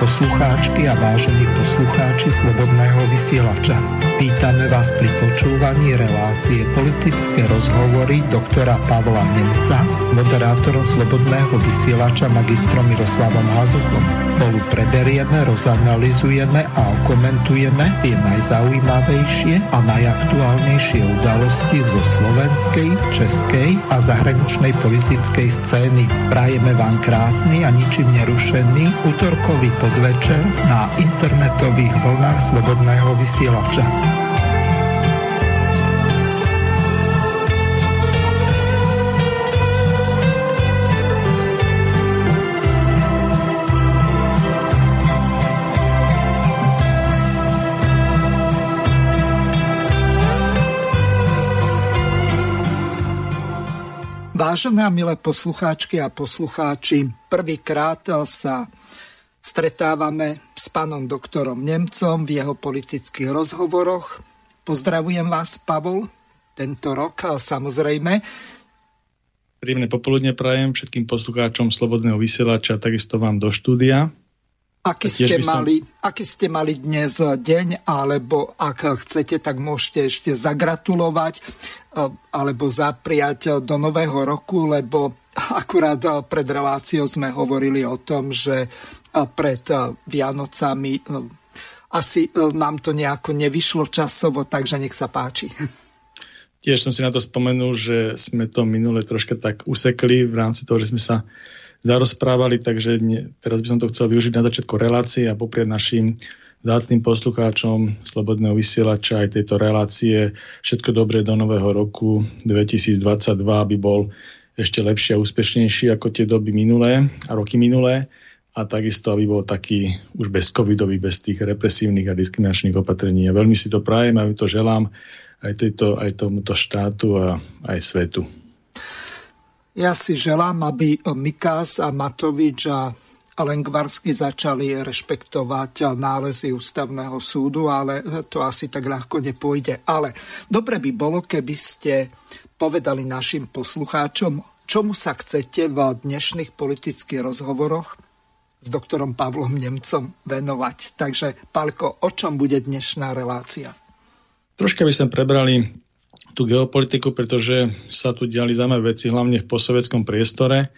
poslucháčky a vážení poslucháči Slobodného vysielača. Vítame vás pri počúvaní relácie politické rozhovory doktora Pavla Nielca s moderátorom Slobodného vysielača magistrom Miroslavom Hazuchom. Spolu preberieme, rozanalizujeme a okomentujeme tie najzaujímavejšie a najaktuálnejšie udalosti zo slovenskej, českej a zahraničnej politickej scény. Prajeme vám krásny a ničím nerušený utorkový podvečer na internetových vlnách Slobodného vysielača. Vážené a milé poslucháčky a poslucháči, prvýkrát sa stretávame s pánom doktorom Nemcom v jeho politických rozhovoroch. Pozdravujem vás, Pavol, tento rok samozrejme. Príjemné popoludne prajem všetkým poslucháčom Slobodného vysielača, takisto vám do štúdia. Aký ste mali dnes deň, alebo ak chcete, tak môžete ešte zagratulovať alebo zapriať do nového roku, lebo akurát pred reláciou sme hovorili o tom, že pred Vianocami asi nám to nejako nevyšlo časovo, takže nech sa páči. Tiež som si na to spomenul, že sme to minule troška tak usekli v rámci toho, že sme sa zarozprávali, takže teraz by som to chcel využiť na začiatku relácie a popriať našim vzácnym poslucháčom Slobodného vysielača aj tejto relácie všetko dobré do nového roku 2022, aby bol ešte lepší a úspešnejší ako tie doby minulé a roky minulé, a takisto aby bol taký už bez covidový, bez tých represívnych a diskriminačných opatrení. Ja veľmi si to prajem a to želám aj tomuto štátu a aj svetu. Ja si želám, aby Mikas a Matovič a Lengvarsky začali rešpektovať nálezy ústavného súdu, ale to asi tak ľahko nepôjde. Ale dobre by bolo, keby ste povedali našim poslucháčom, čomu sa chcete v dnešných politických rozhovoroch s doktorom Pavlom Nemcom venovať. Takže, Pálko, o čom bude dnešná relácia? Troška by sme prebrali tú geopolitiku, pretože sa tu diali zaujímavé veci, hlavne v posovetskom priestore,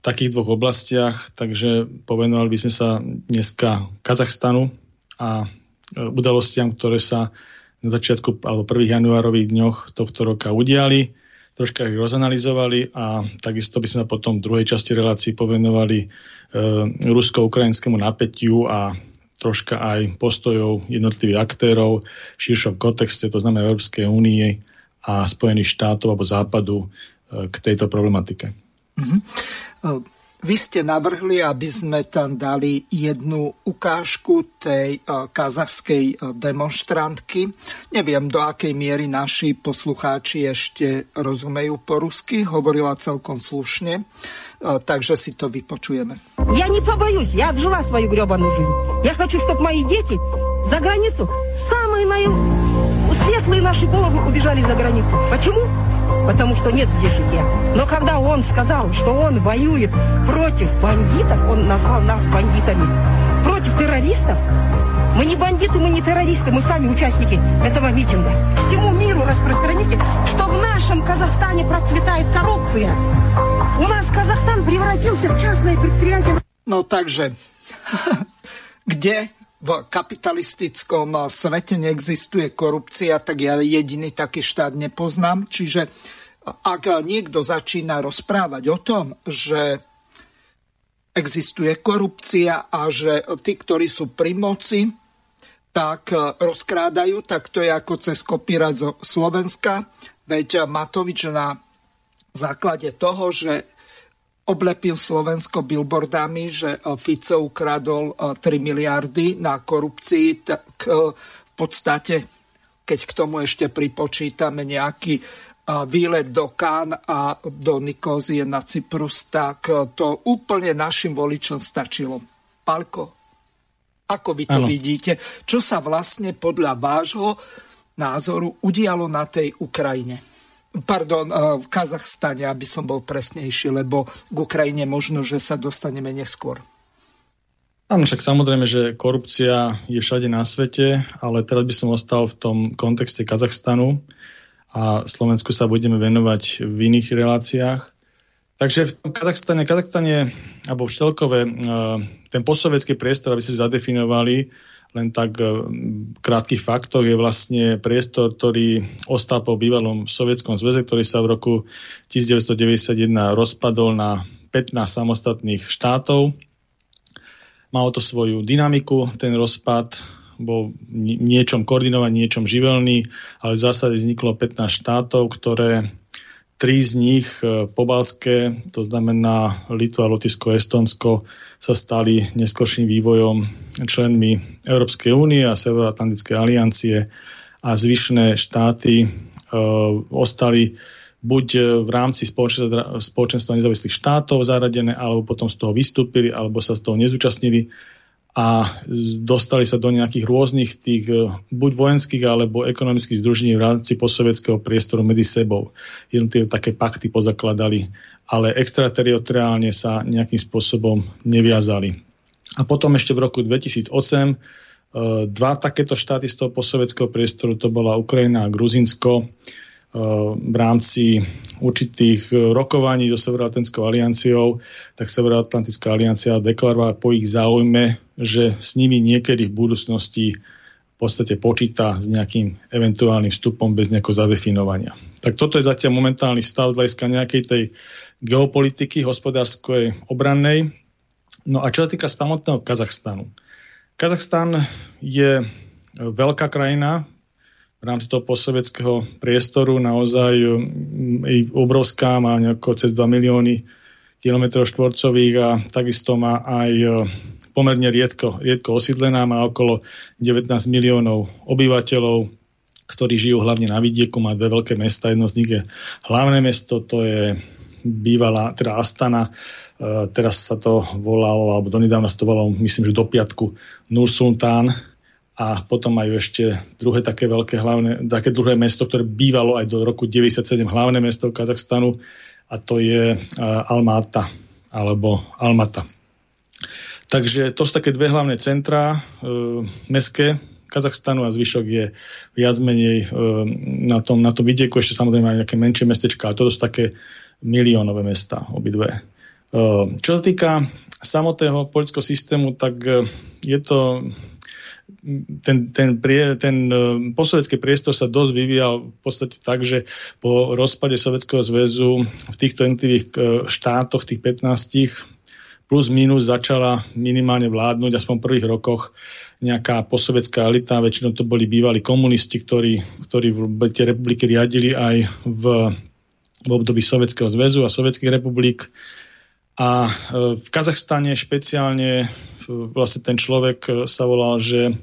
v takých dvoch oblastiach, takže povenovali by sme sa dneska Kazachstanu a udalostiam, ktoré sa na začiatku alebo prvých januárových dňoch tohto roka udiali, troška ich rozanalizovali a takisto by sme potom v druhej časti relácií povenovali rusko-ukrajinskému napätiu a troška aj postojov jednotlivých aktérov v širšom kontexte, to znamená Európskej únie a Spojených štátov alebo Západu k tejto problematike. Mm-hmm. Vy ste navrhli, aby sme tam dali jednu ukážku tej kazachskej demonštrantky. Neviem, do akej miery naši poslucháči ešte rozumejú po rusky, hovorila celkom slušne. Takže si to vypočujeme. Я не побоюсь, я отжила свою грёбаную жизнь. Я хочу, чтобы мои дети за границу, самые мои светлые наши головы убежали за границу. Почему? Потому что нет здесь житья. Но когда он сказал, что он воюет против бандитов, он назвал нас бандитами, против террористов. Мы не бандиты, мы не террористы, мы сами участники этого митинга. Всему миру распространите, что в нашем Казахстане процветает коррупция. У нас Казахстан превратился в частное предприятие. No takže, kde v kapitalistickom svete neexistuje korupcia, tak ja jediný taký štát nepoznám. Čiže ak niekto začína rozprávať o tom, že existuje korupcia a že tí, ktorí sú pri moci, tak rozkrádajú, tak to je ako cez kopírať zo Slovenska. Veď Matovič na základe toho, že oblepil Slovensko billboardami, že Fico ukradol 3 miliardy na korupcii, tak v podstate, keď k tomu ešte pripočítame nejaký výlet do Kán a do Nikózie na Cyprus, tak to úplne našim voličom stačilo. Palko, ako vy to vidíte? Čo sa vlastne podľa vášho názoru udialo na tej Ukrajine? Pardon, v Kazachstane, aby som bol presnejší, lebo k Ukrajine možno, že sa dostaneme neskôr. Áno, však samozrejme, že korupcia je všade na svete, ale teraz by som ostal v tom kontexte Kazachstanu a Slovensku sa budeme venovať v iných reláciách. Takže v tom Kazachstane alebo v Štelkove, ten postsovietský priestor, aby sme zadefinovali len tak krátkych faktoch, je vlastne priestor, ktorý ostal po bývalom Sovietskom zväze, ktorý sa v roku 1991 rozpadol na 15 samostatných štátov. Malo to svoju dynamiku, ten rozpad bol niečom koordinovaný, niečom živelný, ale v zásade vzniklo 15 štátov, ktoré 3 z nich pobalské, to znamená Litva, Lotyšsko, Estonsko, sa stali neskôrším vývojom členmi Európskej únie a Severoatlantickej aliancie a zvyšné štáty ostali buď v rámci spoločenstva nezávislých štátov zaradené, alebo potom z toho vystúpili, alebo sa z toho nezúčastnili a dostali sa do nejakých rôznych tých buď vojenských, alebo ekonomických združení v rámci postsovietského priestoru medzi sebou. Jednotlivé také pakty pozakladali, ale extrateritoriálne sa nejakým spôsobom neviazali. A potom ešte v roku 2008 dva takéto štáty z toho postsovietského priestoru, to bola Ukrajina a Gruzínsko, v rámci určitých rokovaní so Severoatlantickou alianciou, tak Severoatlantická aliancia deklarovala po ich záujme, že s nimi niekedy v budúcnosti v podstate počíta s nejakým eventuálnym vstupom bez nejakého zadefinovania. Tak toto je zatiaľ momentálny stav z hľadiska nejakej tej geopolitiky hospodárskej obrannej. No a čo sa týka samotného Kazachstanu. Kazachstan je veľká krajina, v rámci toho postsovietského priestoru naozaj obrovská, má nejako cez 2 milióny kilometrov štvorcových a takisto má aj pomerne riedko osídlená, má okolo 19 miliónov obyvateľov, ktorí žijú hlavne na vidieku, má dve veľké mesta, jedno z nich je hlavné mesto, to je bývalá, teda Astana, teraz sa to volalo, alebo donedávna sa to volalo, myslím, že do piatku Nursultan. A potom majú ešte druhé také veľké hlavné, také druhé mesto, ktoré bývalo aj do roku 1997 hlavné mesto Kazachstanu, a to je Almata. Takže to sú také dve hlavné centrá mestské Kazachstanu a zvyšok je viac menej na tom vidieku, ešte samozrejme aj nejaké menšie mestečka, a to sú také miliónové mesta obidve. Čo sa týka samotného poľského systému, tak je to... Ten postsovietský priestor sa dosť vyvíjal v podstate tak, že po rozpade Sovietskeho zväzu v týchto jednotlivých štátoch, tých 15 plus minus, začala minimálne vládnuť aspoň v prvých rokoch nejaká postsovietská elita. Väčšinou to boli bývalí komunisti, ktorí tie republiky riadili aj v období Sovietskeho zväzu a sovietských republik. A v Kazachstane špeciálne vlastne ten človek sa volal, že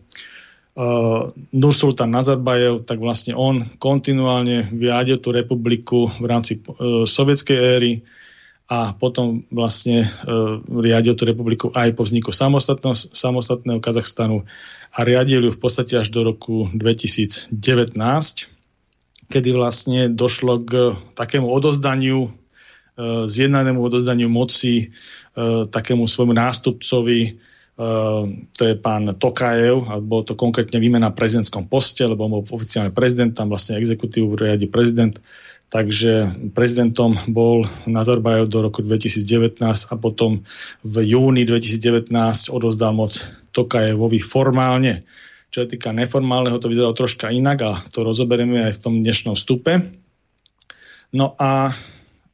Nursultan Nazarbajev, tak vlastne on kontinuálne viadil tú republiku v rámci sovietskej éry a potom vlastne riadil tú republiku aj po vzniku samostatného Kazachstanu a riadil ju v podstate až do roku 2019, kedy vlastne došlo k takému zjednanému odozdaniu moci takému svojmu nástupcovi, to je pán Tokajev, a bolo to konkrétne výmena v prezidentskom poste, lebo on bol oficiálne prezident, tam vlastne exekutívu riadi prezident, takže prezidentom bol Nazarbajev do roku 2019 a potom v júni 2019 odozdal moc Tokajevovi formálne. Čo sa týka neformálneho, to vyzeralo troška inak a to rozoberieme aj v tom dnešnom vstupe. No a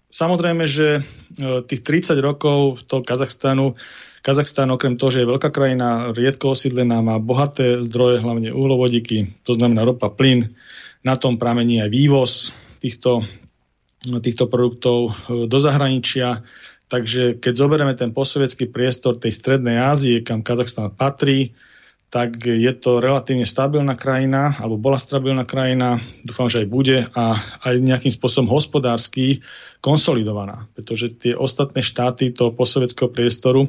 samozrejme, že tých 30 rokov toho Kazachstan okrem toho, že je veľká krajina, riedko osídlená, má bohaté zdroje, hlavne uhlovodíky, to znamená ropa, plyn, na tom pramení aj vývoz týchto produktov do zahraničia. Takže keď zoberieme ten postsovietský priestor tej Strednej Ázie, kam Kazachstan patrí, tak je to relatívne stabilná krajina, alebo bola stabilná krajina, dúfam, že aj bude, a aj nejakým spôsobom hospodársky konsolidovaná. Pretože tie ostatné štáty toho postsovietského priestoru,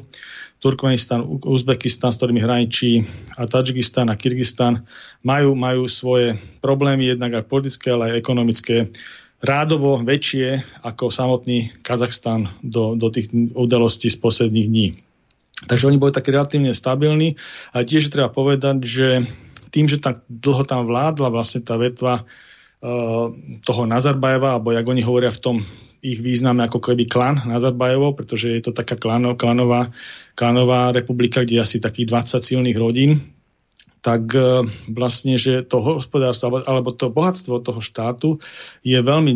Turkmenistan, Uzbekistan, s ktorými hraničí, a Tadžikistan a Kyrgyzstan, majú svoje problémy, jednak aj politické, ale aj ekonomické, rádovo väčšie ako samotný Kazachstan do tých udalostí z posledných dní. Takže oni boli takí relatívne stabilní. A tiež treba povedať, že tým, že tak dlho tam vládla vlastne tá vetva toho Nazarbajeva, alebo jak oni hovoria v tom ich význame ako keby klan Nazarbajevov, pretože je to taká klanová republika, kde je asi takých 20 silných rodín, tak vlastne, že to hospodárstvo alebo to bohatstvo toho štátu je veľmi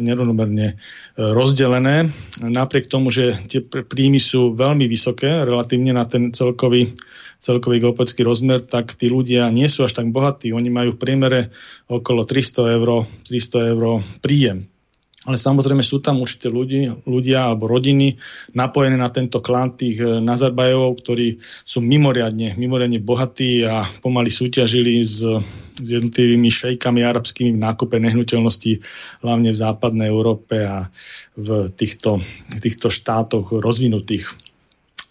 nerovnomerne rozdelené. Napriek tomu, že tie príjmy sú veľmi vysoké relatívne na ten celkový geopolitický rozmer, tak tí ľudia nie sú až tak bohatí. Oni majú v priemere okolo 300 eur príjem. Ale samozrejme sú tam určite ľudia alebo rodiny napojené na tento klan tých Nazarbajevov, ktorí sú mimoriadne bohatí a pomaly súťažili s jednotlivými šejkami arabskými v nákupe nehnuteľností, hlavne v západnej Európe a v týchto štátoch rozvinutých.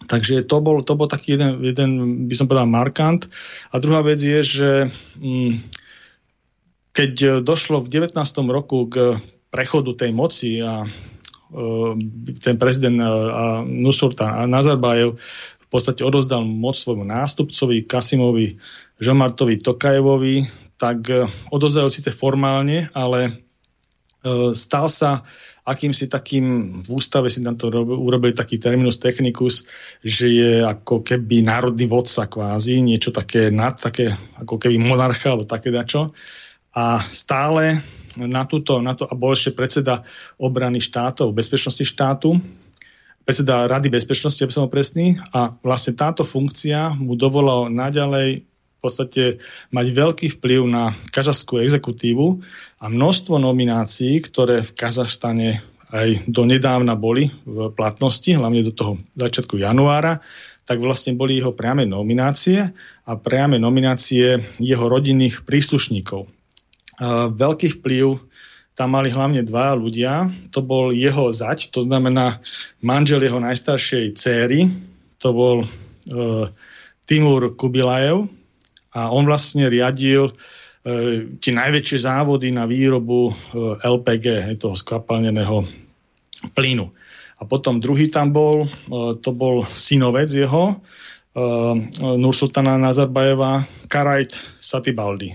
Takže to bol taký jeden, by som povedal, markant. A druhá vec je, že keď došlo v 19. roku k prechodu tej moci a ten prezident Nursultan Nazarbajev v podstate odozdal moc svojmu nástupcovi Kasimovi Žomartovi Tokajevovi, tak odozdal síce formálne, ale stal sa akýmsi takým, v ústave si tam to urobili taký terminus technicus, že je ako keby národný vodca kvázi, niečo také také ako keby monarcha alebo také dačo. A stále na to a bol ešte predseda obrany štátov, bezpečnosti štátu, predseda Rady bezpečnosti, aby som bol presný, a vlastne táto funkcia mu dovolila naďalej v podstate mať veľký vplyv na kazašskú exekutívu a množstvo nominácií, ktoré v Kazachstane aj donedávna boli v platnosti, hlavne do toho začiatku januára, tak vlastne boli jeho priame nominácie jeho rodinných príslušníkov. Veľký vplyv tam mali hlavne dva ľudia. To bol jeho zať, to znamená manžel jeho najstaršej céry, to bol Timur Kubilajev, a on vlastne riadil tie najväčšie závody na výrobu LPG, toho skvapalneného plynu. A potom druhý tam bol, to bol synovec jeho, Nursultana Nazarbajeva, Kairat Satybaldy,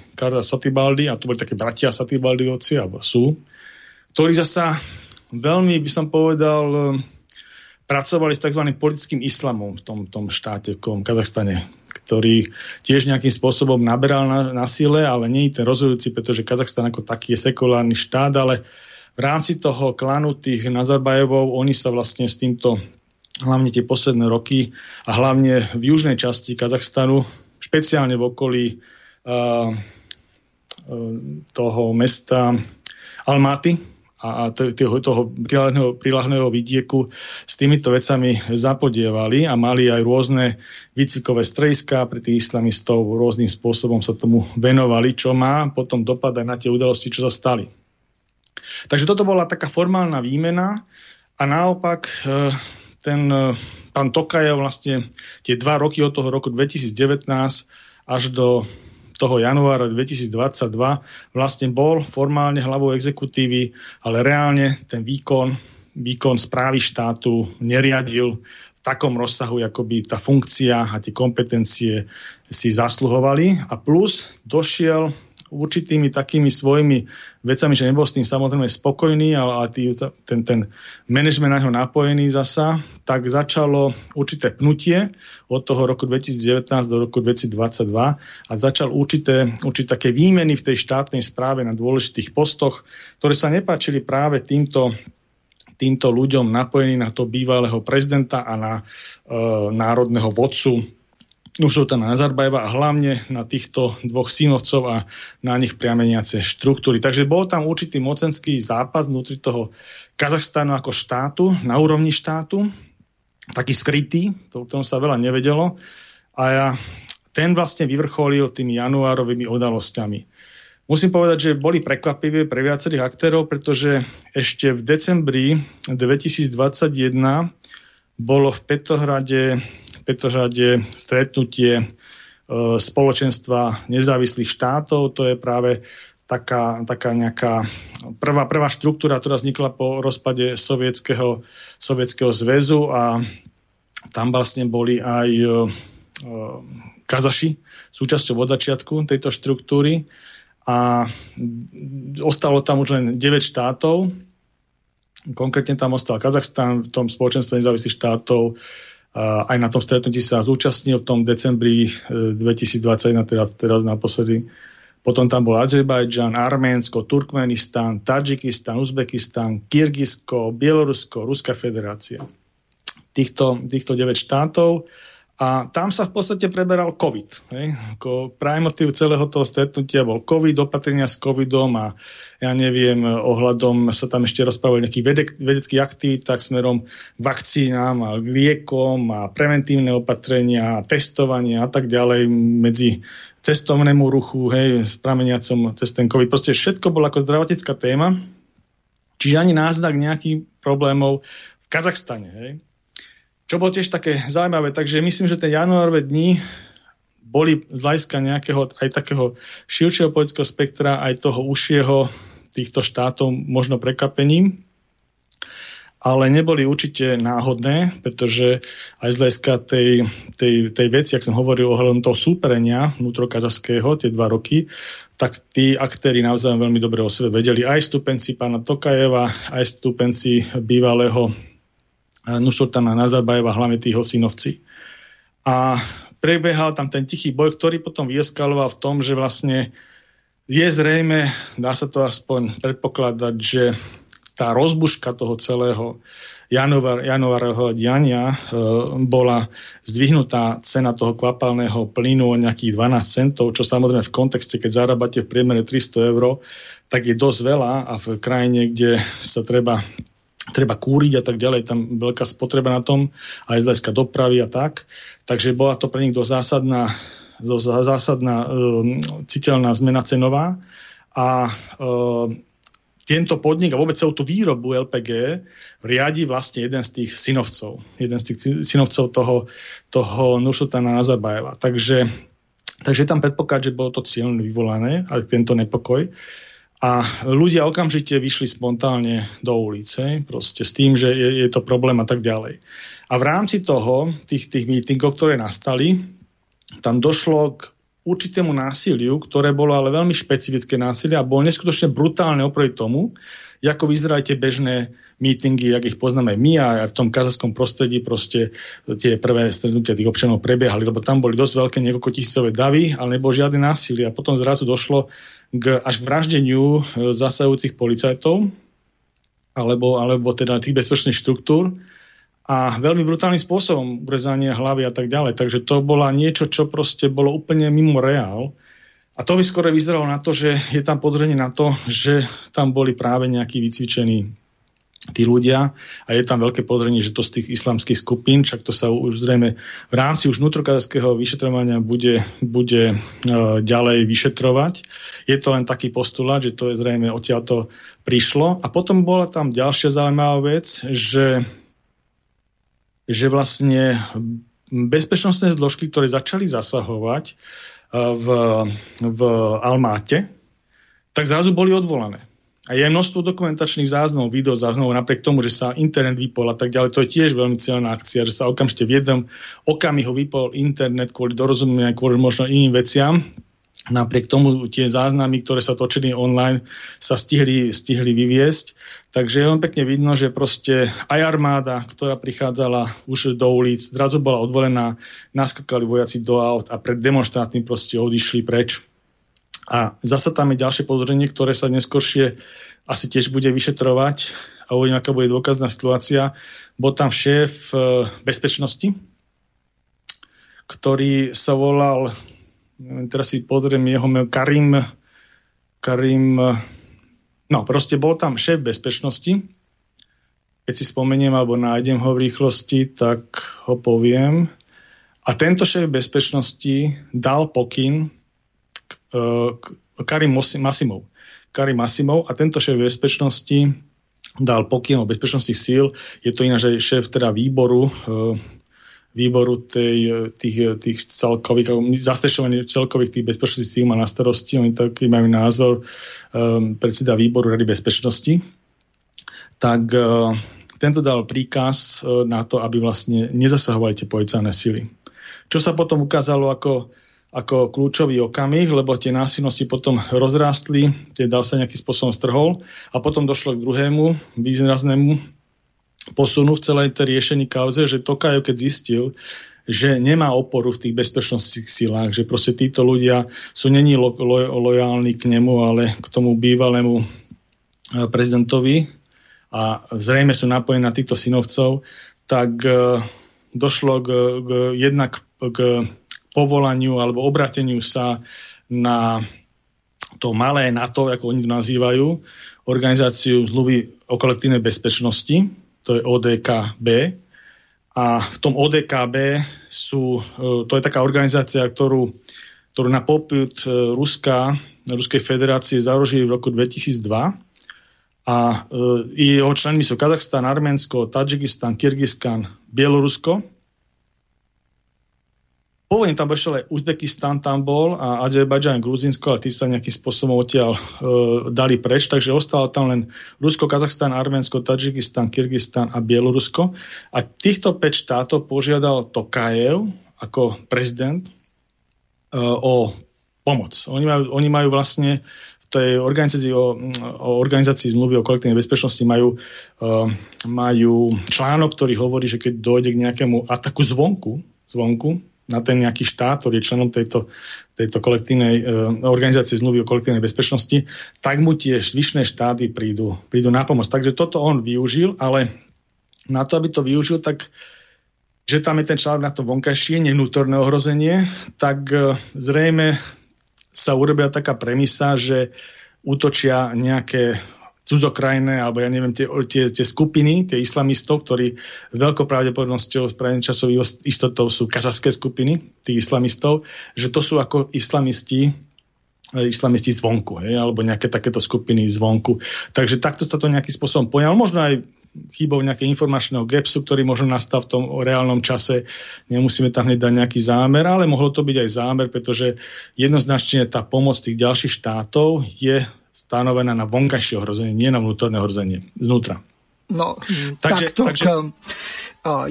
a to boli také bratia Satybaldyovci, alebo sú, ktorí zasa veľmi, by som povedal, pracovali s tzv. Politickým islamom v tom štáte, v Kazachstane, ktorý tiež nejakým spôsobom naberal na sile, ale nie je ten rozhodujúci, pretože Kazachstan ako taký je sekulárny štát, ale v rámci toho klanu tých Nazarbajevov oni sa vlastne s týmto, hlavne tie posledné roky a hlavne v južnej časti Kazachstanu, špeciálne v okolí toho mesta Almaty a toho priľahlého vidieku, s týmito vecami zapodievali a mali aj rôzne výcvikové strediská pre tých islamistov, rôznym spôsobom sa tomu venovali, čo má potom dopad aj na tie udalosti, čo sa stali. Takže toto bola taká formálna výmena a naopak ten pán Tokajev vlastne tie 2 roky od toho roku 2019 až do toho januára 2022 vlastne bol formálne hlavou exekutívy, ale reálne ten výkon správy štátu neriadil v takom rozsahu, ako by tá funkcia a tie kompetencie si zasluhovali. A plus došiel určitými takými svojimi vecami, že nebol s tým samozrejme spokojný, ale ten management na ňo napojený zasa, tak začalo určité pnutie od toho roku 2019 do roku 2022 a začal určité také výmeny v tej štátnej správe na dôležitých postoch, ktoré sa nepáčili práve týmto ľuďom napojeným na to bývalého prezidenta a na národného vodcu Nursultana Nazarbajeva a hlavne na týchto 2 synovcov a na nich priameniace štruktúry. Takže bol tam určitý mocenský zápas vnútri toho Kazachstanu ako štátu, na úrovni štátu, taký skrytý, to, o ktorom sa veľa nevedelo. A ten vlastne vyvrcholil tými januárovými udalosťami. Musím povedať, že boli prekvapivé pre viacerých aktérov, pretože ešte v decembri 2021 bolo v Petrohrade stretnutie spoločenstva nezávislých štátov. To je práve taká nejaká prvá štruktúra, ktorá vznikla po rozpade Sovietskeho zväzu a Tam vlastne boli aj Kazaši súčasťou od začiatku tejto štruktúry a ostalo tam už len 9 štátov. Konkrétne tam ostal Kazachstan v tom spoločenstve nezávislých štátov. Aj na tom stretnutí sa zúčastnil v tom decembri 2021, teraz naposledy. Potom tam bol Azerbajdžan, Arménsko, Turkmenistan, Tadžikistan, Uzbekistan, Kirgizsko, Bielorusko, Ruská federácia. Týchto 9 štátov. A tam sa v podstate preberal COVID. Prime motiv celého toho stretnutia bol COVID, opatrenia s COVIDom a ja neviem, ohľadom sa tam ešte rozprávali nejakých vedeckých aktivitách smerom k vakcínám a liekom a preventívne opatrenia, testovania a tak ďalej medzi cestovnému ruchu, prameniacom cez ten COVID. Proste všetko bolo ako zdravotnícka téma, čiže ani náznak nejakých problémov v Kazachstane, hej. Čo bolo tiež také zaujímavé, takže myslím, že tie januárové dni boli z hľadiska nejakého aj takého širšieho politického spektra, aj toho užšieho týchto štátov možno prekapením, ale neboli určite náhodné, pretože aj z hľadiska tej veci, jak som hovoril ohľadom toho súperenia vnútrokazachského, tie 2 roky, tak tí aktéri naozaj veľmi dobre o sebe vedeli. Aj stúpenci pána Tokajeva, aj stúpenci bývalého Nursultana Nazarbajeva, hlavne tí hosinovci. A prebehal tam ten tichý boj, ktorý potom vyeskaloval v tom, že vlastne je zrejme, dá sa to aspoň predpokladať, že tá rozbuška toho celého januárového diania bola zdvihnutá cena toho kvapalného plynu o nejakých 12 centov, čo samozrejme v kontexte, keď zarábate v priemere 300 €, tak je dosť veľa a v krajine, kde sa treba kúriť a tak ďalej, tam veľká spotreba na tom, aj z hľadiska dopravy a tak. Takže bola to pre nich zásadná citeľná zmena cenová a tento podnik a vôbec celú tú výrobu LPG riadi vlastne jeden z tých synovcov toho Nursultana Nazarbajeva. Takže tam predpoklad, že bolo to cieľne vyvolané, ale tento nepokoj. A ľudia okamžite vyšli spontánne do ulice, proste s tým, že je to problém a tak ďalej. A v rámci toho, tých mítingov, ktoré nastali, tam došlo k určitému násiliu, ktoré bolo ale veľmi špecifické násilie a bolo neskutočne brutálne oproti tomu, ako vyzerajú tie bežné mítingy, jak ich poznáme my a v tom kazachskom prostredí proste tie prvé stretnutia tých občanov prebiehali, lebo tam boli dosť veľké niekoľko tisícové davy, ale nebolo žiadne násilie a potom zrazu došlo až k vraždeniu zasahujúcich policajtov alebo teda tých bezpečných štruktúr a veľmi brutálnym spôsobom urezanie hlavy a tak ďalej. Takže to bola niečo, čo proste bolo úplne mimo reál. A to by skôr vyzeralo na to, že je tam podozrenie na to, že tam boli práve nejakí vycvičení tí ľudia a je tam veľké podozrenie, že to z tých islamských skupín, však to sa už zrejme v rámci už vnútrokazachského vyšetrovania bude ďalej vyšetrovať. Je to len taký postulát, že to je zrejme odtiaľ to prišlo. A potom bola tam ďalšia zaujímavá vec, že vlastne bezpečnostné zložky, ktoré začali zasahovať v Almáte, tak zrazu boli odvolané. A je množstvo dokumentačných záznamov, videozáznamov, napriek tomu, že sa internet vypol a tak ďalej, to je tiež veľmi cieľná akcia, že sa okamžite v jednom okamihu vypol internet kvôli dorozumeniu, kvôli možno iným veciam. Napriek tomu tie záznamy, ktoré sa točili online, sa stihli vyviesť. Takže je len pekne vidno, že proste aj armáda, ktorá prichádzala už do ulic, zrazu bola odvolená, naskakali vojaci do aut a pred demonštrantmi proste odišli preč. A zasa tam je ďalšie podozrenie, ktoré sa neskôršie asi tiež bude vyšetrovať a uvidím, aká bude dôkazná situácia. Bol tam šéf bezpečnosti, ktorý sa volal, teraz si pozriem jeho meno, Karim, no proste bol tam šéf bezpečnosti. Keď si spomeniem alebo nájdem ho v rýchlosti, tak ho poviem. A tento šéf bezpečnosti dal pokyn Karim Masimov a tento šéf bezpečnosti dal pokyn o bezpečnosti síl. Je to ináč aj šéf teda výboru tých celkových, zastrešovaných celkových tých bezpečnostných síl má na starosti. Oni taký majú názor predseda výboru Rady bezpečnosti. Tak Tento dal príkaz na to, aby vlastne nezasahovali tie policajné sily. Čo sa potom ukázalo ako kľúčový okamih, lebo tie násilnosti potom rozrástli, tie dal sa nejakým spôsobom strhol a potom došlo k druhému výraznému posunu v celej tej riešení kauze, že Tokajev, keď zistil, že nemá oporu v tých bezpečnostných silách, že proste títo ľudia sú není lojálni k nemu, ale k tomu bývalému prezidentovi a zrejme sú napojení na týchto synovcov, tak došlo jednak k povolaniu alebo obrateniu sa na to malé NATO, ako oni to nazývajú, organizáciu zmluvy o kolektívnej bezpečnosti, to je ODKB. A v tom ODKB to je taká organizácia, ktorú na popyt Ruskej federácie založili v roku 2002. A jeho členmi sú Kazachstan, Arménsko, Tadžikistan, Kyrgyzstan, Bielorusko. Pôvodne tam bol Uzbekistan tam bol a Azerbajdžan, Gruzínsko, ale tí sa nejakým spôsobom odtiaľ dali preč, takže ostalo tam len Rusko, Kazachstan, Arménsko, Tadžikistan, Kyrgyzstan a Bielorusko. A týchto 5 štátov požiadal Tokajev ako prezident o pomoc. Oni majú vlastne tej organizácii o organizácii zmluvy o kolektívnej bezpečnosti majú článok, ktorý hovorí, že keď dojde k nejakému ataku zvonku na ten nejaký štát, ktorý je členom tejto kolektívnej organizácie zmluvy o kolektívnej bezpečnosti, tak mu tie zvyšné štáty prídu na pomoc. Takže toto on využil, ale na to, aby to využil, tak že tam je ten článok na to vonkajšie, nevnútorné ohrozenie, tak zrejme sa urobia taká premisa, že útočia nejaké cudzokrajné, alebo ja neviem, tie skupiny, tie islamistov, ktorí veľkou pravdepodobnosťou, časovou istotou sú kazašské skupiny tých islamistov, že to sú ako islamisti zvonku, alebo nejaké takéto skupiny zvonku. Takže takto sa to nejakým spôsobom pojal. Možno aj chýbou nejakého informačného gapsu, ktorý možno nastal v tom reálnom čase. Nemusíme tam hneď dať nejaký zámer, ale mohlo to byť aj zámer, pretože jednoznačne tá pomoc tých ďalších štátov je stanovená na vonkajšie ohrozenie, nie na vnútorné ohrozenie znútra. No, takže...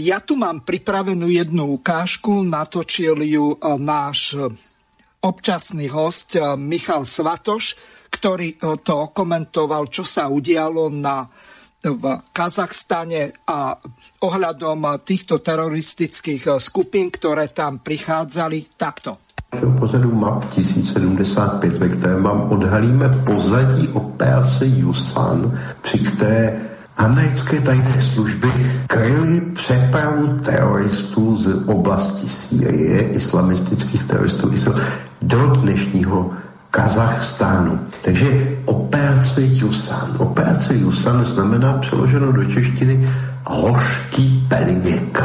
Ja tu mám pripravenú jednu ukážku, natočil ju náš občasný host Michal Svatoš, ktorý to komentoval, čo sa udialo v Kazachstane a ohľadom týchto teroristických skupin, ktoré tam prichádzali takto. Do pořadu MAP 1075, ve kterém vám odhalíme pozadí operace Jusan, při které americké tajné služby kryly přepravu teroristů z oblasti Sýrie, islamistických teroristů do dnešního Kazachstánu. Takže operace Jusan znamená přeloženo do češtiny hořký peliněk.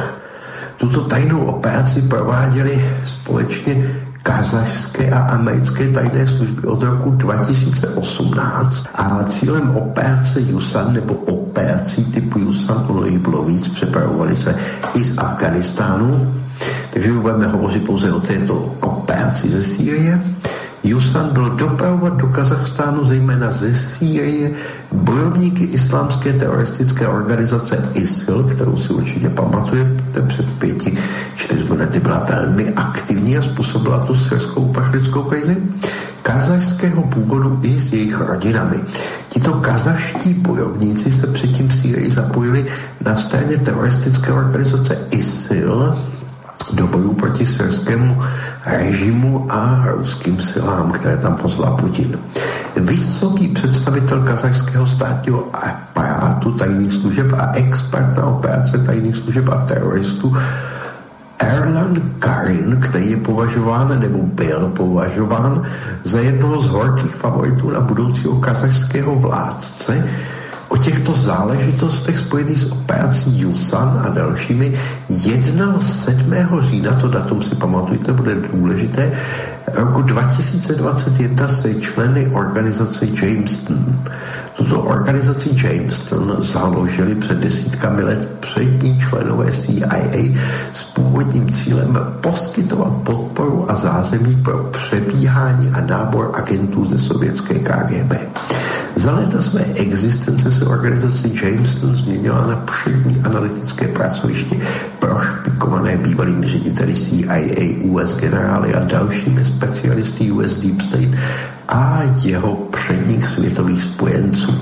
Tuto tajnou operaci prováděli společně kazašské a americké tajné služby od roku 2018 a cílem operace Jusan nebo operací typu Jusan, ono jich bylo víc, přepravovali se i z Afganistánu, takže budeme hovořit pouze o této operaci ze Sýrie. Jusan byl dopravovat do Kazachstánu zejména ze Sýrie bojovníky islámské teroristické organizace ISIL, kterou si určitě pamatujete, před 5-4 lety byla velmi aktivní a způsobila tu syrskou uprchlickou krizi, kazašského původu i s jejich rodinami. Tito kazaští bojovníci se předtím v Sýrii zapojili na straně teroristické organizace ISIL do boju proti syrskému režimu a ruským silám, které tam poslal Putin. Vysoký představitel kazachského státního aparátu tajných služeb a expert na operace tajných služeb a teroristů Erlan Karin, který je považován nebo byl považován za jednoho z horkých favoritů na budoucího kazachského vládce, o těchto záležitostech spojených s operací Jusan a dalšími jednal 7. října, to datum si pamatujte, bude důležité, roku 2021 se členy organizace Jamestown. Tuto organizaci Jamestown založili před 10 let přední členové CIA s původním cílem poskytovat podporu a zázemí pro přebíhání a nábor agentů ze sovětské KGB. Za léta své existence se organizace Jameson změnila na přední analytické pracoviště prošpikované bývalými řediteli CIA, US generály a dalšími specialisty US Deep State a jeho předních světových spojenců.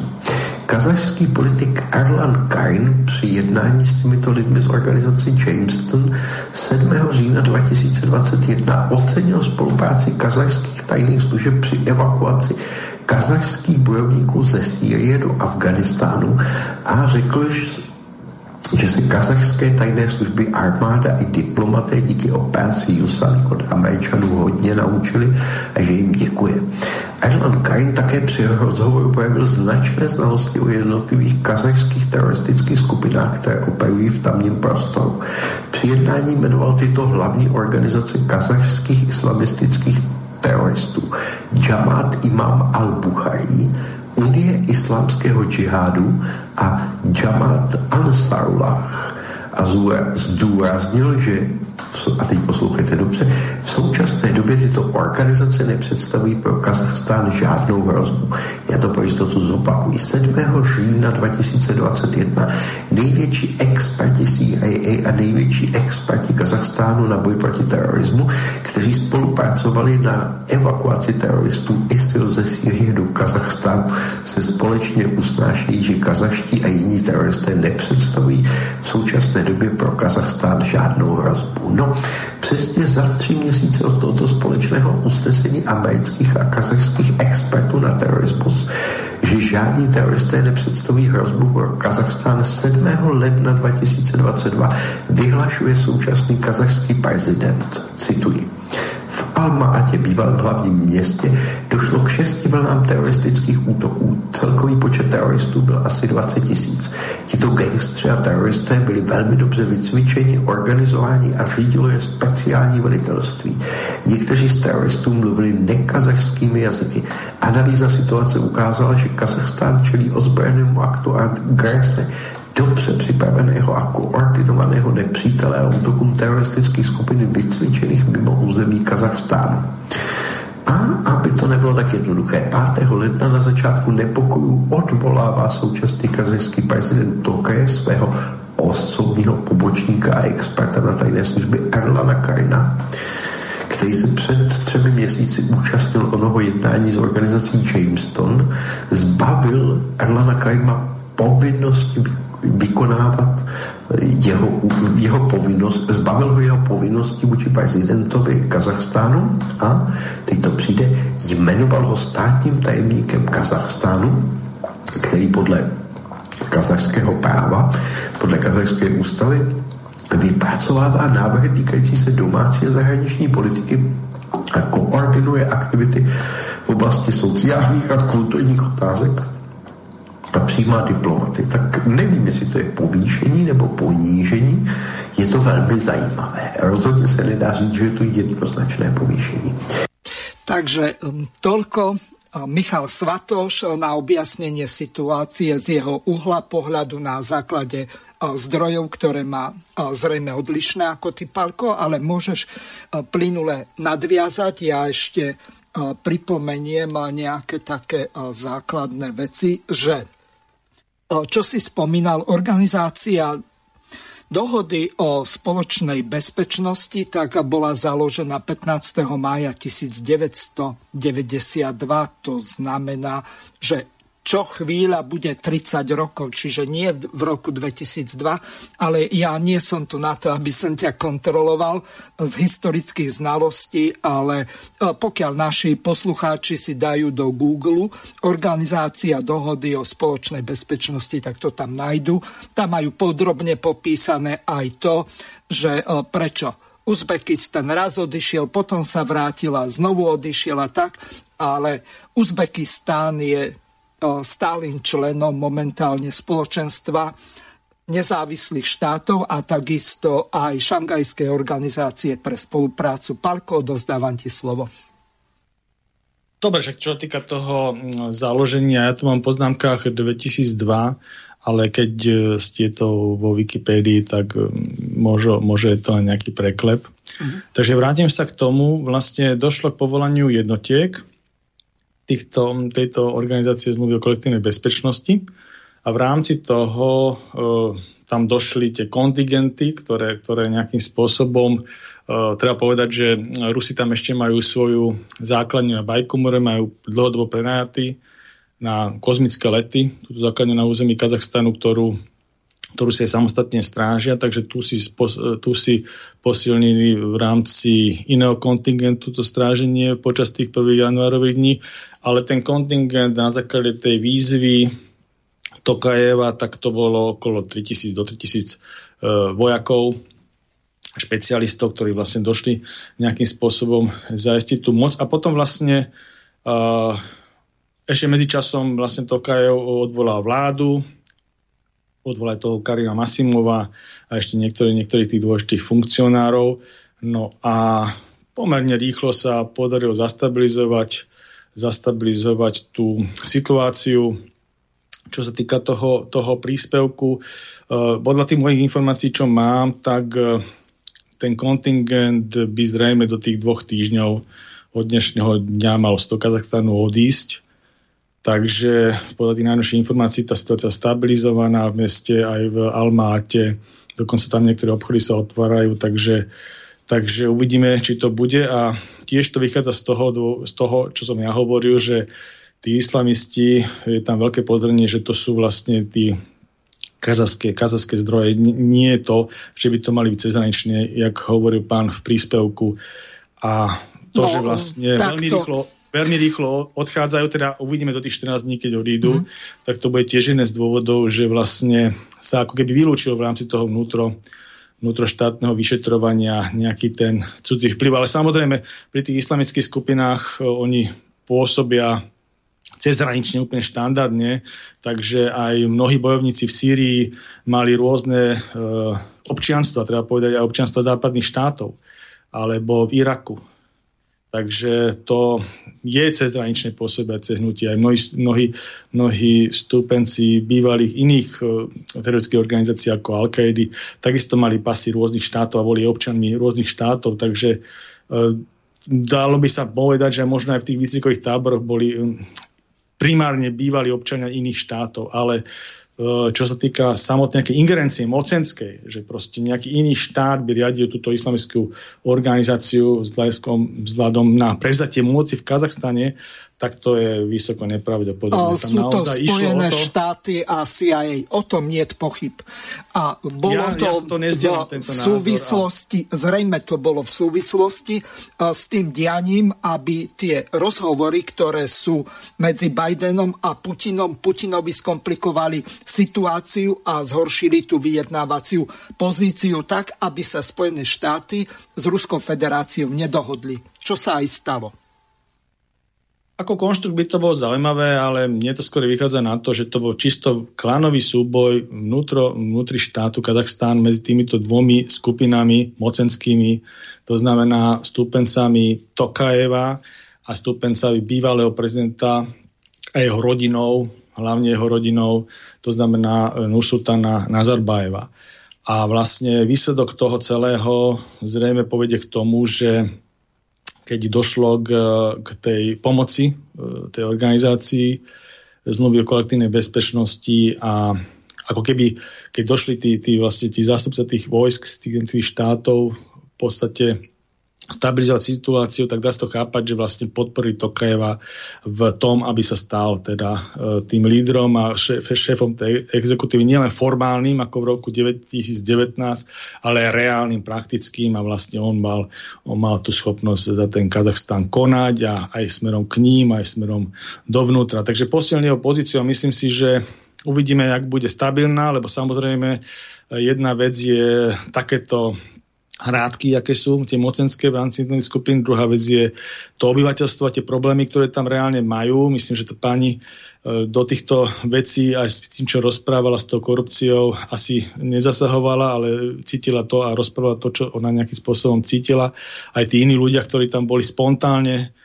Kazašský politik Erlan Karin při jednání s těmito lidmi z organizace Jameson 7. října 2021 ocenil spolupráci kazašských tajných služeb při evakuaci kazašských bojovníků ze Sýrie do Afganistánu a řekl, že se kazašské tajné služby, armáda i diplomaté díky operaci Jusan od Američanů hodně naučili a že jim děkuje. Erlan Karin také při rozhovoru projevil značné znalosti o jednotlivých kazašských teroristických skupinách, které operují v tamním prostoru. Při jednání jmenoval tyto hlavní organizace kazašských islamistických teroristů: Jamaat Imam al-Bukhari, Unie islámského džihádu a Jamaat Ansarullah. A zdůraznil, že, a teď poslouchejte dobře, v současné době tyto organizace nepředstavují pro Kazachstán žádnou hrozbu. Já to pro jistotu zopakuji. 7. října 2021 největší experti CIA a největší experti Kazachstánu na boj proti terorismu, kteří spolupracovali na evakuaci teroristů ISIL ze Sýrie do Kazachstánu, se společně usnášejí, že kazaští a jiní teroristé nepředstavují v současné době pro Kazachstán žádnou hrozbu. No, přesně za 3 měsíce od tohoto společného usnesení amerických a kazachských expertů na terorismus, že žádní teroristé nepředstavují hrozbu pro Kazachstán, 7. ledna 2022 vyhlašuje současný kazachský prezident, cituji: v Almaty, bývalém hlavním městě, došlo k 6 vlnám teroristických útoků. Celkový počet teroristů byl asi 20 000. Tito gangstři a teroristé byli velmi dobře vycvičeni, organizováni a řídilo je speciální velitelství. Někteří z teroristů mluvili nekazašskými jazyky. Analýza situace ukázala, že Kazachstán čelí ozbrojenému aktu agrese dobře připraveného a koordinovaného nepřítele a útokům teroristických skupin vycvičených mimo území Kazachstánu. A aby to nebylo tak jednoduché, 5. ledna na začátku nepokojů odvolává současný kazachský prezident Tokajev svého osobního pobočníka a experta na tajné služby Erlana Karina, který se před 3 měsíci účastnil onoho jednání s organizací Jameson, zbavil Erlana Karina povinnosti vykonávat jeho povinnost, zbavil ho jeho povinnosti vůči prezidentovi Kazachstánu a teď to přijde, jmenoval ho státním tajemníkem Kazachstánu, který podle kazachského práva, podle kazachské ústavy vypracovává návrhy týkající se domácí a zahraniční politiky a koordinuje aktivity v oblasti sociálních a kulturních otázek a přijímá diplomaty. Tak nevím, jestli to je povýšení nebo ponížení, je to velmi zajímavé. Rozhodně se nedá říct, že je to jednoznačné povýšení. Takže toľko Michal Svatoš na objasnenie situácie z jeho uhla pohľadu na základe zdrojov, ktoré má zrejme odlišné ako ty, Palko, ale môžeš plynule nadviazať. Ja ešte pripomeniem nejaké také základné veci, že čo si spomínal, organizácia dohody o spoločnej bezpečnosti tak bola založená 15. mája 1992. To znamená, že čo chvíľa bude 30 rokov, čiže nie v roku 2002, ale ja nie som tu na to, aby som ťa kontroloval z historických znalostí, ale pokiaľ naši poslucháči si dajú do Google organizácia dohody o spoločnej bezpečnosti, tak to tam nájdu. Tam majú podrobne popísané aj to, že prečo Uzbekistan raz odišiel, potom sa vrátil a znovu odišiel a tak, ale Uzbekistán je stálym členom momentálne spoločenstva nezávislých štátov a takisto aj Šangajskej organizácie pre spoluprácu. Palko, odovzdávam ti slovo. Dobre, však čo sa týka toho založenia, ja tu mám v poznámkách 2002, ale keď ste to vo Wikipédii, tak môže to len nejaký preklep. Takže vrátim sa k tomu, vlastne došlo k povolaniu jednotiek, tejto organizácie zmluvy o kolektívnej bezpečnosti a v rámci toho tam došli tie kontingenty, ktoré nejakým spôsobom, treba povedať, že Rusi tam ešte majú svoju základňu na Bajkonure, majú dlhodobo prenajatí na kozmické lety, túto základňu na území Kazachstanu, ktorú si aj samostatne strážia, takže tu si posilnili v rámci iného kontingentu to stráženie počas tých prvých januárových dní, ale ten kontingent na základe tej výzvy Tokajeva, tak to bolo okolo 3000 do 3000 vojakov, špecialistov, ktorí vlastne došli nejakým spôsobom zaistiť tú moc. A potom vlastne ešte medzičasom vlastne Tokajev odvolal vládu, odvolal toho Karima Masimova a ešte niektorých tých dôležitých funkcionárov. No a pomerne rýchlo sa podarilo zastabilizovať tú situáciu. Čo sa týka toho príspevku, podľa tých mojich informácií, čo mám, tak ten kontingent by zrejme do tých 2 týždňov od dnešného dňa mal z toho Kazachstanu odísť. Takže podľa tých najnovších informácií tá situácia stabilizovaná v meste aj v Almáte. Dokonca tam niektoré obchody sa otvárajú, takže uvidíme, či to bude. A tiež to vychádza z toho, čo som ja hovoril, že tí islamisti, je tam veľké podozrenie, že to sú vlastne tí kazachské zdroje. Nie je to, že by to mali byť cezhraničné, jak hovoril pán v príspevku. A to, že vlastne veľmi rýchlo odchádzajú, teda uvidíme do tých 14 dní, keď odídu, tak to bude tiež jeden z dôvodov, že vlastne sa ako keby vylúčilo v rámci toho vnútroštátneho vyšetrovania nejaký ten cudzí vplyv. Ale samozrejme, pri tých islamických skupinách oni pôsobia cezhranične úplne štandardne, takže aj mnohí bojovníci v Sýrii mali rôzne občianstva, treba povedať aj občianstva západných štátov, alebo v Iraku. Takže to je cezhraničné pôsobiace hnutie. Aj mnohí stúpenci bývalých iných teroristických organizácií ako Al-Qaidi takisto mali pasy rôznych štátov a boli občanmi rôznych štátov, takže dalo by sa povedať, že možno aj v tých výcvikových táboroch boli primárne bývali občania iných štátov, ale čo sa týka samotnej nejakej ingerencie mocenskej, že proste nejaký iný štát by riadil túto islamickú organizáciu vzhľadom na prevzatie moci v Kazachstane, tak to je vysoko nepravdepodobné. Sú to Spojené štáty a CIA. O tom nie je pochyb. A bolo to bolo v súvislosti s tým dianím, aby tie rozhovory, ktoré sú medzi Bidenom a Putinom, Putinovi skomplikovali situáciu a zhoršili tú vyjednávaciu pozíciu tak, aby sa Spojené štáty s Ruskou federáciou nedohodli. Čo sa aj stalo. Ako konštrukt by to bolo zaujímavé, ale mne to skôr vychádza na to, že to bol čisto klanový súboj vnútri štátu Kazachstán medzi týmito dvomi skupinami mocenskými, to znamená stúpencami Tokajeva a stúpencami bývalého prezidenta a jeho rodinou, hlavne jeho rodinou, to znamená Nursultana Nazarbajeva. A vlastne výsledok toho celého zrejme povedie k tomu, že keď došlo k tej pomoci tej organizácii zmluvy o kolektívnej bezpečnosti a ako keby, keď došli tí zástupca tých vojsk z tých štátov v podstate stabilizovať situáciu, tak dá sa to chápať, že vlastne podporí Tokajeva v tom, aby sa stal teda tým lídrom a šéfom tej exekutívy nielen formálnym, ako v roku 2019, ale reálnym, praktickým a vlastne on mal tú schopnosť za ten Kazachstan konať a aj smerom k ním, aj smerom dovnútra. Takže posilnil jeho pozíciu a myslím si, že uvidíme, jak bude stabilná, lebo samozrejme jedna vec je takéto hrádky, aké sú tie mocenské v rámci jednotlivých skupín. Druhá vec je to obyvateľstvo a tie problémy, ktoré tam reálne majú. Myslím, že to pani do týchto vecí aj s tým, čo rozprávala s tou korupciou, asi nezasahovala, ale cítila to a rozprávala to, čo ona nejakým spôsobom cítila. Aj tí iní ľudia, ktorí tam boli spontánne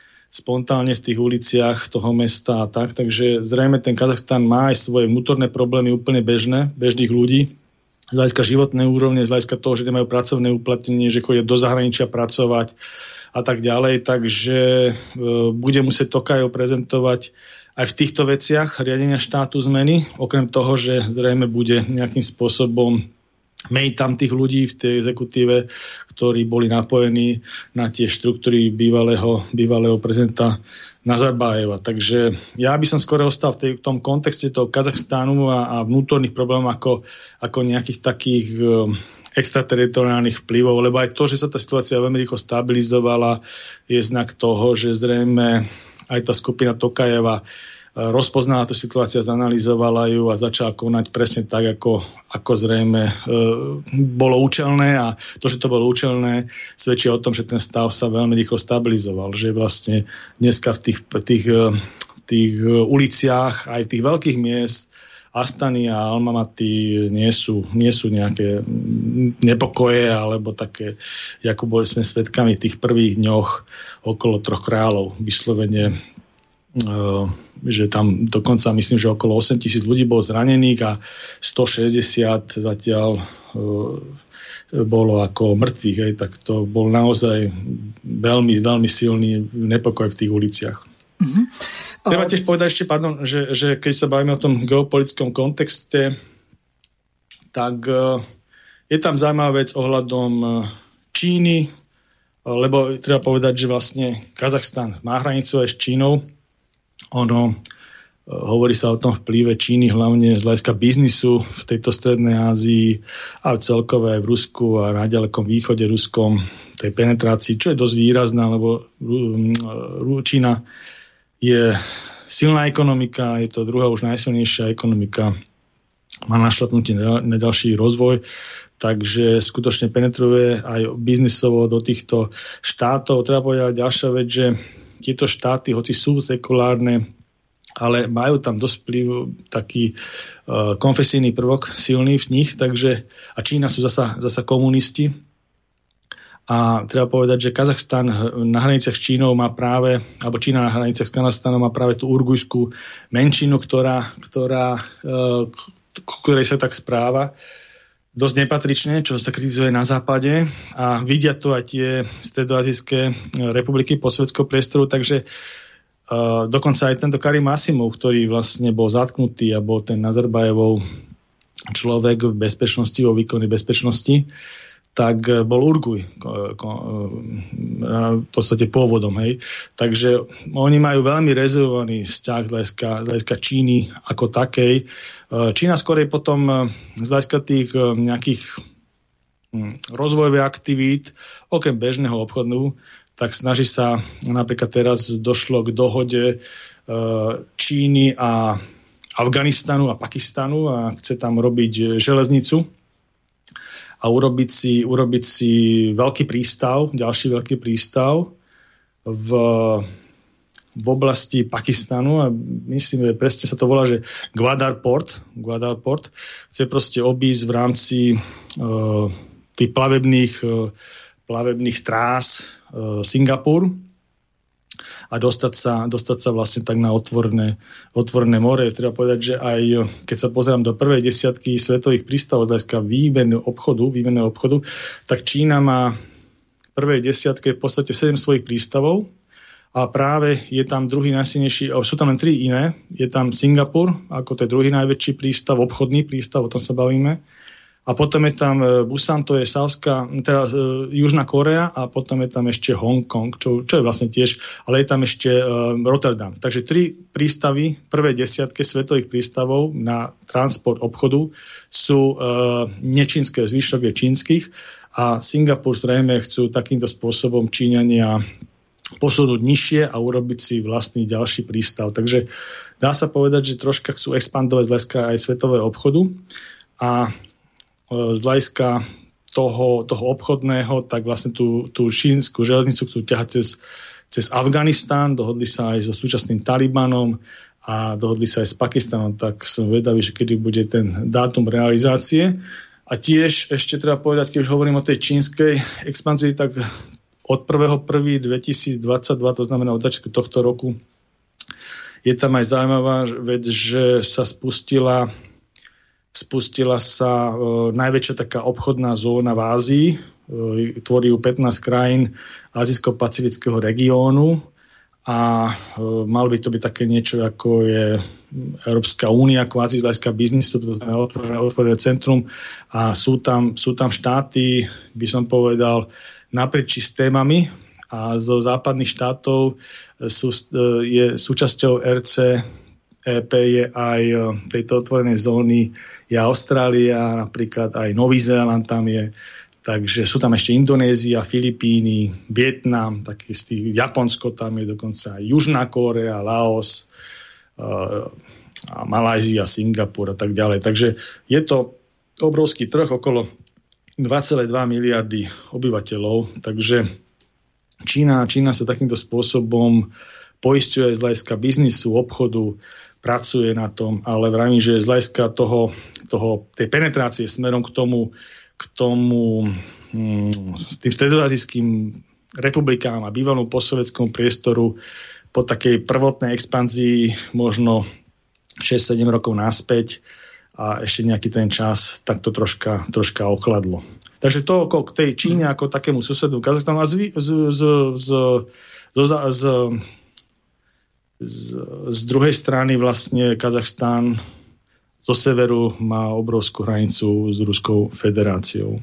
v tých uliciach toho mesta a tak. Takže zrejme ten Kazachstan má aj svoje vnútorné problémy úplne bežné, bežných ľudí, z hľadiska životnej úrovne, z hľadiska toho, že nemajú pracovné uplatnenie, že chodia do zahraničia pracovať a a tak ďalej. Takže bude musieť Tokajev prezentovať aj v týchto veciach riadenia štátu zmeny, okrem toho, že zrejme bude nejakým spôsobom meniť tam tých ľudí v tej exekutíve, ktorí boli napojení na tie štruktúry bývalého prezidenta Nazarbájeva. Takže ja by som skôr ostal v tom kontexte toho Kazachstánu a vnútorných problémov ako nejakých takých extrateritoriálnych vplyvov, lebo aj to, že sa tá situácia veľmi rýchlo stabilizovala, je znak toho, že zrejme aj tá skupina Tokajeva rozpoznala tú situáciu, zanalyzovala ju a začala konať presne tak, ako zrejme bolo účelné. A to, že to bolo účelné, svedčí o tom, že ten stav sa veľmi rýchlo stabilizoval. Že vlastne dneska v tých uliciach, aj v tých veľkých miest, Astany a Almaty nie sú nejaké nepokoje alebo také, ako boli sme svedkami v tých prvých dňoch okolo Troch kráľov. Vyslovene že tam dokonca myslím, že okolo 8 000 ľudí bolo zranených a 160 zatiaľ bolo ako mŕtvych. Hej. Tak to bol naozaj veľmi, veľmi silný nepokoj v tých uliciach. Mm-hmm. Treba tiež povedať ešte, že keď sa bavíme o tom geopolitickom kontexte, tak je tam zaujímavá vec ohľadom Číny, lebo treba povedať, že vlastne Kazachstan má hranicu aj s Čínou. Ono, hovorí sa o tom vplyve Číny, hlavne z hľadiska biznisu v tejto Strednej Ázii a celkové v Rusku a na ďalekom východe ruskom tej penetrácii, čo je dosť výrazná, lebo Čína je silná ekonomika, je to druhá už najsilnejšia ekonomika, má našlapnutý na ďalší rozvoj, takže skutočne penetruje aj biznisovo do týchto štátov. Treba povedať ďalšia vec, že tieto štáty, hoci sú sekulárne, ale majú tam dosť vplyv taký konfesijný prvok silný v nich, takže a Čína sú zasa komunisti. A treba povedať, že Kazachstan na hraniciach s Čínou má práve, alebo Čína na hraniciach s Kazachstanom má práve tú urgujskú menšinu, ktorej sa tak správa dosť nepatrične, čo sa kritizuje na západe, a vidia to aj tie stredoazijské republiky posvetského priestoru, takže dokonca aj tento Karim Masimov, ktorý vlastne bol zatknutý a bol ten Nazarbajevov človek v bezpečnosti, vo výkone bezpečnosti, tak bol Urguj v podstate pôvodom. Hej. Takže oni majú veľmi rezervovaný vzťah z hľadiska Číny ako takej. Čína skorej potom z hľadiska tých nejakých rozvojových aktivít, okrem bežného obchodu, tak snaží sa, napríklad teraz došlo k dohode Číny a Afganistanu a Pakistanu a chce tam robiť železnicu a urobiť si veľký prístav, ďalší veľký prístav v oblasti Pakistanu, a myslím, že presne sa to volá, že Gwadar Port chce proste obísť v rámci tých plavebných trás Singapur a dostať sa vlastne tak na otvorené more. Treba povedať, že aj keď sa pozerám do prvej desiatky svetových prístavov z hľadiska výmenného obchodu, tak Čína má v prvej desiatke v podstate 7 svojich prístavov a práve je tam druhý najsilnejší, sú tam len 3 iné, je tam Singapur, ako to je druhý najväčší prístav, obchodný prístav, o tom sa bavíme. A potom je tam Busan, to je Južná Korea, a potom je tam ešte Hongkong, čo je vlastne tiež, ale je tam ešte Rotterdam. Takže 3 prístavy, prvé desiatke svetových prístavov na transport obchodu sú nečínske, zvyšok je čínskych, a Singapur zrejme chcú takýmto spôsobom Číňania posunúť nižšie a urobiť si vlastný ďalší prístav. Takže dá sa povedať, že troška chcú expandovať leska aj svetového obchodu, a z hľadiska toho obchodného, tak vlastne tú čínsku železnicu chcú ťahať cez Afganistán, dohodli sa aj so súčasným Talibanom a dohodli sa aj s Pakistanom, tak som vedavý, že kedy bude ten dátum realizácie. A tiež ešte treba povedať, keď už hovorím o tej čínskej expanzii, tak od 1.1.2022, to znamená od začiatku tohto roku, je tam aj zaujímavá vec, že sa spustila sa najväčšia taká obchodná zóna v Ázii, tvorí 15 krajín azijsko-pacifického regiónu a mal by to byť také niečo, ako je Európska únia, kvázi z hľadiska biznisu, to znamená otvorené centrum a sú tam štáty, by som povedal, naprieč systémami a zo západných štátov je súčasťou RCEP je aj tejto otvorenej zóny je Austrália, napríklad aj Nový Zéland tam je. Takže sú tam ešte Indonézia, Filipíny, Vietnam, taký z tých Japonsko, tam je dokonca Južná Kórea, Laos, a Malajzia, Singapur a tak ďalej. Takže je to obrovský trh, okolo 2,2 miliardy obyvateľov. Takže Čína sa takýmto spôsobom poisťuje z hľadiska biznisu, obchodu, pracuje na tom, ale vravím, že z hľadiska tej penetrácie smerom k tomu s tým stredoazijským republikám a bývalom postsovietskom priestoru po takej prvotnej expanzii možno 6-7 rokov naspäť a ešte nejaký ten čas tak to troška ochladlo. Takže to k tej Číne ako takému susedu Kazachstanu a z druhej strany vlastne Kazachstán zo severu má obrovskú hranicu s Ruskou federáciou.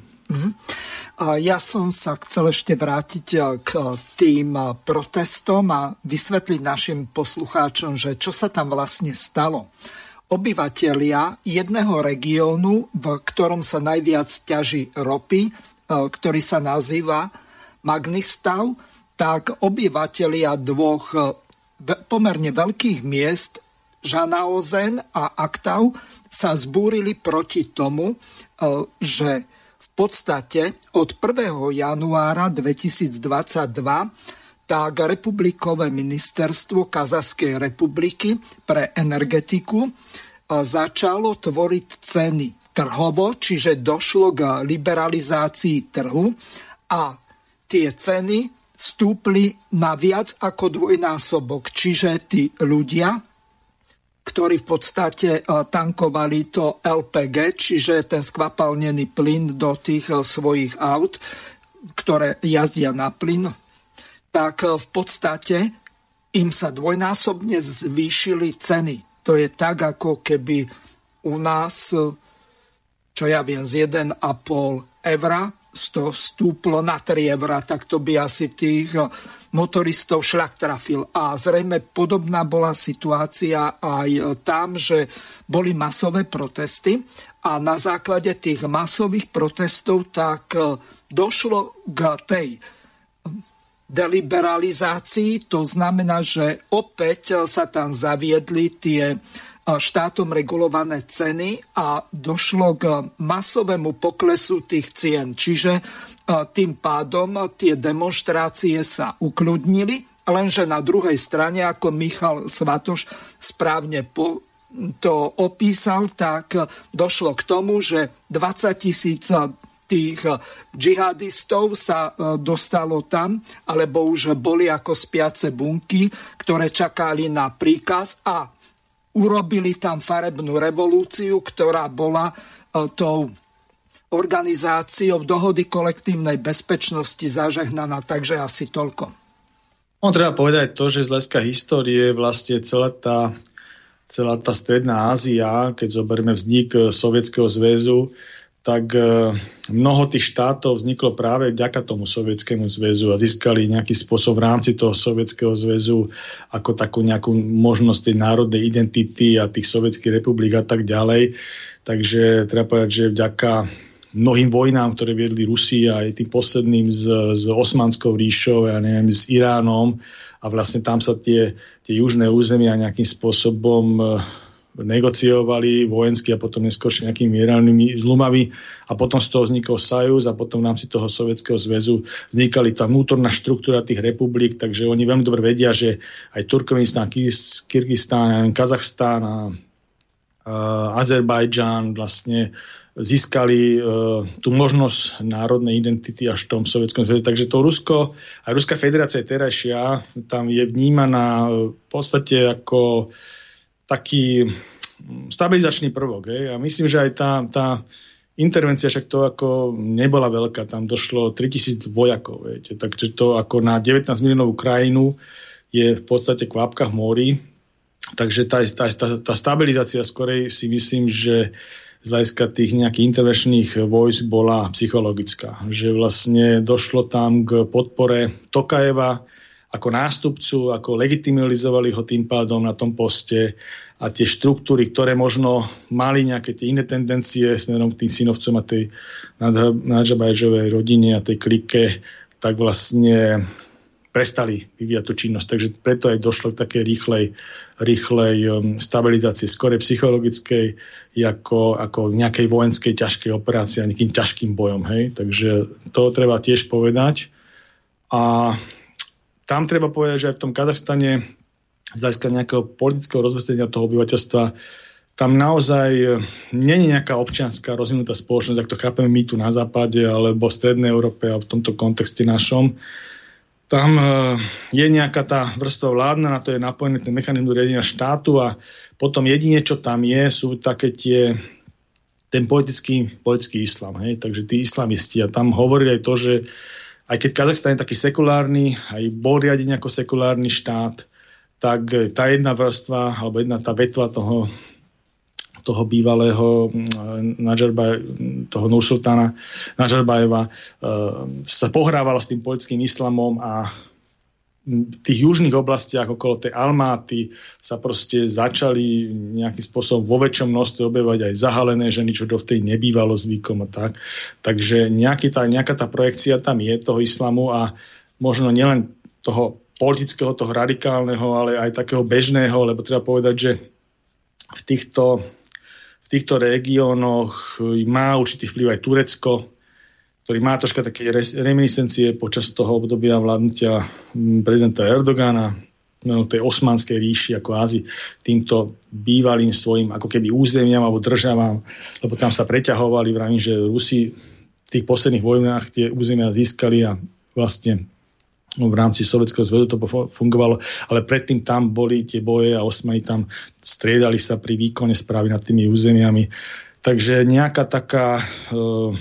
Ja som sa chcel ešte vrátiť k tým protestom a vysvetliť našim poslucháčom, že čo sa tam vlastne stalo. Obyvatelia jedného regiónu, v ktorom sa najviac ťaží ropy, ktorý sa nazýva Magnistav, tak obyvatelia dvoch pomerne veľkých miest Žanaozen a Aktau sa zbúrili proti tomu, že v podstate od 1. januára 2022 tak Republikové ministerstvo Kazachskej republiky pre energetiku začalo tvoriť ceny trhovo, čiže došlo k liberalizácii trhu a tie ceny stúpli na viac ako dvojnásobok, čiže tí ľudia, ktorí v podstate tankovali to LPG, čiže ten skvapalnený plyn do tých svojich aut, ktoré jazdia na plyn, tak v podstate im sa dvojnásobne zvýšili ceny. To je tak, ako keby u nás, čo ja viem, z 1,5 eura to stúplo na 3 eura, tak to by asi tých motoristov šľak trafil. A zrejme podobná bola situácia aj tam, že boli masové protesty a na základe tých masových protestov tak došlo k tej deliberalizácii. To znamená, že opäť sa tam zaviedli tie štátom regulované ceny a došlo k masovému poklesu tých cien. Čiže tým pádom tie demonštrácie sa ukľudnili, lenže na druhej strane, ako Michal Svatoš správne to opísal, tak došlo k tomu, že 20 000 tých džihadistov sa dostalo tam, alebo už boli ako spiace bunky, ktoré čakali na príkaz a urobili tam farebnú revolúciu, ktorá bola tou organizáciou dohody kolektívnej bezpečnosti zažehnaná. Takže asi toľko. No, treba povedať to, že z hľadiska histórie vlastne celá tá stredná Ázia, keď zoberieme vznik Sovietskeho zväzu, tak mnoho tých štátov vzniklo práve vďaka tomu Sovietskému zväzu a získali nejaký spôsob v rámci toho Sovietskeho zväzu ako takú nejakú možnosť tej národnej identity a tých sovietských republik a tak ďalej. Takže treba povedať, že vďaka mnohým vojnám, ktoré viedli Rusi aj tým posledným s Osmanskou ríšou, ja neviem, s Iránom a vlastne tam sa tie južné územia nejakým spôsobom negociovali vojensky a potom neskôršie nejakými mieralnými zlomami a potom z toho vznikol Sajuz a potom v rámci toho Sovietskeho zväzu vznikali tá vnútorná štruktúra tých republik, takže oni veľmi dobre vedia, že aj Turkmenistán, Kyrgyzstán, Kazachstán a Azerbajdžan vlastne získali tú možnosť národnej identity až v tom Sovietskom zväze. Takže to Rusko a Ruská federácia je terajšia, tam je vnímaná v podstate ako taký stabilizačný prvok. A myslím, že aj tá intervencia však to ako nebola veľká, tam došlo 3000 vojakov, viete, takže to ako na 19 miliónovú krajinu je v podstate kvapka v mori, takže tá stabilizácia skorej si myslím, že z hľadiska tých nejakých intervenčných vojsk bola psychologická. Že vlastne došlo tam k podpore Tokajeva ako nástupcu, ako legitimizovali ho tým pádom na tom poste a tie štruktúry, ktoré možno mali nejaké tie iné tendencie smerom k tým synovcom a tej Nadžabajžovej rodine a tej klike, tak vlastne prestali vyvíjať tú činnosť. Takže preto aj došlo k takej rýchlej stabilizácii, skôr psychologickej, ako nejakej vojenskej ťažkej operácii a nejakým ťažkým bojom. Hej? Takže to treba tiež povedať. A tam treba povedať, že aj v tom Kazachstane z hľadiska nejakého politického rozvrstenia toho obyvateľstva tam naozaj nie je nejaká občianská rozvinutá spoločnosť, ak to chápeme my tu na západe alebo v strednej Európe a v tomto kontexte našom. Tam je nejaká tá vrstva vládna, na to je napojený ten mechanizmus riadenia štátu a potom jedine, čo tam je, sú také ten politický islám. Hej? Takže tí islamisti. A tam hovorili aj to, že aj keď Kazachstan je taký sekulárny, aj bol riadený ako sekulárny štát, tak tá jedna vrstva, alebo jedna tá vetva toho bývalého toho Nursultana Nazarbajeva sa pohrávalo s tým politickým islamom a v tých južných oblastiach okolo tej Almaty sa proste začali nejakým spôsobom vo väčšom množstve objavovať aj zahalené ženy, čo dovtedy nebývalo zvykom a tak. Takže nejaká tá projekcia tam je toho islamu a možno nielen toho politického, toho radikálneho, ale aj takého bežného, lebo treba povedať, že v týchto regiónoch má určitý vplyv aj Turecko, ktorý má troška také reminiscencie počas toho obdobia vládnutia prezidenta Erdogana, tej osmanskej ríši a kvázi týmto bývalým svojim ako keby územiam alebo državám, lebo tam sa preťahovali, vravím, že Rusi v tých posledných vojnách tie územia získali a vlastne v rámci Sovietskeho zväzu to fungovalo, ale predtým tam boli tie boje a Osmani tam striedali sa pri výkone správy nad tými územiami. Takže nejaká taká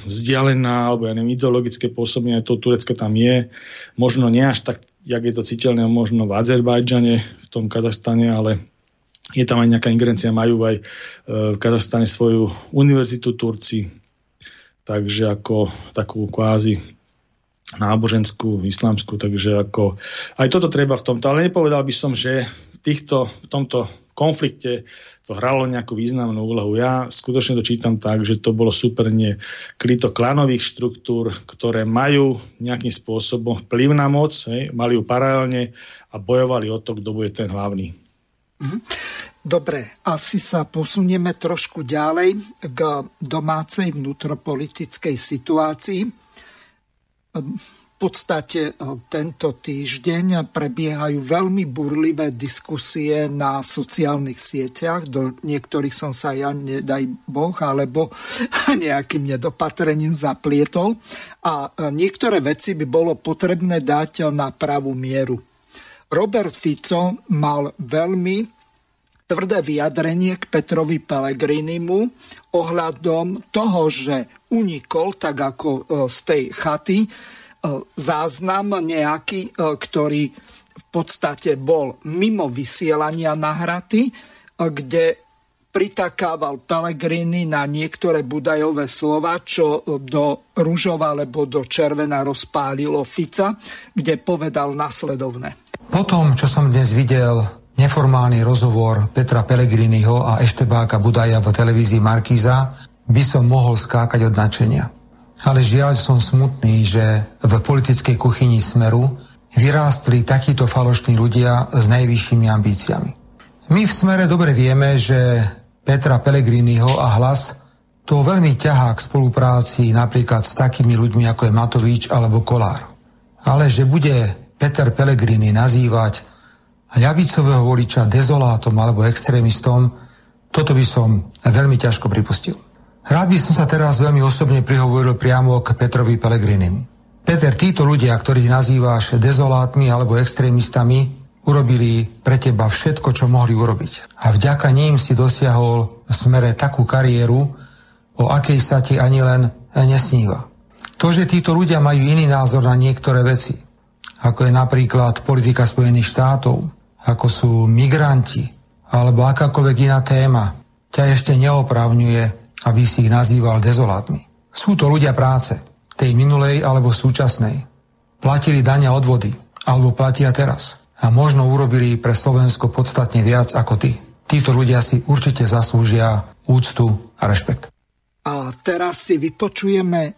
vzdialená alebo ideologické pôsobenie to Turecko tam je. Možno nie až tak, jak je to citeľné, možno v Azerbajdžane, v tom Kazachstane, ale je tam aj nejaká ingerencia. Majú aj v Kazachstane svoju univerzitu Turci. Takže ako takú kvázi náboženskú, islamskú, takže ako aj toto treba v tomto, ale nepovedal by som, že v tomto konflikte to hralo nejakú významnú úlohu. Ja skutočne to čítam tak, že to bolo súperne kryto klanových štruktúr, ktoré majú nejakým spôsobom vplyv na moc, mali ju paralelne a bojovali o to, kto bude ten hlavný. Dobre, asi sa posunieme trošku ďalej k domácej vnútropolitickej situácii. V podstate tento týždeň prebiehajú veľmi burlivé diskusie na sociálnych sieťach. Do niektorých som sa ja, nedaj boh, alebo nejakým nedopatrením zaplietol. A niektoré veci by bolo potrebné dať na pravú mieru. Robert Fico mal veľmi tvrdé vyjadrenie k Petrovi Pellegrinimu ohľadom toho, že unikol, tak ako z tej chaty, záznam nejaký, ktorý v podstate bol mimo vysielania nahratý, kde pritakával Pellegrini na niektoré Budajové slova, čo do ružova alebo do červena rozpálilo Fica, kde povedal nasledovné. Po tom, čo som dnes videl neformálny rozhovor Petra Pellegriniho a Eštebáka Budaja v televízii Markíza, by som mohol skákať od nadšenia. Ale žiaľ som smutný, že v politickej kuchyni Smeru vyrástli takíto falošní ľudia s najvyššími ambíciami. My v Smere dobre vieme, že Petra Pellegriniho a Hlas to veľmi ťahá k spolupráci napríklad s takými ľuďmi ako je Matovič alebo Kolár. Ale že bude Peter Pellegrini nazývať ľavicového voliča dezolátom alebo extrémistom, toto by som veľmi ťažko pripustil. Rád by som sa teraz veľmi osobne prihovoril priamo k Petrovi Pellegrinimu. Peter, títo ľudia, ktorých nazývaš dezolátmi alebo extrémistami, urobili pre teba všetko, čo mohli urobiť. A vďaka ním si dosiahol v Smere takú kariéru, o akej sa ti ani len nesníva. To, že títo ľudia majú iný názor na niektoré veci, ako je napríklad politika Spojených štátov, ako sú migranti, alebo akákoľvek iná téma, ťa ešte neoprávňuje, aby si ich nazýval dezolátmi. Sú to ľudia práce, tej minulej alebo súčasnej. Platili dania odvody, alebo platia teraz. A možno urobili pre Slovensko podstatne viac ako ty. Títo ľudia si určite zaslúžia úctu a rešpekt. A teraz si vypočujeme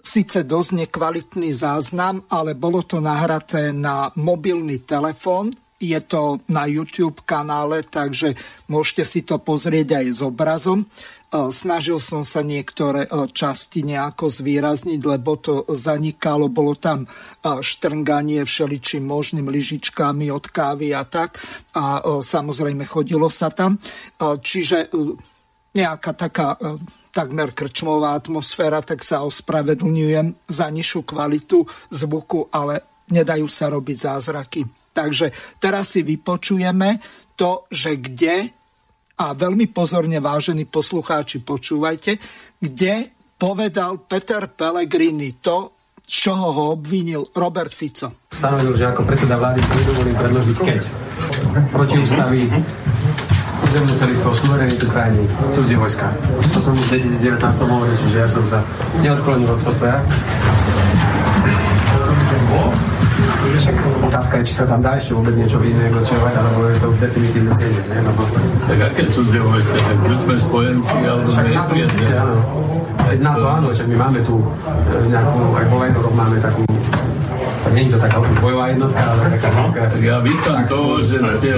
síce dosť nekvalitný záznam, ale bolo to nahraté na mobilný telefón. Je to na YouTube kanále, takže môžete si to pozrieť aj s obrazom. Snažil som sa niektoré časti nejako zvýrazniť, lebo to zanikalo. Bolo tam štrnganie všeličím možným lyžičkami od kávy a tak. A samozrejme chodilo sa tam. Čiže nejaká taká takmer krčmová atmosféra, tak sa ospravedlňujem za nižšiu kvalitu zvuku, ale nedajú sa robiť zázraky. Takže teraz si vypočujeme to, že kde, a veľmi pozorne, vážení poslucháči, počúvajte, kde povedal Peter Pellegrini to, z čoho ho obvinil Robert Fico. Stanovil, že ako predseda vlády to nedovolím predložiť, keď protiústaví územnú celistvo, suverenitu krajiny, cudzie vojska. To som v 2019 hovoril, že ja som sa neodklonil od postoja. Otázka je, či sa tam dá ešte vôbec niečo vynegociovať, alebo je to definitívne zrejme, nie? No, tak aké cudzie vojska? Tak buď sme spojenci, alebo sme nepriedne. NATO áno, že my máme tu nejakú, aj voľajnú rok máme takú. Nie je to taká bojová jednotka, ale taká veľká. Ja vítam toho, že ste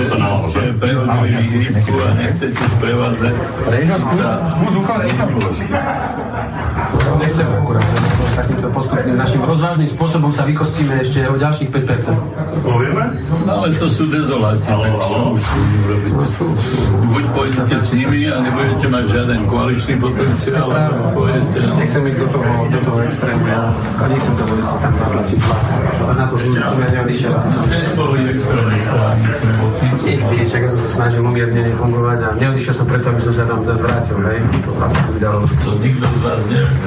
prehodili výhybku a nechcete sprevádzať. Nechceme akurát, že takýmto postupným našim rozvážnym spôsobom sa vykostíme ešte o ďalších 5%. Povieme? Ale to sú dezoláti, tak čo už s nimi robíte? Buď pôjdete s nimi a nebudete mať žiaden koaličný potenciál, alebo pôjdete... Nechcem ísť do toho extrému, a nechcem to voliť tam zatlačiť hlas. A na to sme neodišiel. Ich týček, ja som sa snažil umierne fungovať a neodišiel som preto, aby som sa tam zvrátil, hej? To nikto z vás nevie.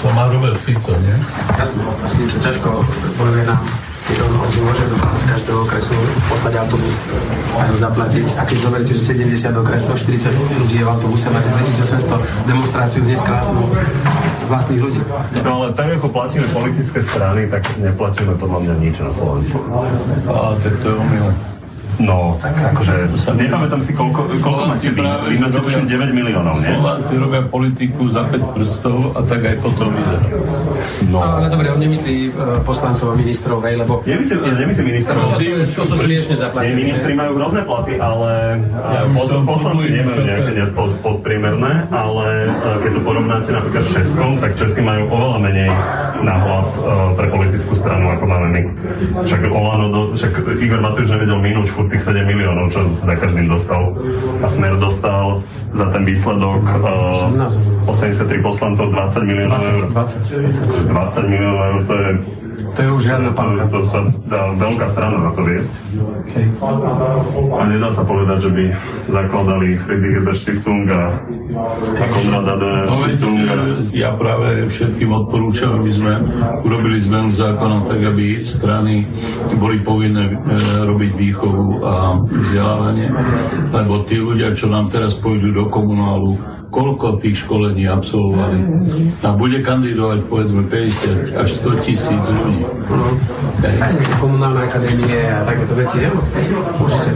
To má Robert Fico, nie? Jasne, vlastne sa ťažko bojuje nám, keď on môže z každého okresu poslať autobus a ho zaplatiť. A keď zoberíte, že 70 okresov, 40 ľudí je v autobuse, máte 2600 demonstráciu hneď krásnu vlastných ľudí. No ale tam, ako platíme politické strany, tak neplatíme podľa mňa nič na Slovensku. A tak to je umil. No, tak akože, nepamätám si, koľko máte vy na tuším 9 miliónov, nie? Slováci robia politiku za 5 prstov a tak aj potom vyzerá. No, ale dobre, on nemyslí poslancov a ministrov, hej, lebo... Nemyslí ministrov, no, to sú smiešne zaplatené. Ministri majú rôzne platy, ale poslanci nemajú nejaké podpriemerné, ale keď to porovnáte napríklad s Českom, tak Česi majú oveľa menej na hlas pre politickú stranu, ako máme my. Však Igor Matovič nevedel minúť furt tých 7 miliónov, čo za každým dostal. A Smer dostal za ten výsledok 83 poslancov 20 miliónov eur. 20 miliónov eur, to je už žiadna pamäť. To sa dá veľká strana na to viesť. Okay. A nedá sa povedať, že by zakladali Friedrich Ebert-Stiftung a Konrad Adenauer-Stiftung. Ja práve všetkým odporúčam, aby sme urobili zmenu zákona tak, aby strany boli povinné robiť výchovu a vzdelávanie. Lebo tí ľudia, čo nám teraz pôjdu do komunálu, koľko tých školení absolvovali. A bude kandidovať, povedzme, 50 až 100 tisíc ľudí. Z komunálnej akadémie a takéto veci, nie? Určite.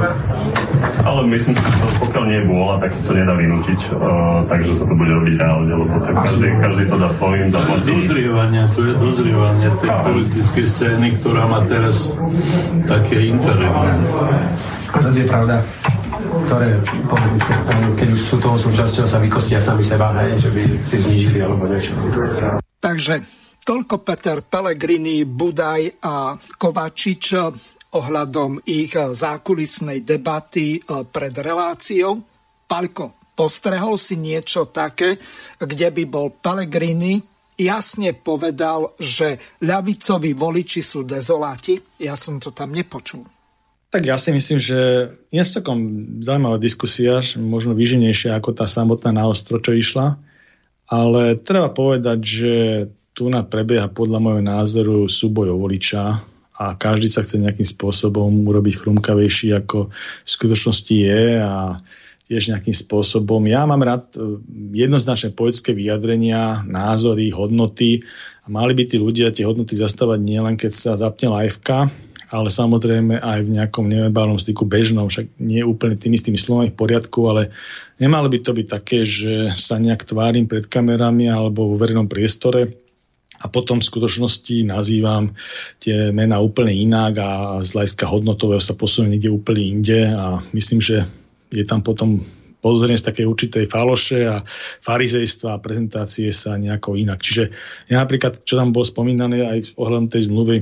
Ale myslím, že pokiaľ nie je vôľa, tak sa to nedá vynúčiť. Takže sa to bude robiť reálne, lebo každý to dá svojím zaplatí. To je dozrievanie tej politickej scény, ktorá má teraz také internet. A to je pravda, ktoré politické strany, keď už sú toho súčasťou, sa vykostia sami seba, hej, že by si znížili alebo niečo. Takže toľko Peter Pellegrini, Budaj a Kovačič ohľadom ich zákulisnej debaty pred reláciou. Paľko, postrehol si niečo také, kde by bol Pellegrini jasne povedal, že ľavicoví voliči sú dezoláti? Ja som to tam nepočul. Tak ja si myslím, že je to takom zaujímavá diskusia, možno výživnejšia ako tá samotná naostro, čo išla. Ale treba povedať, že tu na prebieha podľa môjho názoru súboj o voliča a každý sa chce nejakým spôsobom urobiť chrumkavejší, ako v skutočnosti je a tiež nejakým spôsobom. Ja mám rád jednoznačné politické vyjadrenia, názory, hodnoty a mali by tí ľudia tie hodnoty zastávať nielen keď sa zapne lajvka, ale samozrejme aj v nejakom neverbálnom styku bežnom, však nie úplne tým istým slovami v poriadku, ale nemalo by to byť také, že sa nejak tvárim pred kamerami alebo vo verejnom priestore a potom v skutočnosti nazývam tie mená úplne inak a z hľadiska hodnotového sa posunú niekde úplne inde a myslím, že je tam potom pozrenie z takej určitej faloše a farizejstva a prezentácie sa nejako inak. Čiže ja napríklad, čo tam bolo spomínané aj ohľadom tej zmluvy,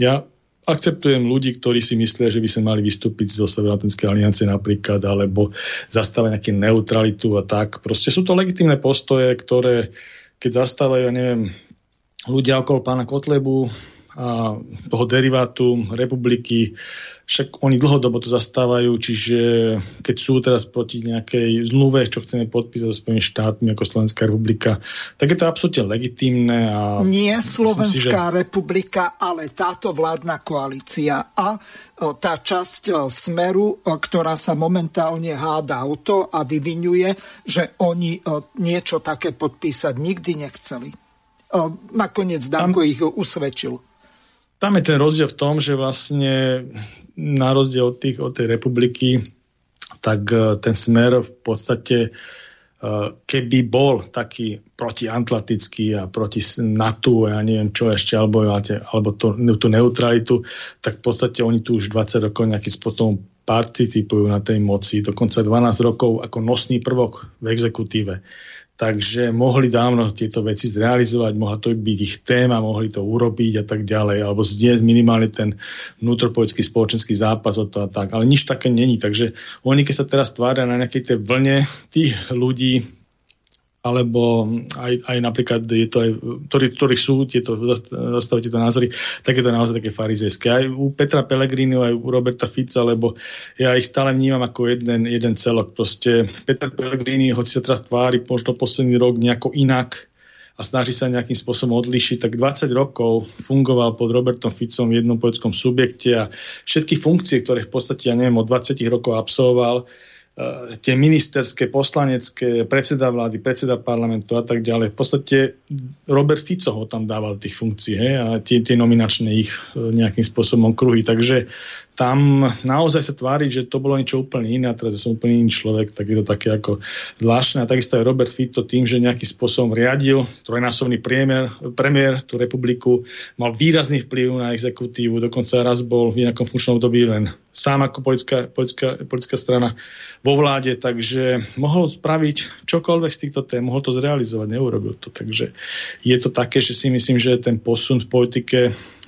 ja akceptujem ľudí, ktorí si myslia, že by sme mali vystúpiť zo Severoatlantskej aliancie napríklad, alebo zastávať nejakú neutralitu a tak. Proste sú to legitímne postoje, ktoré, keď zastávajú, ja neviem, ľudia okolo pána Kotlebu a toho derivátu republiky, však oni dlhodobo to zastávajú, čiže keď sú teraz proti nejakej zmluve, čo chceme podpísať so Spojenými štátmi ako Slovenská republika, tak je to absolútne legitímne. A nie Slovenská republika, ale táto vládna koalícia a tá časť Smeru, ktorá sa momentálne hádá o to a vyvinuje, že oni niečo také podpísať nikdy nechceli. Nakoniec Danko ich usvedčil. Tam je ten rozdiel v tom, že vlastne na rozdiel od tej republiky, tak ten Smer v podstate, keby bol taký protiatlantický a proti NATO, ja neviem čo ešte, alebo tú neutralitu, tak v podstate oni tu už 20 rokov nejakým spôsobom participujú na tej moci, dokonca 12 rokov ako nosný prvok v exekutíve. Takže mohli dávno tieto veci zrealizovať, mohla to byť ich téma, mohli to urobiť a tak ďalej, alebo zdieť minimálne ten vnútropolitický spoločenský zápas o to a tak, ale nič také není. Takže oni, keď sa teraz tvária na nejakej tej vlne tých ľudí, alebo aj napríklad, je to aj, ktorých sú tieto, zastavujú tieto názory, tak je to naozaj také farizejské. Aj u Petra Pellegriniho, aj u Roberta Fica, lebo ja ich stále vnímam ako jeden celok. Proste Peter Pellegrini, hoci sa teraz tvári možno posledný rok nejako inak a snaží sa nejakým spôsobom odlíšiť, tak 20 rokov fungoval pod Robertom Ficom v jednom politickom subjekte a všetky funkcie, ktoré v podstate, ja neviem, od 20 rokov absolvoval, tie ministerské, poslanecké, predseda vlády, predseda parlamentu a tak ďalej. V podstate Robert Fico ho tam dával tých funkcií, hej, a tie nominačné ich nejakým spôsobom kruhy. Takže tam naozaj sa tvári, že to bolo niečo úplne iné a teraz ja som úplne iný človek, tak je to také ako zvláštne. A takisto aj Robert Fico tým, že nejakým spôsobom riadil trojnásobný premiér tú republiku, mal výrazný vplyv na exekutívu, dokonca raz bol v nejakom funkčnom období len sám ako politická strana vo vláde, takže mohol spraviť čokoľvek z týchto tém, mohol to zrealizovať, neurobil to. Takže je to také, že si myslím, že ten posun v politike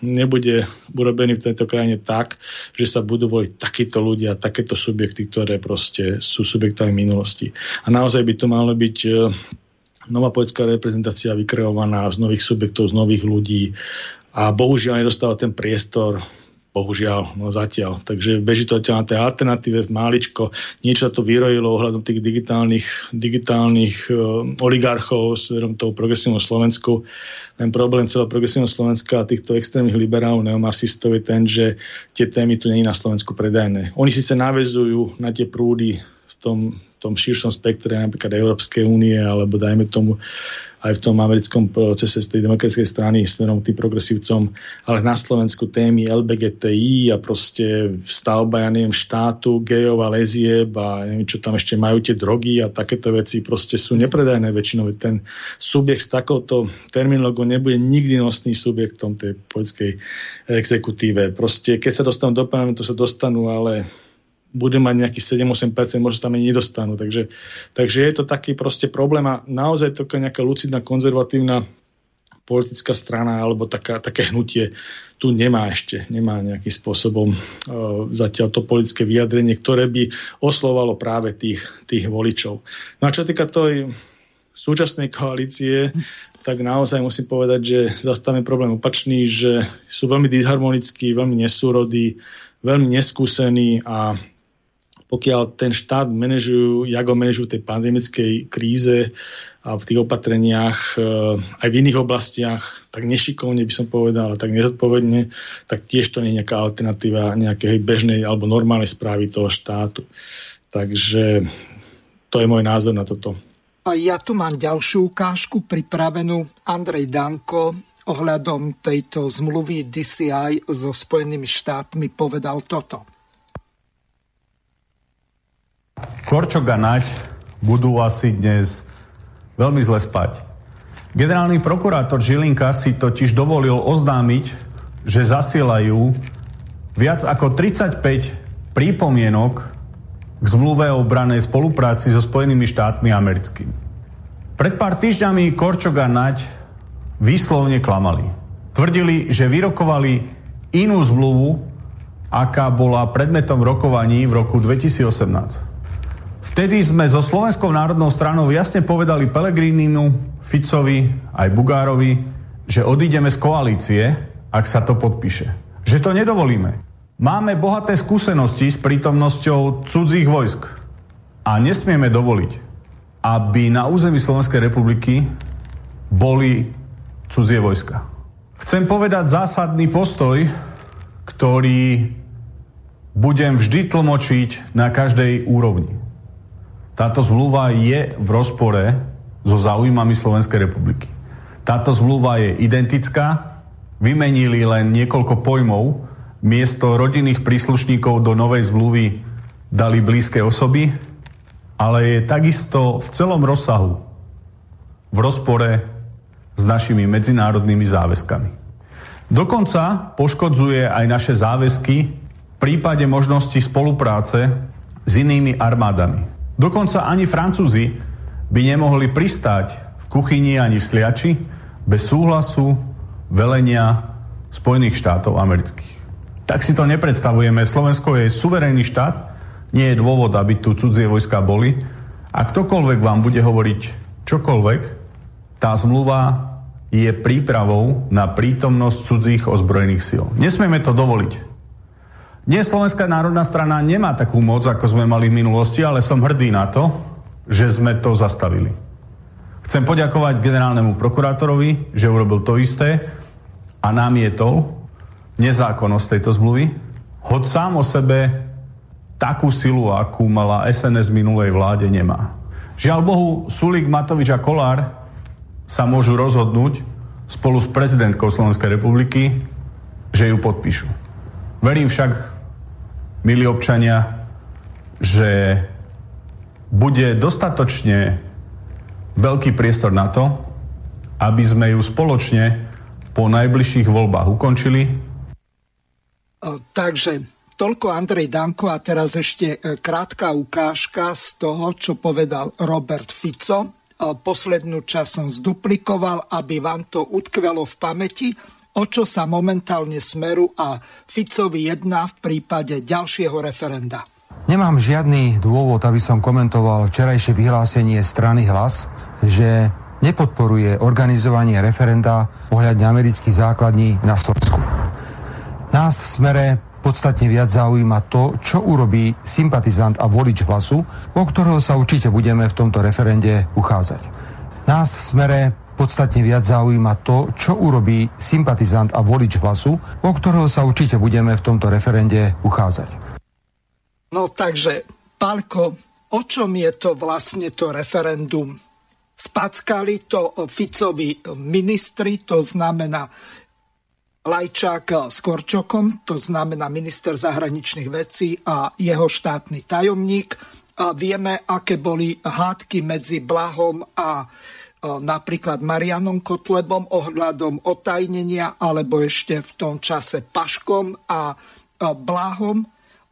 nebude urobený v tejto krajine tak, že sa budú voliť takíto ľudia, takéto subjekty, ktoré proste sú subjektami minulosti. A naozaj by to malo byť nová politická reprezentácia vykreovaná z nových subjektov, z nových ľudí a bohužiaľ nedostáva ten priestor, bohužiaľ, no zatiaľ. Takže beží to na tej alternatíve máličko. Niečo to vyrojilo ohľadom tých digitálnych oligarchov smerom toho progresívneho Slovensku. Ten problém celého progresívneho Slovenska a týchto extrémnych liberálov, neomarxistov je ten, že tie témy tu nie je na Slovensku predajné. Oni síce navezujú na tie prúdy v tom širšom spektre napríklad Európskej únie alebo dajme tomu aj v tom americkom procese z tej demokratickej strany smerom tým progresívcom, ale na Slovensku témy LBGTI a proste stavba, ja neviem, štátu, gejov a lezieb a neviem, čo tam ešte majú tie drogy a takéto veci proste sú nepredajné väčšinou. Ten subjekt s takouto terminológiou nebude nikdy nosný subjektom tej poľskej exekutíve. Proste keď sa dostanú do parlamentu, sa dostanú, ale budú mať nejakých 7-8%, možno tam ani nedostanú. Takže je to taký proste problém a naozaj to nejaká lucidná, konzervatívna politická strana alebo také hnutie tu nemá nejakým spôsobom zatiaľ to politické vyjadrenie, ktoré by oslovalo práve tých voličov. No a čo týka tej súčasnej koalície, tak naozaj musím povedať, že zastávame problém opačný, že sú veľmi disharmonickí, veľmi nesúrodí, veľmi neskúsení a pokiaľ ten štát manažujú, jak ho manažujú v tej pandemickej kríze a v tých opatreniach aj v iných oblastiach, tak nešikovne by som povedal, ale tak nezodpovedne, tak tiež to nie je nejaká alternatíva nejakej bežnej alebo normálnej správy toho štátu. Takže to je môj názor na toto. A ja tu mám ďalšiu ukážku pripravenú. Andrej Danko ohľadom tejto zmluvy DCI so Spojenými štátmi povedal toto. Korčok a Naď budú asi dnes veľmi zle spať. Generálny prokurátor Žilinka si totiž dovolil oznámiť, že zasielajú viac ako 35 prípomienok k zmluve o obrannej spolupráci so Spojenými štátmi americkými. Pred pár týždňami Korčok a Naď výslovne klamali. Tvrdili, že vyrokovali inú zmluvu, aká bola predmetom rokovaní v roku 2018. Vtedy sme so Slovenskou národnou stranou jasne povedali Pellegrinimu, Ficovi aj Bugárovi, že odídeme z koalície, ak sa to podpíše. Že to nedovolíme. Máme bohaté skúsenosti s prítomnosťou cudzích vojsk a nesmieme dovoliť, aby na území Slovenskej republiky boli cudzie vojska. Chcem povedať zásadný postoj, ktorý budem vždy tlmočiť na každej úrovni. Táto zmluva je v rozpore so záujmami Slovenskej republiky. Táto zmluva je identická, vymenili len niekoľko pojmov, miesto rodinných príslušníkov do novej zmluvy dali blízke osoby, ale je takisto v celom rozsahu v rozpore s našimi medzinárodnými záväzkami. Dokonca poškodzuje aj naše záväzky v prípade možnosti spolupráce s inými armádami. Dokonca ani Francúzi by nemohli pristáť v kuchyni ani v sliači bez súhlasu velenia Spojených štátov amerických. Tak si to nepredstavujeme. Slovensko je suverénny štát, nie je dôvod, aby tu cudzie vojska boli. A ktokoľvek vám bude hovoriť čokoľvek, tá zmluva je prípravou na prítomnosť cudzích ozbrojených síl. Nesmieme to dovoliť. Dnes Slovenská národná strana nemá takú moc, ako sme mali v minulosti, ale som hrdý na to, že sme to zastavili. Chcem poďakovať generálnemu prokurátorovi, že urobil to isté a namietol nezákonnosť tejto zmluvy, hoď sám o sebe takú silu, akú mala SNS minulej vláde, nemá. Žiaľ Bohu, Sulík, Matovič a Kolár sa môžu rozhodnúť spolu s prezidentkou Slovenskej republiky, že ju podpíšu. Verím však, milí občania, že bude dostatočne veľký priestor na to, aby sme ju spoločne po najbližších voľbách ukončili. Takže toľko Andrej Danko a teraz ešte krátka ukážka z toho, čo povedal Robert Fico. Poslednú časť som zduplikoval, aby vám to utkvelo v pamäti, o čo sa momentálne Smeru a Ficovi jedná v prípade ďalšieho referenda. Nemám žiadny dôvod, aby som komentoval včerajšie vyhlásenie strany Hlas, že nepodporuje organizovanie referenda ohľadne amerických základní na Slovensku. Nás v Smere podstatne viac zaujíma to, čo urobí sympatizant a volič Hlasu, o ktorého sa určite budeme v tomto referende uchádzať. Nás v Smere podstatne viac zaujíma to, čo urobí sympatizant a volič Hlasu, o ktorého sa určite budeme v tomto referende uchádzať. No takže, Pálko, o čom je to vlastne to referendum? Spackali to Ficovi ministri, to znamená Lajčák s Korčokom, to znamená minister zahraničných vecí a jeho štátny tajomník. A vieme, aké boli hádky medzi Blahom a napríklad Mariánom Kotlebom ohľadom otajnenia, alebo ešte v tom čase Paškom a Blahom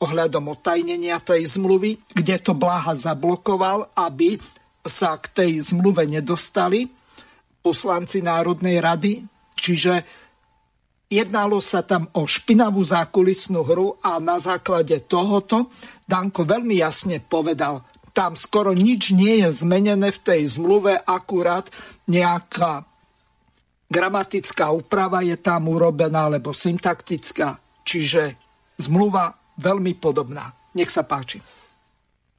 ohľadom otajnenia tej zmluvy, kde to Blaha zablokoval, aby sa k tej zmluve nedostali poslanci Národnej rady. Čiže jednalo sa tam o špinavú zákulisnú hru a na základe tohoto Danko veľmi jasne povedal, tam skoro nič nie je zmenené v tej zmluve, akurát nejaká gramatická úprava je tam urobená, alebo syntaktická. Čiže zmluva veľmi podobná. Nech sa páči.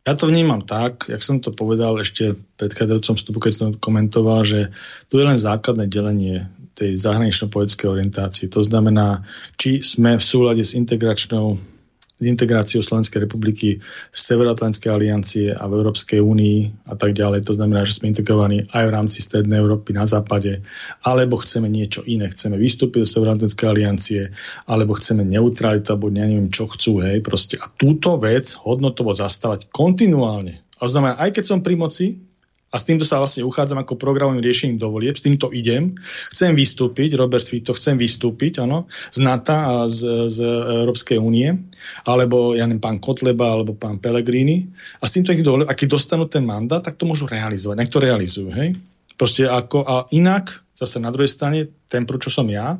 Ja to vnímam tak, jak som to povedal ešte predchádzajúcom vstupu, keď som komentoval, že tu je len základné delenie tej zahranično-politickej orientácie. To znamená, či sme v súlade s integráciou Slovenskej republiky v Severoatlantskej aliancie a v Európskej únii a tak ďalej. To znamená, že sme integrovaní aj v rámci Strednej Európy na západe, alebo chceme niečo iné. Chceme vystúpiť do Severoatlantskej aliancie, alebo chceme neutralitu, alebo neviem, čo chcú. Hej, proste. A túto vec hodnotovo zastávať kontinuálne. A znamená, aj keď som pri moci, a s týmto sa vlastne uchádzam ako programovým riešením do volieb, s týmto idem, chcem vystúpiť, Robert Fico, chcem vystúpiť, áno, z NATO a z Európskej únie, alebo, ja neviem, pán Kotleba, alebo pán Pellegrini, a s týmto ich do volieb, a keď dostanú ten mandát, tak to môžu realizovať, nech to realizujú, hej. Proste ako, a inak, zase na druhej strane, ten, prečo som ja,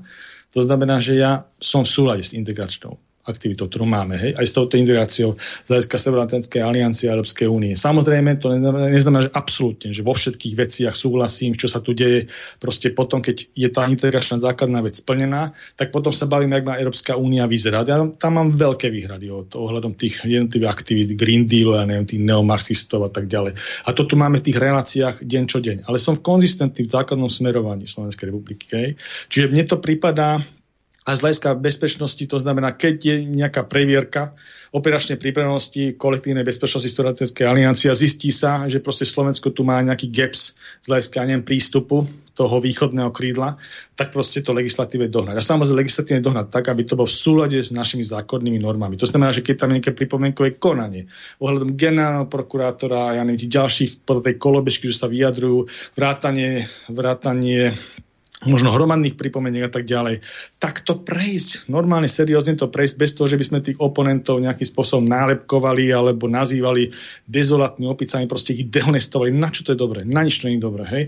to znamená, že ja som v súlade s integračnou aktivitou, ktorú máme, hej, aj s touto integráciou z hľadiska Severoatlantskej aliancie a Európskej únie. Samozrejme, to neznamená, že absolútne, že vo všetkých veciach súhlasím, čo sa tu deje, proste potom, keď je tá integračná základná vec splnená, tak potom sa bavíme, jak má Európska únia vyzerať. Ja tam mám veľké výhrady ohľadom tých jednotlivých aktivít, Green Dealu, ja neviem, tých neomarxistov a tak ďalej. A to tu máme v tých reláciách deň čo deň. Ale som konzistentný v základnom smerovaní Slovenskej republiky, hej. Čiže mne to pripadá. A z hľadiska bezpečnosti, to znamená, keď je nejaká previerka operačnej pripravenosti kolektívnej bezpečnosti Severoatlantskej aliancie a zistí sa, že proste Slovensko tu má nejaký gaps z hľadiska, neviem, prístupu toho východného krídla, tak proste to legislatíve dohnať. A samozrejme legislatívne dohnať tak, aby to bolo v súlade s našimi zákonnými normami. To znamená, že keď tam je nejaké pripomienkové konanie ohľadom generálneho prokurátora, ja neviem, ďalších podľa tej kolobečky, že sa vyjadrujú, vrátanie možno hromadných pripomeniek a tak ďalej, tak to prejsť, normálne seriózne to prejsť, bez toho, že by sme tých oponentov nejakým spôsobom nálepkovali alebo nazývali dezolátnymi opicami, proste ich dehonestovali. Na čo to je dobré? Na nič to nie je dobré, hej?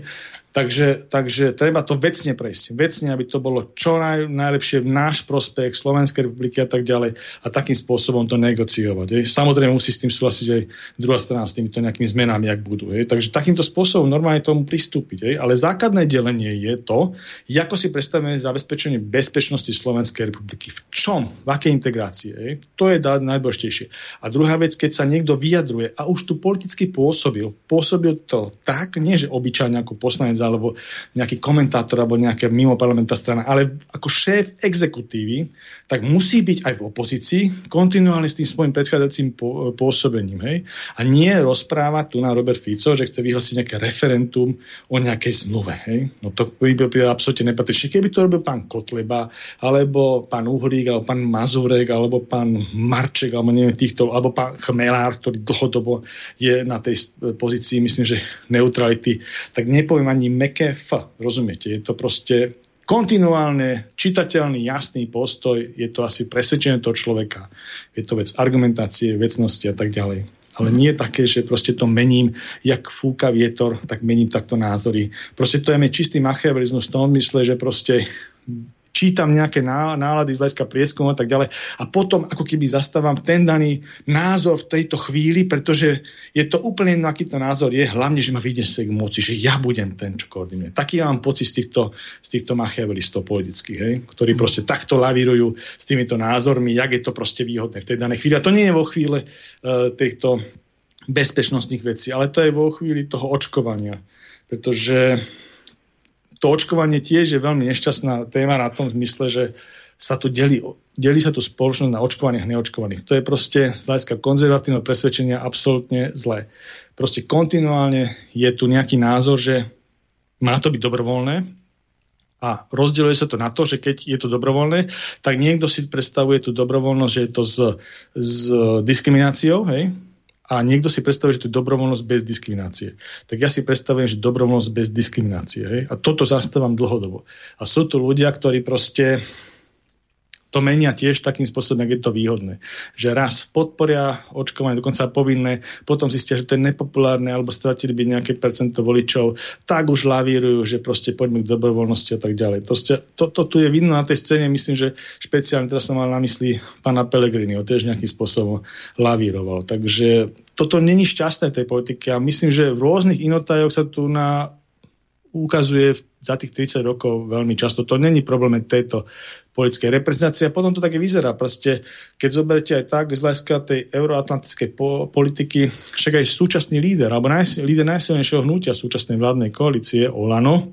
Takže treba to vecne prejsť. Vecne, aby to bolo čo najlepšie v náš prospech, Slovenskej republiky a tak ďalej, a takým spôsobom to negociovať. Hej. Samozrejme musí s tým súhlasiť aj druhá strana s týmito nejakými zmenami, ak budú. Hej. Takže takýmto spôsobom normálne tomu pristúpiť. Hej. Ale základné delenie je to, ako si predstavíme zabezpečenie bezpečnosti Slovenskej republiky. V čom? V akej integrácii? Hej. To je najdôležitejšie. A druhá vec, keď sa niekto vyjadruje a už tu politicky pôsobil to tak, nie že obyčajne ako poslanec alebo nejaký komentátor, alebo nejaká mimoparlamentná strana, ale ako šéf exekutívy, tak musí byť aj v opozícii kontinuálne s tým svojim predchádzajúcim pôsobením. Hej? A nie rozpráva tu na Robert Fico, že chce vyhlásiť nejaké referendum o nejakej zmluve. Hej? No to by bol absolútne nepatričný. Keby to robil pán Kotleba, alebo pán Uhrík, alebo pán Mazurek, alebo pán Marček, alebo neviem týchto, alebo pán Chmelár, ktorý dlhodobo je na tej pozícii, myslím, že neutrality, tak nepoviem ani meké F, rozumiete? Je to proste kontinuálne, čitateľný, jasný postoj, je to asi presvedčenie toho človeka. Je to vec argumentácie, vecnosti a tak ďalej. Ale nie také, že proste to mením, jak fúka vietor, tak mením takto názory. Proste to je mi čistý machiavelizmus v tom mysle, že proste čítam nejaké nálady z hľadiska prieskumu a tak ďalej. A potom ako keby zastávam ten daný názor v tejto chvíli, pretože je to úplne jedno, aký to názor je, hlavne, že ma vyjde sa k moci, že ja budem ten, čo koordinuje. Taký ja mám pocit z týchto machiavelistov politických, hej, ktorí proste takto lavírujú s týmito názormi, jak je to proste výhodné v tej danej chvíli. A to nie je vo chvíle týchto bezpečnostných vecí, ale to je vo chvíli toho očkovania. Pretože to očkovanie tiež je veľmi nešťastná téma na tom zmysle, že sa tu delí sa tu spoločnosť na očkovaných a neočkovaných. To je proste z hľadiska konzervatívneho presvedčenia absolútne zlé. Proste kontinuálne je tu nejaký názor, že má to byť dobrovoľné, a rozdeľuje sa to na to, že keď je to dobrovoľné, tak niekto si predstavuje tú dobrovoľnosť, že je to s diskrimináciou, hej? A niekto si predstavuje, že to je dobrovoľnosť bez diskriminácie. Tak ja si predstavujem, že dobrovoľnosť bez diskriminácie. Hej? A toto zastávam dlhodobo. A sú tu ľudia, ktorí proste to menia tiež takým spôsobom, ak je to výhodné. Že raz podporia očkovanie, dokonca povinné, potom zistia, že to je nepopulárne, alebo stratili by nejaké percento voličov, tak už lavírujú, že proste poďme k dobrovoľnosti a tak ďalej. To tu je vidno na tej scéne, myslím, že špeciálne teraz som mal na mysli pána Pellegriniho, tiež nejakým spôsobom lavíroval. Takže toto není šťastné tej politiky a myslím, že v rôznych inotajoch sa tu ukazuje za tých 30 rokov veľmi často. To není problém tejto politickej reprezentácie. A potom to také vyzerá. Proste, keď zoberete aj tak z hľadiska tej euroatlantickej politiky, však aj súčasný líder, alebo líder najsilnejšieho hnutia súčasnej vládnej koalície, Olano,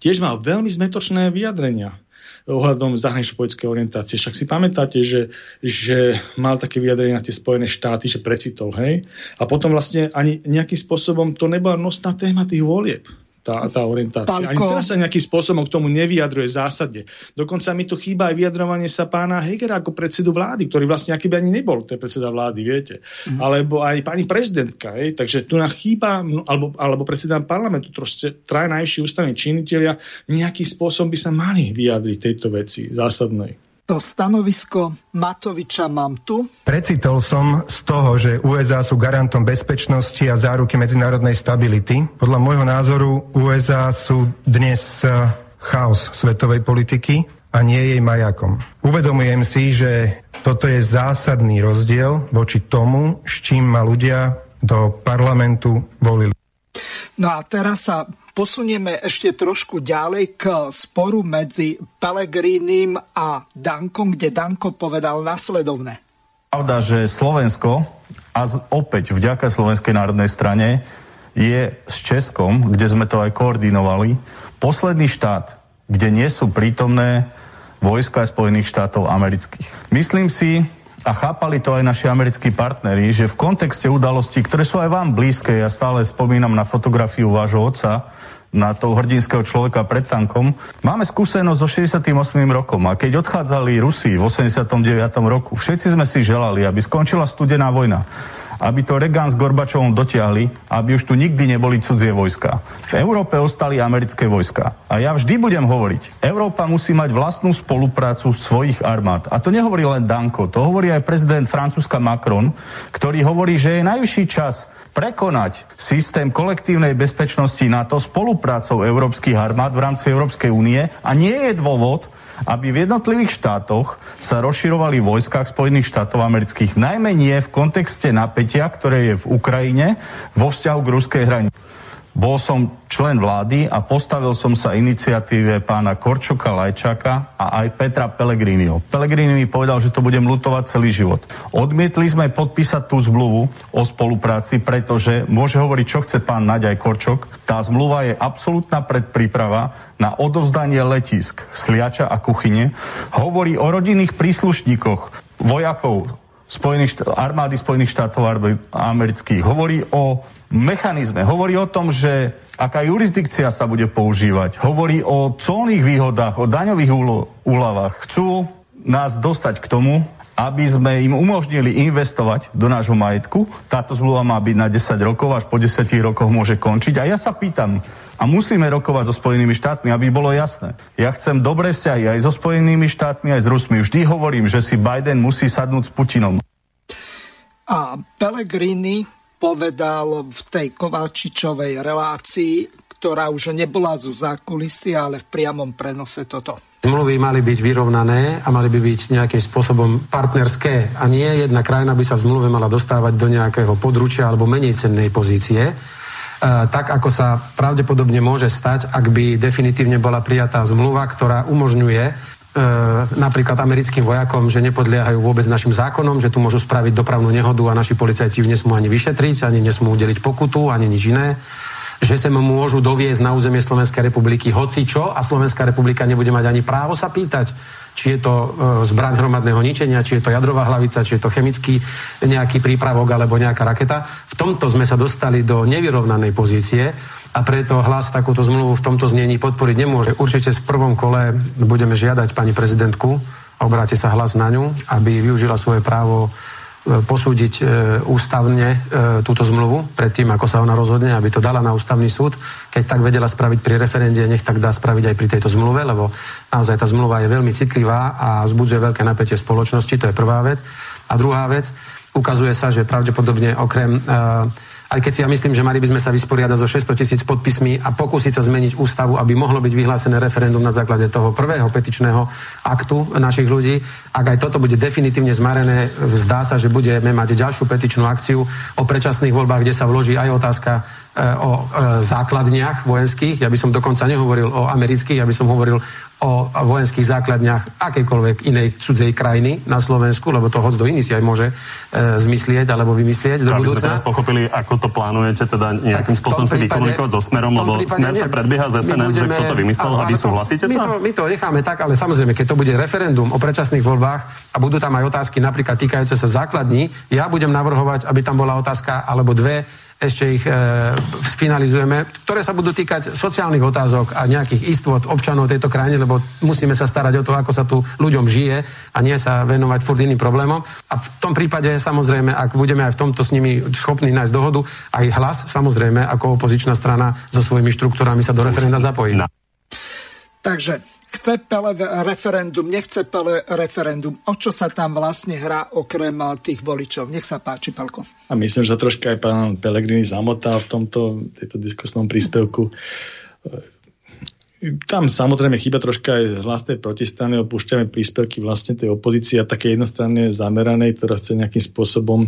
tiež má veľmi zmetočné vyjadrenia ohľadom zahranično-politické orientácie. Však si pamätáte, že mal také vyjadrenie na tie Spojené štáty, že precitol, hej? A potom vlastne ani nejakým spôsobom to nebola nosná téma tých volieb. Tá orientácia. Ani teraz sa nejakým spôsobom k tomu nevyjadruje zásadne. Dokonca mi tu chýba aj vyjadrovanie sa pána Hegera ako predsedu vlády, ktorý vlastne aký by ani nebol, to je predseda vlády, viete. Alebo aj pani prezidentka. Takže tu nám chýba, alebo predseda parlamentu, traja najvyšší ústavní činitelia, nejaký spôsob by sa mali vyjadriť tejto veci zásadnej. To stanovisko Matoviča mám tu. Precitol som z toho, že USA sú garantom bezpečnosti a záruky medzinárodnej stability. Podľa môjho názoru USA sú dnes chaos svetovej politiky a nie jej majakom. Uvedomujem si, že toto je zásadný rozdiel voči tomu, s čím ma ľudia do parlamentu volili. No a teraz sa posunieme ešte trošku ďalej k sporu medzi Pellegrinim a Dankom, kde Danko povedal nasledovne. Pravda, že Slovensko, a opäť vďaka Slovenskej národnej strane, je s Českom, kde sme to aj koordinovali, posledný štát, kde nie sú prítomné vojska Spojených štátov amerických. Myslím si, a chápali to aj naši americkí partneri, že v kontexte udalostí, ktoré sú aj vám blízke, ja stále spomínam na fotografiu vášho otca, na toho hrdinského človeka pred tankom, máme skúsenosť so 68. rokom. A keď odchádzali Rusi v 89. roku, všetci sme si želali, aby skončila studená vojna, aby to Reagan s Gorbačovom dotiahli, aby už tu nikdy neboli cudzie vojska. V Európe ostali americké vojska. A ja vždy budem hovoriť, Európa musí mať vlastnú spoluprácu svojich armád. A to nehovorí len Danko, to hovorí aj prezident Francúzska Macron, ktorý hovorí, že je najvyšší čas prekonať systém kolektívnej bezpečnosti NATO spoluprácou európskych armád v rámci Európskej únie a nie je dôvod, aby v jednotlivých štátoch sa rozširovali vojskách Spojených štátov amerických, najmä nie v kontexte napätia, ktoré je v Ukrajine vo vzťahu k ruskej hranici. Bol som člen vlády a postavil som sa iniciatíve pána Korčoka, Lajčaka a aj Petra Pellegriniho. Pellegrini mi povedal, že to budem ľutovať celý život. Odmietli sme podpísať tú zmluvu o spolupráci, pretože môže hovoriť, čo chce pán Naď aj Korčok. Tá zmluva je absolútna predpríprava na odovzdanie letísk Sliača a Kuchyne. Hovorí o rodinných príslušníkoch vojakov armády Spojených štátov amerických. Hovorí o mechanizme, hovorí o tom, že aká jurisdikcia sa bude používať, hovorí o colných výhodách, o daňových úľavách. Chcú nás dostať k tomu, aby sme im umožnili investovať do nášho majetku. Táto zmluva má byť na 10 rokov, až po 10 rokoch môže končiť. A ja sa pýtam, a musíme rokovať so Spojenými štátmi, aby bolo jasné. Ja chcem dobré vzťahy aj so Spojenými štátmi, aj s Rusmi. Vždy hovorím, že si Biden musí sadnúť s Putinom. A Pellegrini povedal v tej Kovalčičovej relácii, ktorá už nebola zo zákulisí, ale v priamom prenose toto. Zmluvy mali byť vyrovnané a mali by byť nejakým spôsobom partnerské. A nie jedna krajina by sa v zmluve mala dostávať do nejakého područia alebo menej cennej pozície. Tak, ako sa pravdepodobne môže stať, ak by definitívne bola prijatá zmluva, ktorá umožňuje napríklad americkým vojakom, že nepodliehajú vôbec našim zákonom, že tu môžu spraviť dopravnú nehodu a naši policajti ju nesmú ani vyšetriť, ani nesmú udeliť pokutu, ani nič iné, že sem môžu doviezť na územie Slovenskej republiky hocičo a Slovenská republika nebude mať ani právo sa pýtať, či je to zbraň hromadného ničenia, či je to jadrová hlavica, či je to chemický nejaký prípravok alebo nejaká raketa. V tomto sme sa dostali do nevyrovnanej pozície. A preto hlas takúto zmluvu v tomto znení podporiť nemôže. Určite v prvom kole budeme žiadať pani prezidentku, obráte sa hlas na ňu, aby využila svoje právo posúdiť ústavne túto zmluvu predtým, ako sa ona rozhodne, aby to dala na ústavný súd. Keď tak vedela spraviť pri referende, nech tak dá spraviť aj pri tejto zmluve, lebo naozaj tá zmluva je veľmi citlivá a vzbudzuje veľké napätie v spoločnosti, to je prvá vec. A druhá vec, ukazuje sa, že pravdepodobne okrem... Aj keď si ja myslím, že mali by sme sa vysporiadať so 600 000 podpismi a pokúsiť sa zmeniť ústavu, aby mohlo byť vyhlásené referendum na základe toho prvého petičného aktu našich ľudí. Ak aj toto bude definitívne zmarené, zdá sa, že budeme mať ďalšiu petičnú akciu o predčasných voľbách, kde sa vloží aj otázka o základniach vojenských. Ja by som dokonca nehovoril o amerických, ja by som hovoril o vojenských základniach akejkoľvek inej cudzej krajiny na Slovensku, lebo to hoc do iný si aj môže zmyslieť alebo vymyslieť do budúcna. Aby sme teraz pochopili, ako to plánujete, teda nejakým spôsobom sa vykomunikovať so Smerom, lebo Smer sa predbieha z SNS, že kto to vymyslel a vy súhlasíte tam? My to necháme tak, ale samozrejme, keď to bude referendum o predčasných voľbách a budú tam aj otázky napríklad týkajúce sa základní, ja budem navrhovať, aby tam bola otázka alebo dve, ešte ich finalizujeme, ktoré sa budú týkať sociálnych otázok a nejakých istôt občanov tejto krajiny, lebo musíme sa starať o to, ako sa tu ľuďom žije a nie sa venovať furt iným problémom. A v tom prípade, samozrejme, ak budeme aj v tomto s nimi schopní nájsť dohodu, aj Hlas, samozrejme, ako opozičná strana so svojimi štruktúrami sa do referenda zapojí. Takže chce Pele referendum, nechce Pele referendum. O čo sa tam vlastne hrá okrem tých voličov? Nech sa páči, Pelko. A myslím, že troška aj pán Pellegrini zamotá v tejto diskusnom príspevku. Tam samozrejme chýba troška aj z vlastnej protistrany. Opúšťame príspevky vlastne tej opozície a také jednostranne zameranej, ktorá chce nejakým spôsobom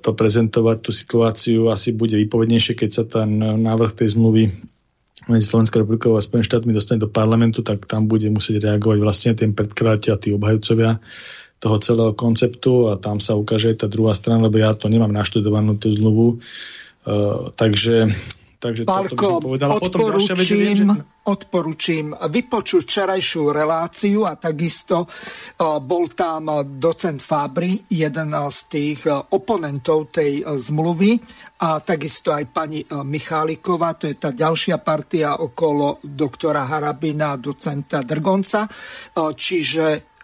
to prezentovať, tú situáciu. Asi bude výpovednejšie, keď sa ten návrh tej zmluvy medzi Slovenskou republikou a Spojenými štátmi dostane do parlamentu, tak tam bude musieť reagovať vlastne ten predkladateľ a tí obhajúcovia toho celého konceptu a tam sa ukáže aj tá druhá strana, lebo ja to nemám naštudovanú tú zmluvu. Takže Pálko, to by som povedala. Odporúčim vypočuť včerajšiu reláciu a takisto bol tam docent Fábry, jeden z tých oponentov tej zmluvy a takisto aj pani Micháliková, to je tá ďalšia partia okolo doktora Harabina a docenta Drgonca, čiže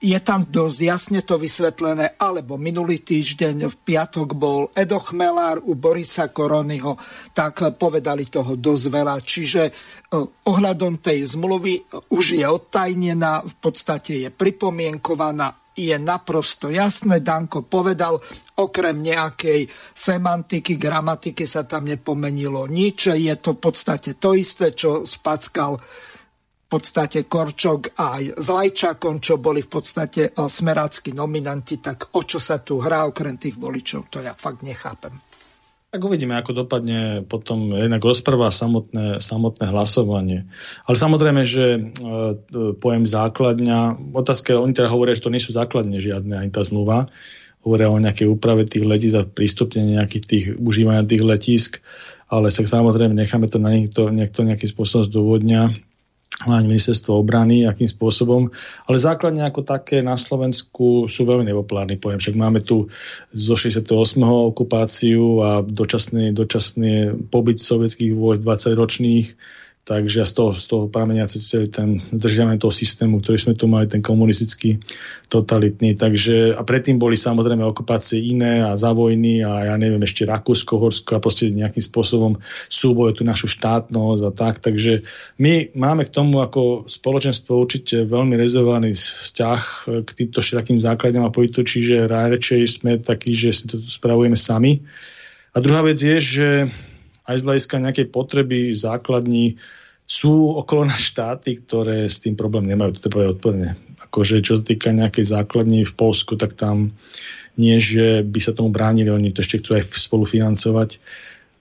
je tam dosť jasne to vysvetlené, alebo minulý týždeň v piatok bol Edo Chmelár u Borisa Koronyho, tak povedali toho dosť veľa. Čiže ohľadom tej zmluvy už je odtajnená, v podstate je pripomienkovaná, je naprosto jasné, Danko povedal, okrem nejakej semantiky, gramatiky sa tam nepomenilo nič, je to v podstate to isté, čo spackal v podstate Korčok a aj s Lajčákom, čo boli v podstate smeráckí nominanti, tak o čo sa tu hrá okrem tých voličov, to ja fakt nechápem. Tak uvidíme, ako dopadne potom jednak rozpráva samotné hlasovanie. Ale samozrejme, že pojem základňa, otázka, oni teda hovoria, že to nie sú základne žiadne, ani tá zmluva, hovoria o nejakej úprave tých letísk a prístupnenie nejakých tých užívania tých letísk, ale samozrejme necháme to na niekto nejakým spôsobom zdôvodňa, hlavne ministerstvo obrany, akým spôsobom. Ale základne ako také na Slovensku sú veľmi nepopulárny pojem. Však máme tu zo 68. okupáciu a dočasný pobyt sovietských vojsk 20-ročných, takže z toho pramenia celý ten zdržiavanie toho systému, ktorý sme tu mali, ten komunistický, totalitný. Takže, a predtým boli samozrejme okupácie iné a za vojny a ja neviem, ešte Rakúsko, Horsko a proste nejakým spôsobom súboj tú našu štátnosť a tak. Takže my máme k tomu ako spoločenstvo určite veľmi rezervovaný vzťah k týmto širakým základňam a pojitu, čiže radšej sme takí, že si to spravujeme sami. A druhá vec je, že aj z hľadiska nejakej potreby základní sú okolo nás štáty, ktoré s tým problém nemajú, to je odporné. Akože čo sa týka nejakej základní v Poľsku, tak tam nie, že by sa tomu bránili, oni to ešte chcú aj spolufinancovať.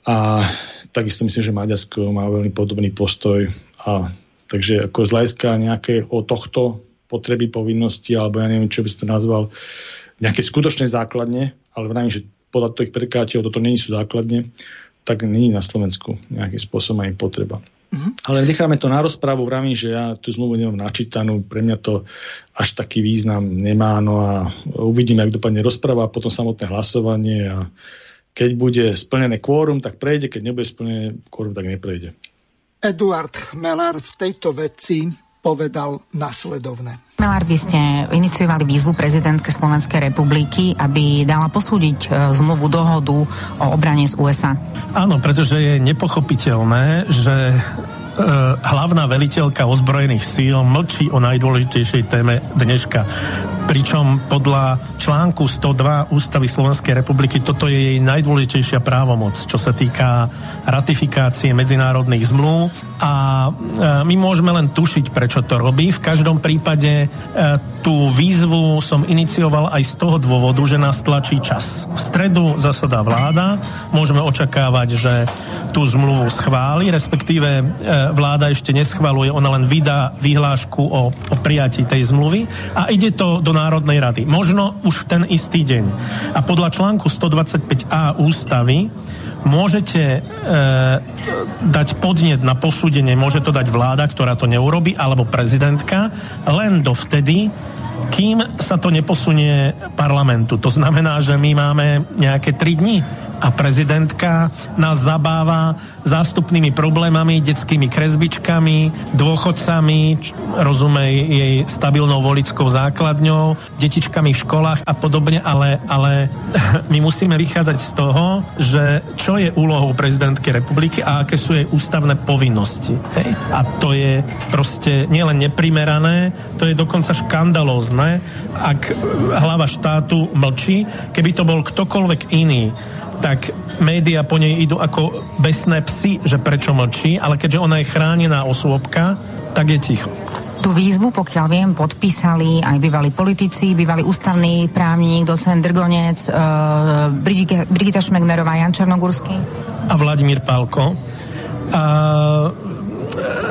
A takisto myslím, že Maďarsko má veľmi podobný postoj. A takže ako z hľadiska nejakého tohto potreby, povinnosti, alebo ja neviem, čo by som to nazval, nejaké skutočné základne, ale vravím, že podľa to ich predkladateľov toto nie sú základne, tak není na Slovensku nejakým spôsobom aj potreba. Ale necháme to na rozprávu, vravím, že ja tú zmluvu nemám načítanú, pre mňa to až taký význam nemá, no a uvidíme, ak dopadne rozpráva a potom samotné hlasovanie a keď bude splnené kvórum, tak prejde, keď nebude splnené kvórum, tak neprejde. Eduard Chmelár v tejto veci povedal nasledovné. Chmelár, vy ste iniciovali výzvu prezidentke Slovenskej republiky, aby dala posúdiť zmluvu dohodu o obrane z USA. Áno, pretože je nepochopiteľné, že hlavná veliteľka ozbrojených síl mlčí o najdôležitejšej téme dneška. Pričom podľa článku 102 Ústavy Slovenskej republiky toto je jej najdôležitejšia právomoc, čo sa týka ratifikácie medzinárodných zmluv, a my môžeme len tušiť, prečo to robí. V každom prípade tú výzvu som inicioval aj z toho dôvodu, že nás tlačí čas. V stredu zasadá vláda, môžeme očakávať, že tú zmluvu schváli, respektíve vláda ešte neschváluje, ona len vydá vyhlášku o prijatí tej zmluvy a ide to do Národnej rady. Možno už v ten istý deň. A podľa článku 125a ústavy môžete dať podnet na posúdenie, môže to dať vláda, ktorá to neurobi, alebo prezidentka, len dovtedy, kým sa to neposunie parlamentu. To znamená, že my máme nejaké 3 dni a prezidentka nás zabáva zástupnými problémami, detskými kresbičkami, dôchodcami, rozumej jej stabilnou voličskou základňou, detičkami v školách a podobne, ale my musíme vychádzať z toho, že čo je úlohou prezidentky republiky a aké sú jej ústavné povinnosti. Hej? A to je proste nielen neprimerané, to je dokonca škandalózne, ak hlava štátu mlčí. Keby to bol ktokoľvek iný, tak médiá po nej idú ako besné psi, že prečo mlčí, ale keďže ona je chránená osôbka, tak je ticho. Tú výzvu, pokiaľ viem, podpísali aj bývalí politici, bývalý ústavný právnik, docent Drgonec, Brigita Šmegnerová, Jan Čarnogurský. A Vladimír Pálko.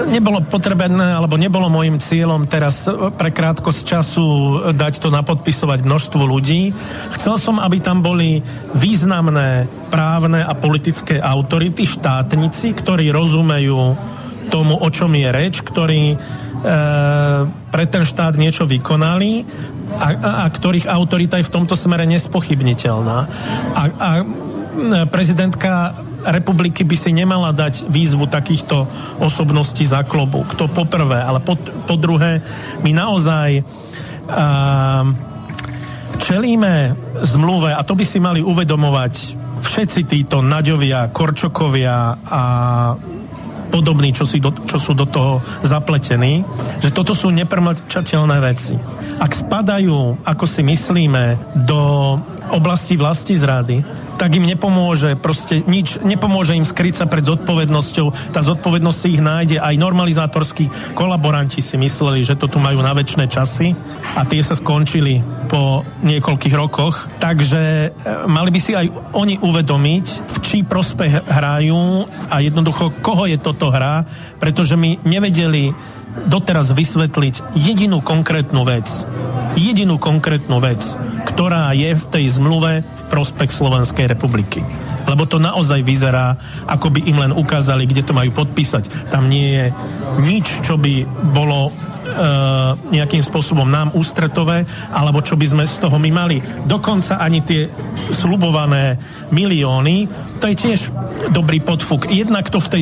Nebolo potrebné, alebo nebolo môjim cieľom teraz pre krátkosť času dať to napodpisovať množstvo ľudí. Chcel som, aby tam boli významné právne a politické autority, štátnici, ktorí rozumejú tomu, o čom je reč, ktorí pre ten štát niečo vykonali a ktorých autorita je v tomto smere nespochybniteľná. A prezidentka republiky by si nemala dať výzvu takýchto osobností za klobúk. To po prvé, ale po druhé, my naozaj čelíme zmluve, a to by si mali uvedomovať všetci títo Naďovia, Korčokovia a podobní, čo sú do toho zapletení, že toto sú nepremlčateľné veci. Ak spadajú, ako si myslíme, do oblasti vlastizrady, tak im nepomôže proste nič, nepomôže im skryť sa pred zodpovednosťou. Tá zodpovednosť si ich nájde. Aj normalizátorskí kolaboranti si mysleli, že to tu majú na večné časy, a tie sa skončili po niekoľkých rokoch. Takže mali by si aj oni uvedomiť, v čí prospech hrajú a jednoducho, koho je toto hra, pretože my nevedeli doteraz vysvetliť jedinú konkrétnu vec, ktorá je v tej zmluve v prospech Slovenskej republiky. Lebo to naozaj vyzerá, ako by im len ukázali, kde to majú podpísať. Tam nie je nič, čo by bolo nejakým spôsobom nám ústretové, alebo čo by sme z toho my mali. Dokonca ani tie sľubované milióny, to je tiež dobrý podfuk. Jednak to v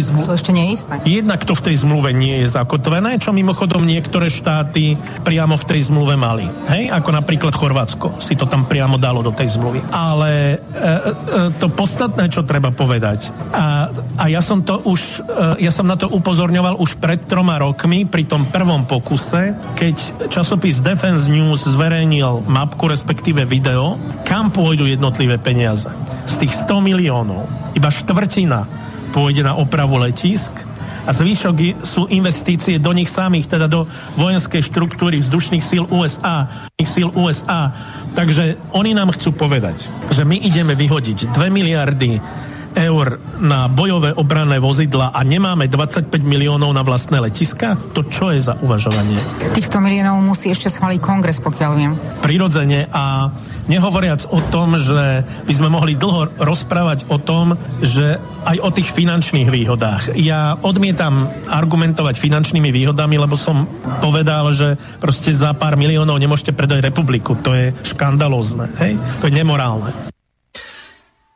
tej zmluve nie je zakotvené, čo mimochodom niektoré štáty priamo v tej zmluve mali. Hej? Ako napríklad Chorvátsko si to tam priamo dalo do tej zmluvy. Ale to podstatné, čo treba povedať, a ja som na to upozorňoval už pred 3 rokmi pri tom prvom pokuse, keď časopis Defense News zverejnil mapku, respektíve video, kam pôjdu jednotlivé peniaze. Z tých 100 miliónov iba 1/4 pôjde na opravu letísk a zvyšok sú investície do nich samých, teda do vojenskej štruktúry vzdušných síl USA. Takže oni nám chcú povedať, že my ideme vyhodiť 2 miliardy eur na bojové obranné vozidla a nemáme 25 miliónov na vlastné letiska? To čo je za uvažovanie? Tých 100 miliónov musí ešte schváliť kongres, pokiaľ viem. Prirodzene, a nehovoriac o tom, že by sme mohli dlho rozprávať o tom, že aj o tých finančných výhodách. Ja odmietam argumentovať finančnými výhodami, lebo som povedal, že proste za pár miliónov nemôžete predať republiku. To je škandalózne, hej? To je nemorálne.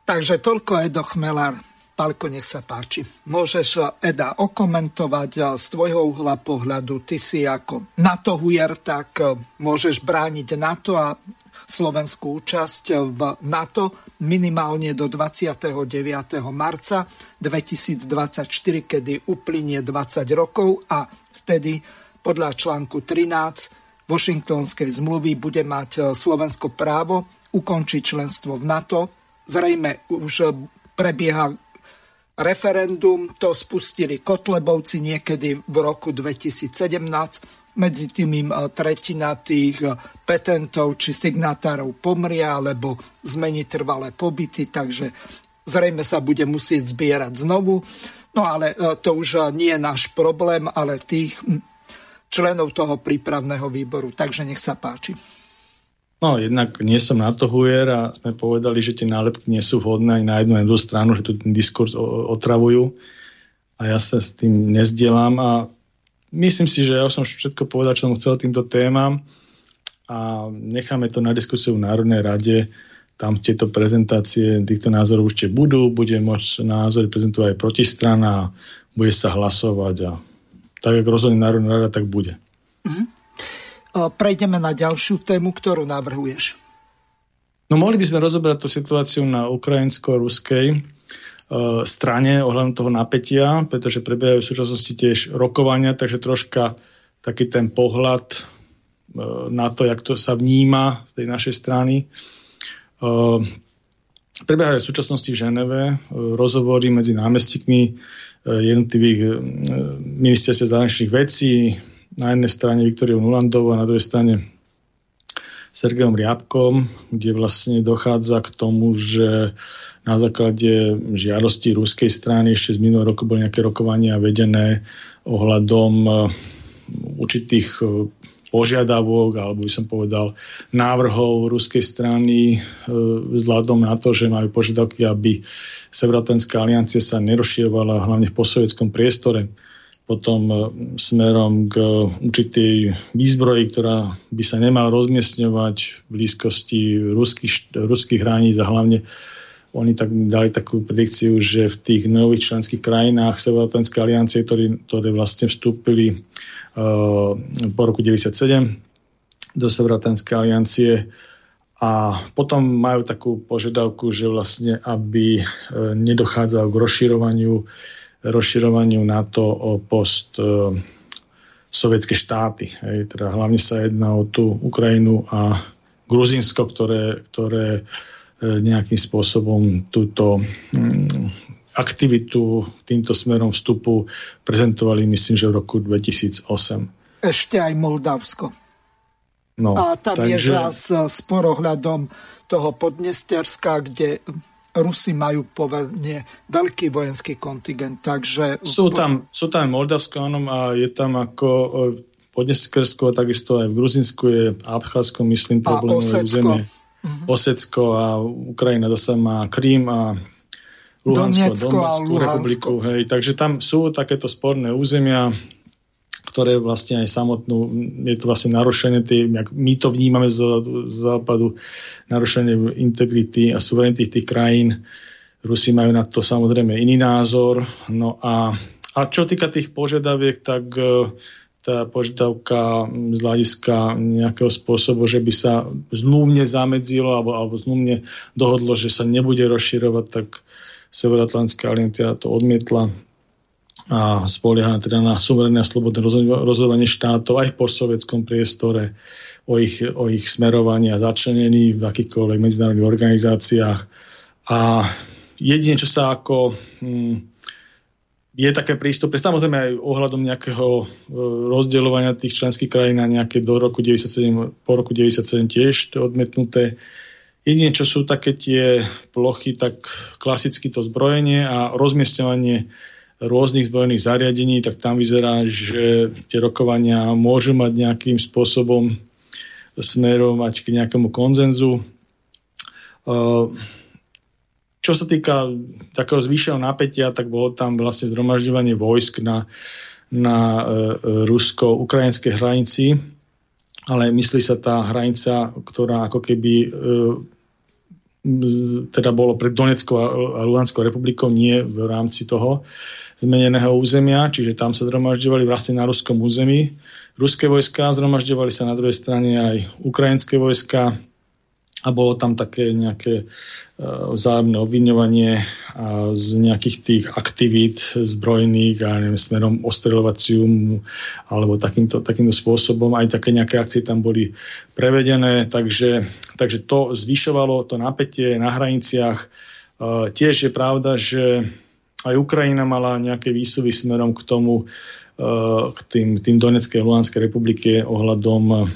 Takže toľko, Edo Chmelár. Pálko, nech sa páči. Môžeš, Eda, okomentovať z tvojho uhla pohľadu. Ty si ako NATO hujer, tak môžeš brániť NATO a slovenskú účasť v NATO minimálne do 29. marca 2024, kedy uplynie 20 rokov, a vtedy podľa článku 13 v Washingtonskej zmluvy bude mať Slovensko právo ukončiť členstvo v NATO. Zrejme už prebieha referendum, to spustili Kotlebovci niekedy v roku 2017. Medzi tým im tretina tých petentov či signatárov pomrie alebo zmení trvalé pobyty, takže zrejme sa bude musieť zbierať znovu. No ale to už nie je náš problém, ale tých členov toho prípravného výboru. Takže nech sa páči. No, jednak nie som na to hujer a sme povedali, že tie nálepky nie sú vhodné aj na jednu a druhú stranu, že tu ten diskurs otravujú a ja sa s tým nezdielam a myslím si, že ja som všetko povedal, čo som chcel týmto témam a necháme to na diskusiu v Národnej rade, tam tieto prezentácie týchto názorov ešte budú, bude môcť názory prezentovať aj protistrana, bude sa hlasovať a tak, ak rozhodne Národná rada, tak bude. Mhm. Prejdeme na ďalšiu tému, ktorú navrhuješ. No mohli by sme rozobrať tú situáciu na ukrajinsko-ruskej strane ohľadom toho napätia, pretože prebiehajú v súčasnosti tiež rokovania, takže troška taký ten pohľad na to, jak to sa vníma z tej našej strany. Prebiehajú v súčasnosti v Ženeve rozhovory medzi námestníkmi jednotlivých ministerstiev zahraničných vecí, na jednej strane Viktoriou Nulandovou a na druhej strane Sergejom Riabkom, kde vlastne dochádza k tomu, že na základe žiadosti ruskej strany ešte z minulého roku boli nejaké rokovania vedené ohľadom určitých požiadavok, alebo by som povedal návrhov ruskej strany vzhľadom na to, že majú požiadavky, aby Severoatlantická aliancia sa nerozširovala hlavne v postsovietskom priestore. Potom smerom k určitej výzbroji, ktorá by sa nemala rozmiestňovať v blízkosti ruských hraníc a hlavne oni tak dali takú predikciu, že v tých nových členských krajinách Severoatlantskej aliancie, ktoré vlastne vstúpili po roku 1997 do Severoatlantskej aliancie a potom majú takú požiadavku, že vlastne aby nedochádzalo k rozširovaniu NATO o postsovietske štáty. Hej, teda hlavne sa jedná o tú Ukrajinu a Gruzínsko, ktoré nejakým spôsobom túto aktivitu týmto smerom vstupu prezentovali, myslím, že v roku 2008. Ešte aj Moldavsko. No, a tam takže... je zás spor ohľadom toho Podnesterska, kde... Rusi majú povedne veľký vojenský kontingent, takže... Sú tam Moldavsko, áno, a je tam ako Podnestersko, takisto aj v Gruzinsku je Abcházsko, myslím, problémové územie. Osecko a Ukrajina zase má Krím a Luhansko, Donbackú republiku. Hej, takže tam sú takéto sporné územia, ktoré vlastne aj samotnú, je to vlastne narušenie, my to vnímame z západu, narušenie integrity a suverenity tých krajín. Rusi majú na to samozrejme iný názor. No a čo týka tých požiadaviek, tak tá požiadavka z hľadiska nejakého spôsobu, že by sa zmluvne zamedzilo alebo zmluvne dohodlo, že sa nebude rozširovať, tak Severoatlantická aliancia to odmietla a spolieha teda na suverénne a slobodné rozhodovanie štátov aj v postsovietskom priestore o ich smerovaní a začlenení v akýchkoľvek medzinárodných organizáciách. A jedine, čo sa ako je také prístup, samozrejme aj ohľadom nejakého rozdeľovania tých členských krajín na nejaké do roku 97, po roku 97 tiež odmietnuté. Jedine, čo sú také tie plochy, tak klasicky to zbrojenie a rozmiestňovanie rôznych zbrojných zariadení, tak tam vyzerá, že tie rokovania môžu mať nejakým spôsobom smerovať k nejakému konzenzu. Čo sa týka takého zvýšeného napätia, tak bolo tam vlastne zhromažďovanie vojsk na rusko-ukrajinskej hranici, ale myslí sa tá hranica, ktorá ako keby... teda bolo pred Doneckou a Luhanskou republikou, nie v rámci toho zmeneného územia, čiže tam sa zhromažďovali vlastne na ruskom území ruské vojska, zhromažďovali sa na druhej strane aj ukrajinské vojska a bolo tam také nejaké vzájomné obviňovanie z nejakých tých aktivít zbrojných a neviem, smerom ostreľovacium alebo takýmto spôsobom. Aj také nejaké akcie tam boli prevedené, takže to zvyšovalo to napätie na hraniciach. Tiež je pravda, že aj Ukrajina mala nejaké výsuvy smerom k tomu, k tým Doneckej a Luhanskej republike ohľadom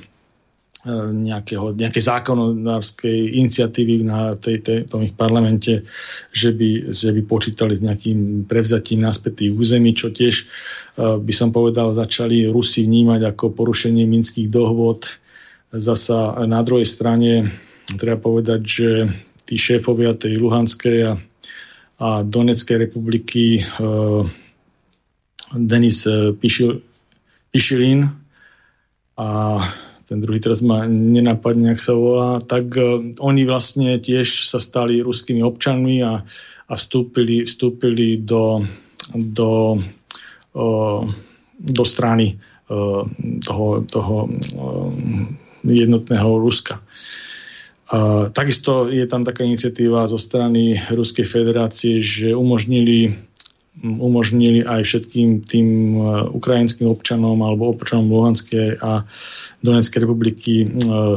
nejakej zákonodárskej iniciatívy na tom ich parlamente, že by počítali s nejakým prevzatím naspäť tých území, čo tiež by som povedal, začali Rusi vnímať ako porušenie minských dohôd. Zasa na druhej strane treba povedať, že tí šéfovia tej Luhanskej a Doneckej republiky Denis Pišilín a ten druhý teraz ma nenapadne, ak sa volá, tak oni vlastne tiež sa stali ruskými občanmi a vstúpili do strany toho jednotného Ruska. Takisto je tam taká iniciatíva zo strany Ruskej federácie, že umožnili aj všetkým tým ukrajinským občanom alebo občanom Luhanskej a Donetskej republiky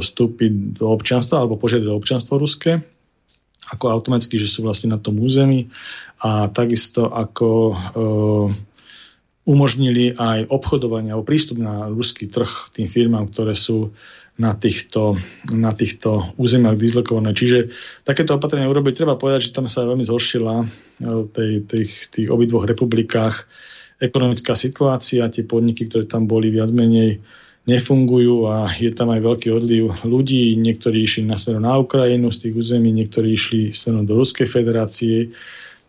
vstúpiť do občianstva alebo požiadať o občianstvo ruské, ako automaticky, že sú vlastne na tom území, a takisto ako umožnili aj obchodovanie alebo prístup na ruský trh tým firmám, ktoré sú na týchto územiach dislokované. Čiže takéto opatrenia urobiť, treba povedať, že tam sa veľmi zhoršila v tých obidvoch republikách ekonomická situácia, tie podniky, ktoré tam boli, viac menej nefungujú a je tam aj veľký odliv ľudí. Niektorí išli nasmerom na Ukrajinu z tých území, niektorí išli smerom do Ruskej federácie,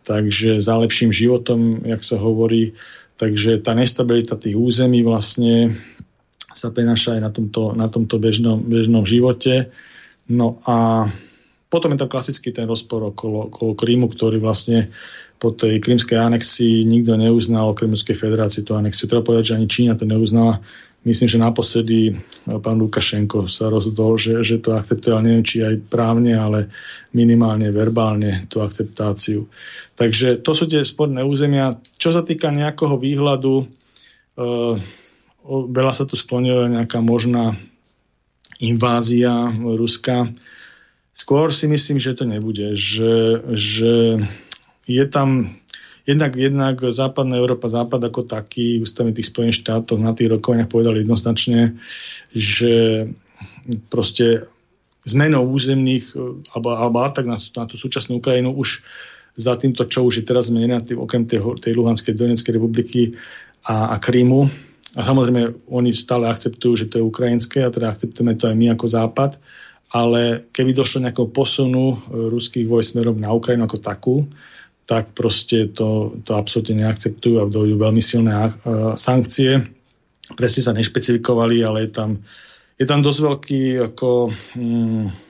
takže za lepším životom, jak sa hovorí. Takže tá nestabilita tých území vlastne sa prenáša aj na tomto bežnom živote. No a potom je tam klasický ten rozpor okolo Krymu, ktorý vlastne po tej krymskej anexii nikto neuznal, Krymskej federácii tú anexiu. Treba povedať, že ani Čína to neuznala. Myslím, že naposledy pán Lukašenko sa rozhodol, že to akceptuje, ale neviem, či aj právne, ale minimálne verbálne tú akceptáciu. Takže to sú tie sporné územia. Čo sa týka nejakého výhľadu, veľa sa tu skloňuje nejaká možná invázia Ruska. Skôr si myslím, že to nebude. Že je tam jednak západná Európa, západ ako taký, ústavy tých Spojených štátov na tých rokovaniach povedali jednoznačne, že proste zmenou územných alebo atak na tú súčasnú Ukrajinu už za týmto, čo už je teraz zmenené, okrem tej Luhanskej, Donetskej republiky a Krymu. A samozrejme, oni stále akceptujú, že to je ukrajinské, a teda akceptujeme to aj my ako Západ, ale keby došlo nejakého posunu ruských vojsk smerom na Ukrajinu ako takú, tak proste to absolútne neakceptujú a dojdú veľmi silné sankcie. Presne sa nešpecifikovali, ale je tam dosť veľký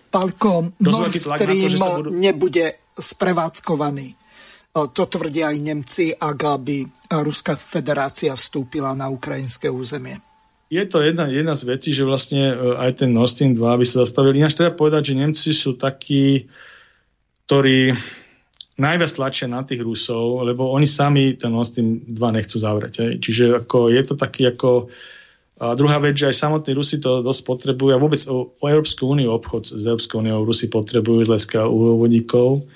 Palko, Nord Stream nebude sprevádzkovaný. To tvrdia aj Nemci, ak by Ruská federácia vstúpila na ukrajinské územie. Je to jedna z vecí, že vlastne aj ten Nord Stream 2 by sa zastavili. Ináč treba povedať, že Nemci sú takí, ktorí najviac tlačia na tých Rusov, lebo oni sami ten Nord Stream 2 nechcú zavrieť. Hej. Čiže je to taký A druhá vec, že aj samotní Rusi to dosť potrebujú. A vôbec o Európsku úniu, obchod s Európskou úniou Rusi potrebujú z hľadiska uhľovodíkov.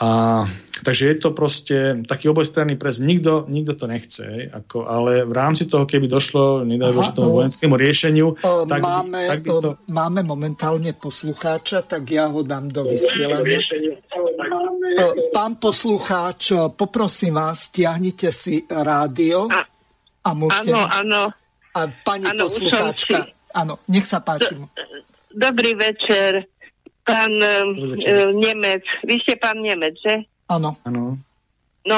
A takže je to proste taký obojstranný pres. Nikto to nechce, ale v rámci toho, keby došlo nedajbože tomu vojenskému riešeniu, tak by to... Máme momentálne poslucháča, tak ja ho dám do vysielania. Pán poslucháč, poprosím vás, stiahnite si rádio a môžete... Áno. A pani poslucháčka, áno, nech sa páči. Dobrý večer. Pán Nemec, vy ste pán Nemec, že? Áno. No,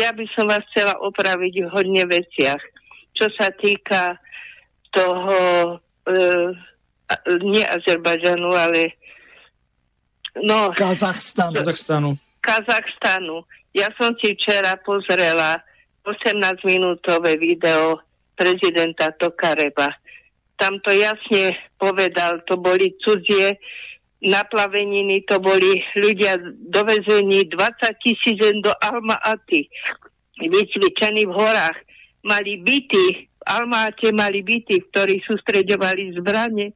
ja by som vás chcela opraviť v hodne veciach. Čo sa týka toho, nie Azerbajdžanu, ale... No, Kazachstanu. Ja som si včera pozrela 18-minútové video prezidenta Tokareva. Tam to jasne povedal, to boli cudzie naplaveniny, to boli ľudia dovezení 20 000 do Almaty, vycvičení v horách, mali byty, v Almáte mali byty, v ktorých sústreďovali zbrane,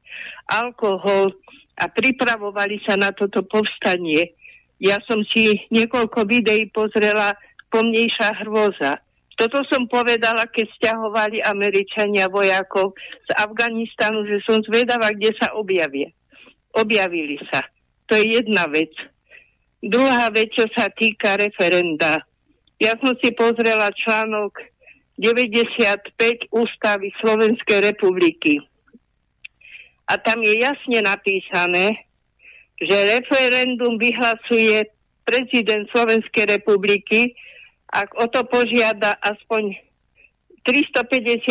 alkohol a pripravovali sa na toto povstanie. Ja som si niekoľko videí pozrela, Pomnejšia hrôza. Toto som povedala, keď sťahovali Američania vojakov z Afganistanu, že som zvedavá, kde sa objavia. Objavili sa. To je jedna vec. Druhá vec, čo sa týka referenda. Ja som si pozrela článok 95 ústavy Slovenskej republiky. A tam je jasne napísané, že referendum vyhlasuje prezident Slovenskej republiky, ak o to požiada aspoň 350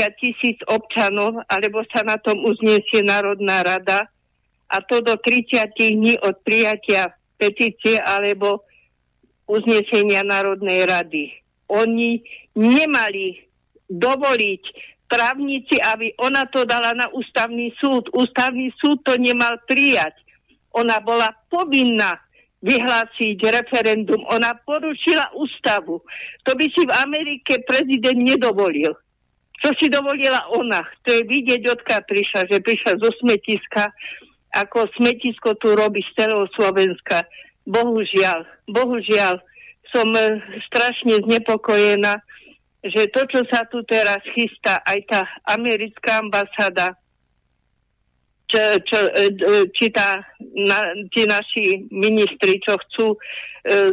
000 občanov, alebo sa na tom uznesie Národná rada, a to do 30 dní od prijatia petície alebo uznesenia Národnej rady. Oni nemali dovoliť právnici, aby ona to dala na ústavný súd. Ústavný súd to nemal prijať. Ona bola povinná vyhlásiť referendum. Ona porušila ústavu. To by si v Amerike prezident nedovolil. Čo si dovolila ona? To je vidieť, odkiaľ prišla, že prišla zo smetiska, ako smetisko tu robí z celého Slovenska. Bohužiaľ, som strašne znepokojená, že to, čo sa tu teraz chystá, aj tá americká ambasáda, či naši ministri, čo chcú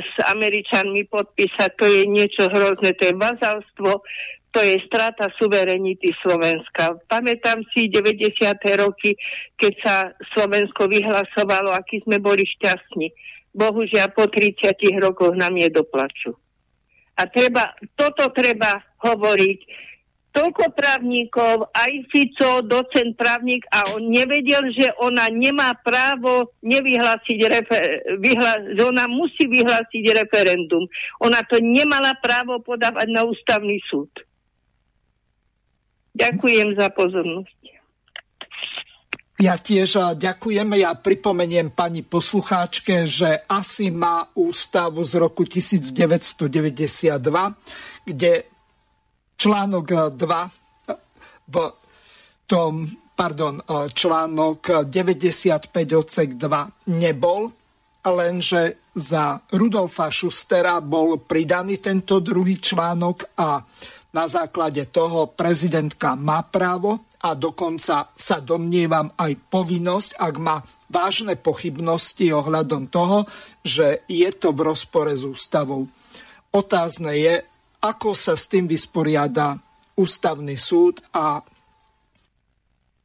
s Američanmi podpísať, to je niečo hrozné, to je vazalstvo, to je strata suverenity Slovenska. Pamätám si 90. roky, keď sa Slovensko vyhlasovalo, akí sme boli šťastní. Bohužiaľ, po 30 rokoch nám je do plaču. A treba hovoriť. Toľko právnikov, aj Fico, docent právnik, a on nevedel, že ona nemá právo nevyhlásiť že ona musí vyhlásiť referendum. Ona to nemala právo podávať na ústavný súd. Ďakujem za pozornosť. Ja tiež ďakujem. Ja pripomeniem pani poslucháčke, že asi má ústavu z roku 1992, kde Článok 2 v tom, článok 95 odsek 2 nebol, lenže za Rudolfa Šustera bol pridaný tento druhý článok a na základe toho prezidentka má právo a dokonca sa domnievam aj povinnosť, ak má vážne pochybnosti ohľadom toho, že je to v rozpore s ústavou. Otázne je, ako sa s tým vysporiada ústavný súd, a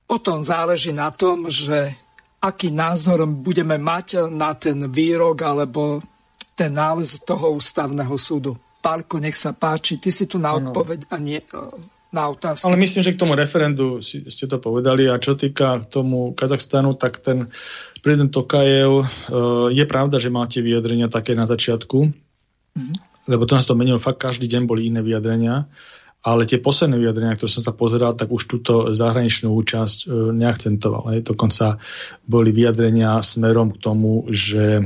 potom záleží na tom, že aký názor budeme mať na ten výrok alebo ten nález toho ústavného súdu. Pálko, nech sa páči, ty si tu na odpoveď a nie na otázku. Ale myslím, že k tomu referendu ste to povedali, a čo týka tomu Kazachstanu, tak ten prezident Tokajev, je pravda, že máte vyjadrenia také na začiatku, lebo to nás to menilo, fakt každý deň boli iné vyjadrenia, ale tie posledné vyjadrenia, ktoré som sa pozeral, tak už túto zahraničnú účasť neakcentoval. Dokonca boli vyjadrenia smerom k tomu, že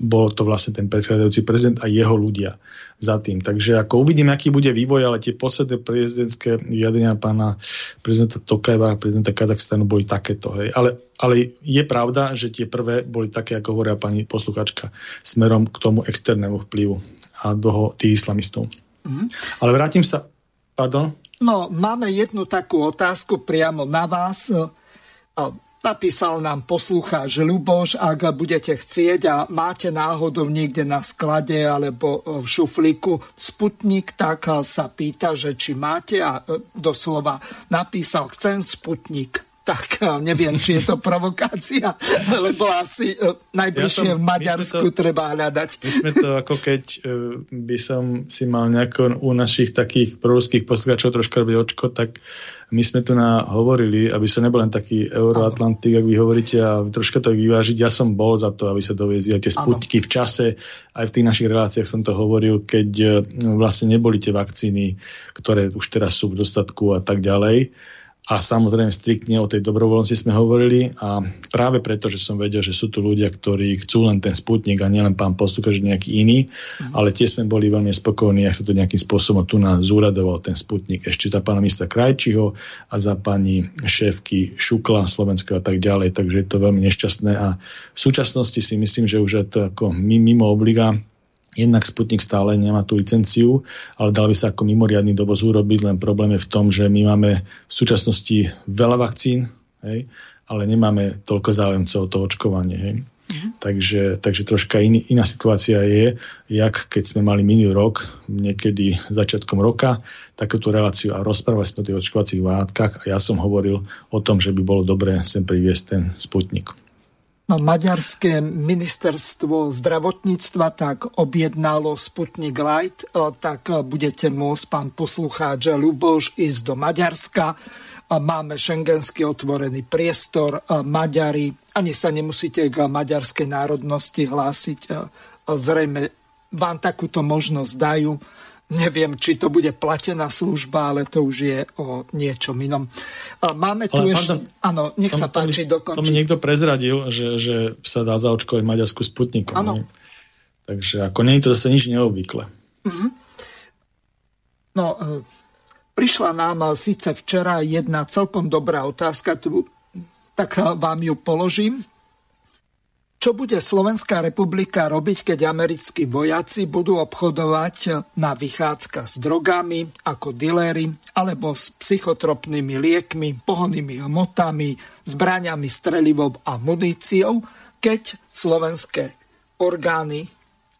bol to vlastne ten predchádzajúci prezident a jeho ľudia za tým. Takže ako uvidím, aký bude vývoj, ale tie posledné prezidentské vyjadrenia pána prezidenta Tokajeva a prezidenta Kazachstanu boli takéto. Ale je pravda, že tie prvé boli také, ako hovorí pani posluchačka, smerom k tomu externému vplyvu a tých islamistov. Ale vrátim sa... Pardon? No, máme jednu takú otázku priamo na vás. Napísal nám poslucháč Ľuboš, ak budete chcieť a máte náhodou niekde na sklade alebo v šuflíku Sputnik, tak sa pýta, že či máte, a doslova napísal, chcem Sputnik. Tak neviem, či je to provokácia, lebo asi najbližšie v Maďarsku treba hľadať. My sme to, ako keď by som si mal nejako u našich takých proruských poslucháčov troška robiť očko, tak my sme tu hovorili, aby som nebol len taký euroatlantik, ak vy hovoríte, a troška to vyvážiť. Ja som bol za to, aby sa doviezli aj tie Sputniky v čase. Aj v tých našich reláciách som to hovoril, keď vlastne neboli tie vakcíny, ktoré už teraz sú v dostatku a tak ďalej. A samozrejme striktne o tej dobrovoľnosti sme hovorili a práve preto, že som vedel, že sú tu ľudia, ktorí chcú len ten Sputnik a nielen pán Postuka, že nejaký iný, ale tie sme boli veľmi spokojní, ak sa to nejakým spôsobom tu nás zúradoval ten Sputnik ešte za pána ministra Krajčího a za pani šéfky Šukla slovenského a tak ďalej, takže je to veľmi nešťastné a v súčasnosti si myslím, že už je to ako mimo obliga. Jednak Sputnik stále nemá tú licenciu, ale dal by sa ako mimoriadny dovoz urobiť, len problém je v tom, že my máme v súčasnosti veľa vakcín, hej, ale nemáme toľko záujemcov o to očkovanie. Hej. Takže troška iná situácia je, jak keď sme mali minulý rok, niekedy začiatkom roka, takúto reláciu a rozprávali sme o tých očkovacích látkach a ja som hovoril o tom, že by bolo dobré sem priviesť ten Sputnik. Maďarské ministerstvo zdravotníctva tak objednalo Sputnik Light, tak budete môcť, pán poslucháč Ľuboš, ísť do Maďarska. Máme šengenský otvorený priestor, Maďari, ani sa nemusíte k maďarskej národnosti hlásiť, zrejme vám takúto možnosť dajú. Neviem, či to bude platená služba, ale to už je o niečom inom. Máme tu ešte... Áno, nech sa páči dokončiť. To mi niekto prezradil, že sa dá zaočkovať Maďarsku Sputnikom. Áno. Takže ako nie je to zase nič neobvyklé. Uh-huh. No, prišla nám síce včera jedna celkom dobrá otázka, tak vám ju položím. Čo bude Slovenská republika robiť, keď americkí vojaci budú obchodovať na vychádzkach s drogami, ako diléri, alebo s psychotropnými liekmi, pohonnými hmotami, zbraňami, strelivom a muníciou, keď slovenské orgány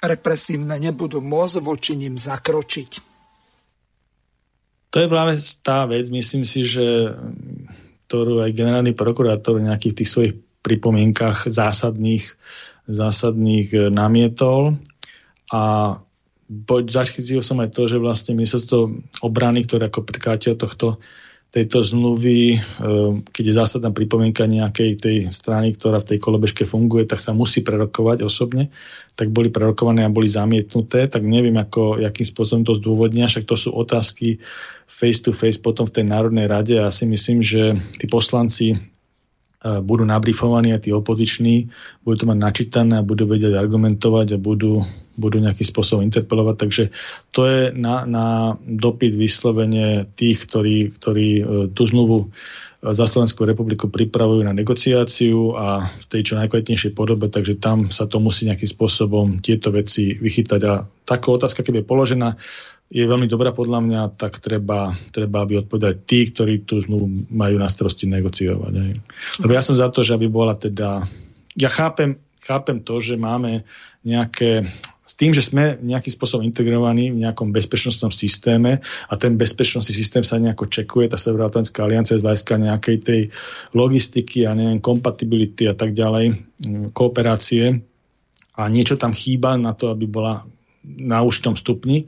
represívne nebudú môcť voči nim zakročiť? To je práve tá vec, myslím si, že ktorú aj generálny prokurátor nejakých tých svojich pripomienkach zásadných namietol a zachytil som aj to, že vlastne ministerstvo obrany, ktoré ako prekrátilo tejto zmluvy, keď je zásadná pripomienka nejakej tej strany, ktorá v tej kolobežke funguje, tak sa musí prerokovať osobne, tak boli prerokované a boli zamietnuté, tak neviem, akým spôsobom to zdôvodnia, však to sú otázky face to face potom v tej Národnej rade a ja si myslím, že tí poslanci budú nabrifovaní a tí opoziční, budú to mať načítané a budú vedieť argumentovať a budú nejakým spôsobom interpelovať. Takže to je na dopyt vyslovene tých, ktorí tú zmluvu za Slovenskú republiku pripravujú na negociáciu a v tej čo najkvalitnejšej podobe, takže tam sa to musí nejakým spôsobom tieto veci vychytať. A taká otázka, keby je položená, je veľmi dobrá podľa mňa, tak treba aby odpovedali tí, ktorí tú zmluvu majú na starosti negociovať. Aj. Lebo ja som za to, že aby bola teda... Ja chápem to, že máme nejaké... S tým, že sme nejakým spôsobom integrovaní v nejakom bezpečnostnom systéme a ten bezpečnostný systém sa nejako čekuje, tá Severoatlantická aliancia z hľadiska nejakej tej logistiky a neviem, kompatibility a tak ďalej, kooperácie a niečo tam chýba na to, aby bola na určitom stupni,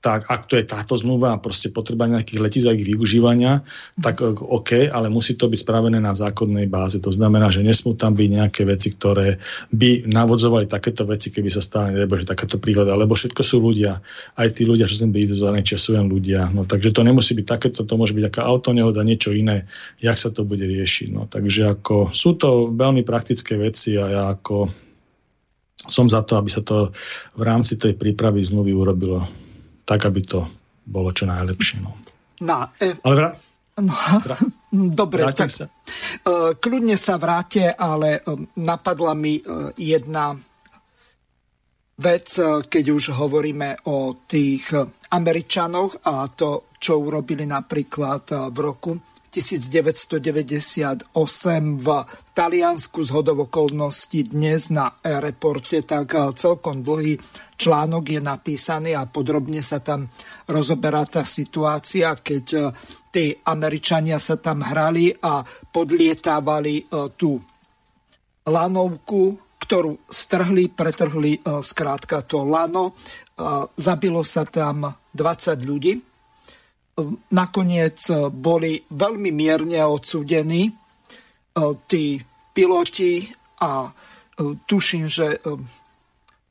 tak ak to je táto zmluva a proste potreba nejakých letísk a ich využívania, tak OK, ale musí to byť spravené na zákonnej báze. To znamená, že nesmú tam byť nejaké veci, ktoré by navodzovali takéto veci, keby sa stali, nebo že takáto príhoda, lebo všetko sú ľudia. Aj tí ľudia, čo sem byli do zahraničia, sú len ľudia. No, takže to nemusí byť takéto, to môže byť aká autonehoda, niečo iné, jak sa to bude riešiť. No, takže ako, sú to veľmi praktické veci a ja ako som za to, aby sa to v rámci tej prípravy zmluvy urobilo tak, aby to bolo čo najlepšie. No. Dobre, tak sa. Kľudne sa vráte, ale napadla mi jedna vec, keď už hovoríme o tých Američanoch a to, čo urobili napríklad v roku 1998 v Taliansku zhodou okolností dnes na reporte, tak celkom dlhý článok je napísaný a podrobne sa tam rozoberá tá situácia, keď tí Američania sa tam hrali a podlietávali tú lanovku, ktorú pretrhli skrátka to lano. Zabilo sa tam 20 ľudí. Nakoniec boli veľmi mierne odsúdení tí piloti a tuším, že...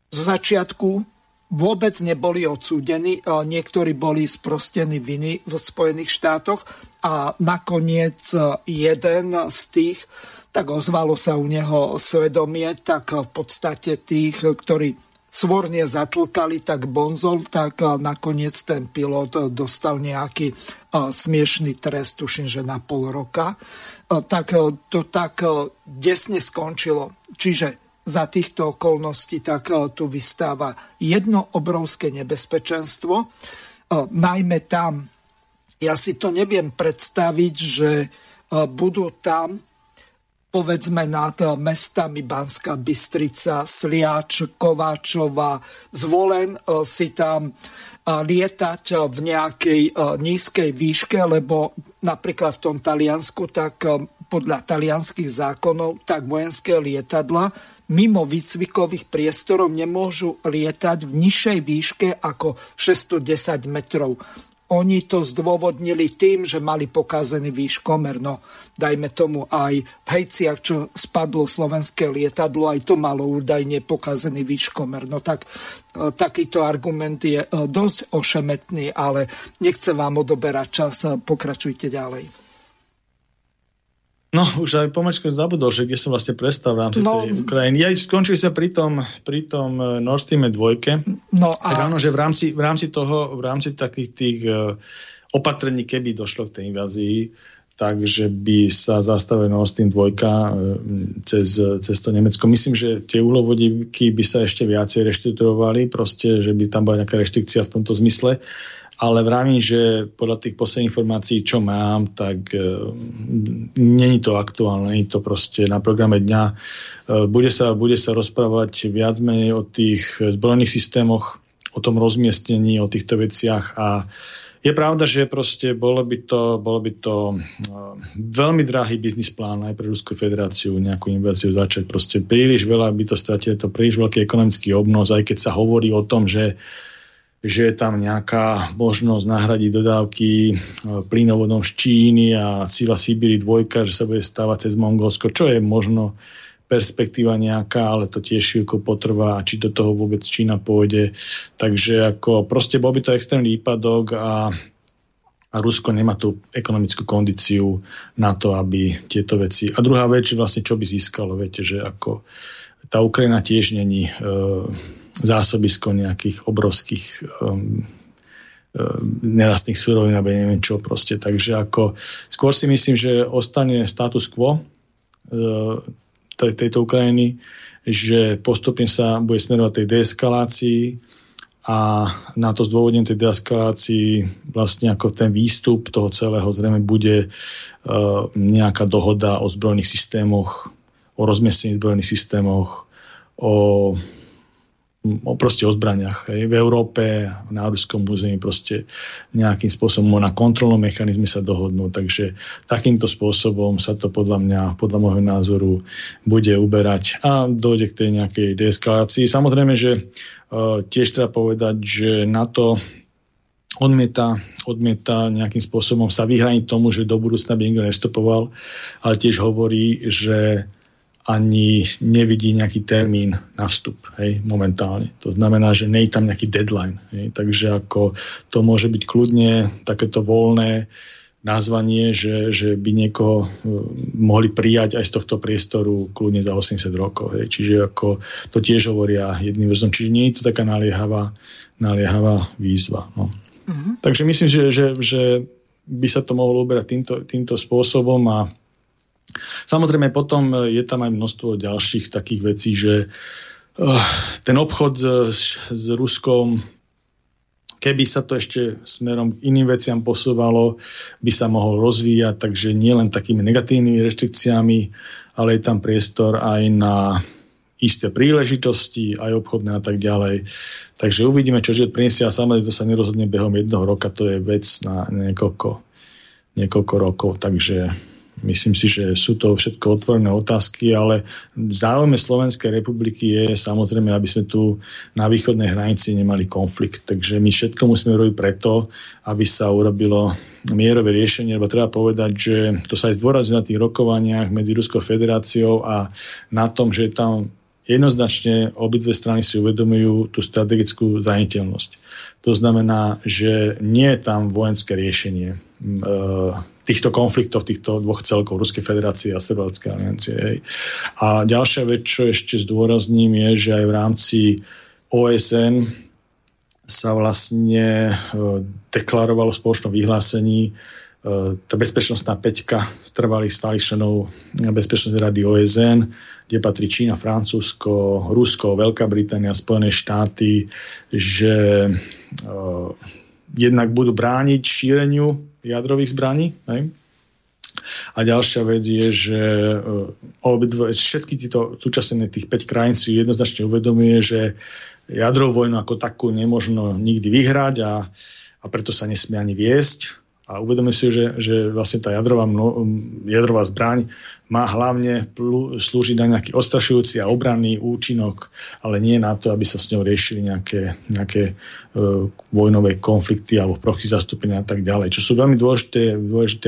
Zo začiatku vôbec neboli odsúdení, niektorí boli sprostení viny v Spojených štátoch a nakoniec jeden z tých, tak ozvalo sa u neho svedomie, tak v podstate tých, ktorí svorne zatlkali, tak bonzol, tak nakoniec ten pilot dostal nejaký smiešný trest, tuším, že na pol roka. Tak to tak desne skončilo. Čiže za týchto okolností tak tu vystáva jedno obrovské nebezpečenstvo. Najmä tam, ja si to neviem predstaviť, že budú tam, povedzme nad mestami Banská Bystrica, Sliač, Kováčova, Zvolen si tam lietať v nejakej nízkej výške, lebo napríklad v tom Taliansku, tak podľa talianských zákonov, tak vojenské lietadla mimo výcvikových priestorov nemôžu lietať v nižšej výške ako 610 metrov. Oni to zdôvodnili tým, že mali pokazený výškomer. No, dajme tomu aj v Hejciach, čo spadlo slovenské lietadlo, aj to malo údajne pokazený výškomer. No tak takýto argument je dosť ošemetný, ale nechcem vám odoberať čas, pokračujte ďalej. No, už aj pomaličko zabudol, že kde som vlastne prestal v rámci tej Ukrajiny. Ja skončili sme pri tom Nord Stream 2. No a tak áno, že v rámci takých tých opatrení, keby došlo k tej invázii, takže by sa zastavil Nord Stream 2 cez to Nemecko. Myslím, že tie uhlovodíky by sa ešte viacej reštiturovali, proste, že by tam bola nejaká reštrikcia v tomto zmysle. Ale vravím, že podľa tých posledných informácií, čo mám, tak není to aktuálne, není to proste na programe dňa. Bude sa rozprávať viac menej o tých zbrojných systémoch, o tom rozmiestnení, o týchto veciach a je pravda, že proste bolo by to veľmi drahý biznis plán aj pre Ruskú federáciu nejakú inváziu začať. Proste príliš veľa by to stratilo, to príliš veľký ekonomický obnos, aj keď sa hovorí o tom, že je tam nejaká možnosť nahradiť dodávky plynovodom z Číny a sila Sibíri 2, že sa bude stávať cez Mongolsko, čo je možno perspektíva nejaká, ale to tiež chvíľko potrvá, či do toho vôbec Čína pôjde. Takže ako proste bol by to extrémny výpadok a Rusko nemá tú ekonomickú kondíciu na to, aby tieto veci. A druhá vec, vlastne čo by získalo, viete, že ako tá Ukrajina tiež není zásobisko nejakých obrovských nerastných surovín, alebo neviem čo proste. Takže ako skôr si myslím, že ostane status quo tejto Ukrajiny, že postupne sa bude smerovať tej deeskalácii a na to zdôvodnenie tej deeskalácii vlastne ako ten výstup toho celého zrejme bude nejaká dohoda o zbrojných systémoch, o rozmiestnení zbrojných systémoch, o zbraniach v Európe, na Ruskom území proste nejakým spôsobom na kontrolnom mechanizme sa dohodnú. Takže takýmto spôsobom sa to podľa môjho názoru bude uberať a dojde k tej nejakej deeskalácii. Samozrejme, že tiež treba povedať, že NATO odmieta nejakým spôsobom sa vyhraniť tomu, že do budúcna by nikto nestupoval, ale tiež hovorí, že ani nevidí nejaký termín na vstup, hej, momentálne. To znamená, že nie je tam nejaký deadline. Hej. Takže ako to môže byť kľudne takéto voľné nazvanie, že by niekoho mohli prijať aj z tohto priestoru kľudne za 80 rokov. Hej. Čiže ako to tiež hovoria jedným vrzom. Čiže nie je to taká naliehavá výzva. No. Mhm. Takže myslím, že by sa to mohlo uberať týmto spôsobom a samozrejme, potom je tam aj množstvo ďalších takých vecí, že ten obchod s Ruskom, keby sa to ešte smerom k iným veciam posúvalo, by sa mohol rozvíjať, takže nie len takými negatívnymi reštrikciami, ale je tam priestor aj na isté príležitosti, aj obchodné a tak ďalej. Takže uvidíme, čo prinesie a samozrejme to sa nerozhodne behom jedného roka, to je vec na niekoľko rokov, takže myslím si, že sú to všetko otvorené otázky, ale záujme Slovenskej republiky je samozrejme, aby sme tu na východnej hranici nemali konflikt. Takže my všetko musíme robiť preto, aby sa urobilo mierové riešenie, lebo treba povedať, že to sa aj zdôrazňuje na tých rokovaniach medzi Ruskou federáciou a na tom, že tam jednoznačne obidve strany si uvedomujú tú strategickú zraniteľnosť. To znamená, že nie je tam vojenské riešenie týchto konfliktov, týchto dvoch celkov, Ruskej federácie a Severoatlantskej aliancie. A ďalšia vec, čo ešte zdôrazním, je, že aj v rámci OSN sa vlastne deklarovalo v spoločnom vyhlásení tá bezpečnostná päťka trvalých stálych členov Bezpečnostnej rady OSN, kde patrí Čína, Francúzsko, Rusko, Veľká Británia, Spojené štáty, že jednak budú brániť šíreniu jadrových zbraní. Ne? A ďalšia vec je, že všetky títo súčasné tých 5 krajín si jednoznačne uvedomuje, že jadrovú vojnu ako takú nemožno nikdy vyhrať a preto sa nesmie ani viesť. A uvedomujem si, že vlastne tá jadrová zbraň má hlavne slúžiť na nejaký odstrašujúci a obranný účinok, ale nie na to, aby sa s ňou riešili nejaké vojnové konflikty alebo proxy zastúpenia a tak ďalej. Čo sú veľmi dôležité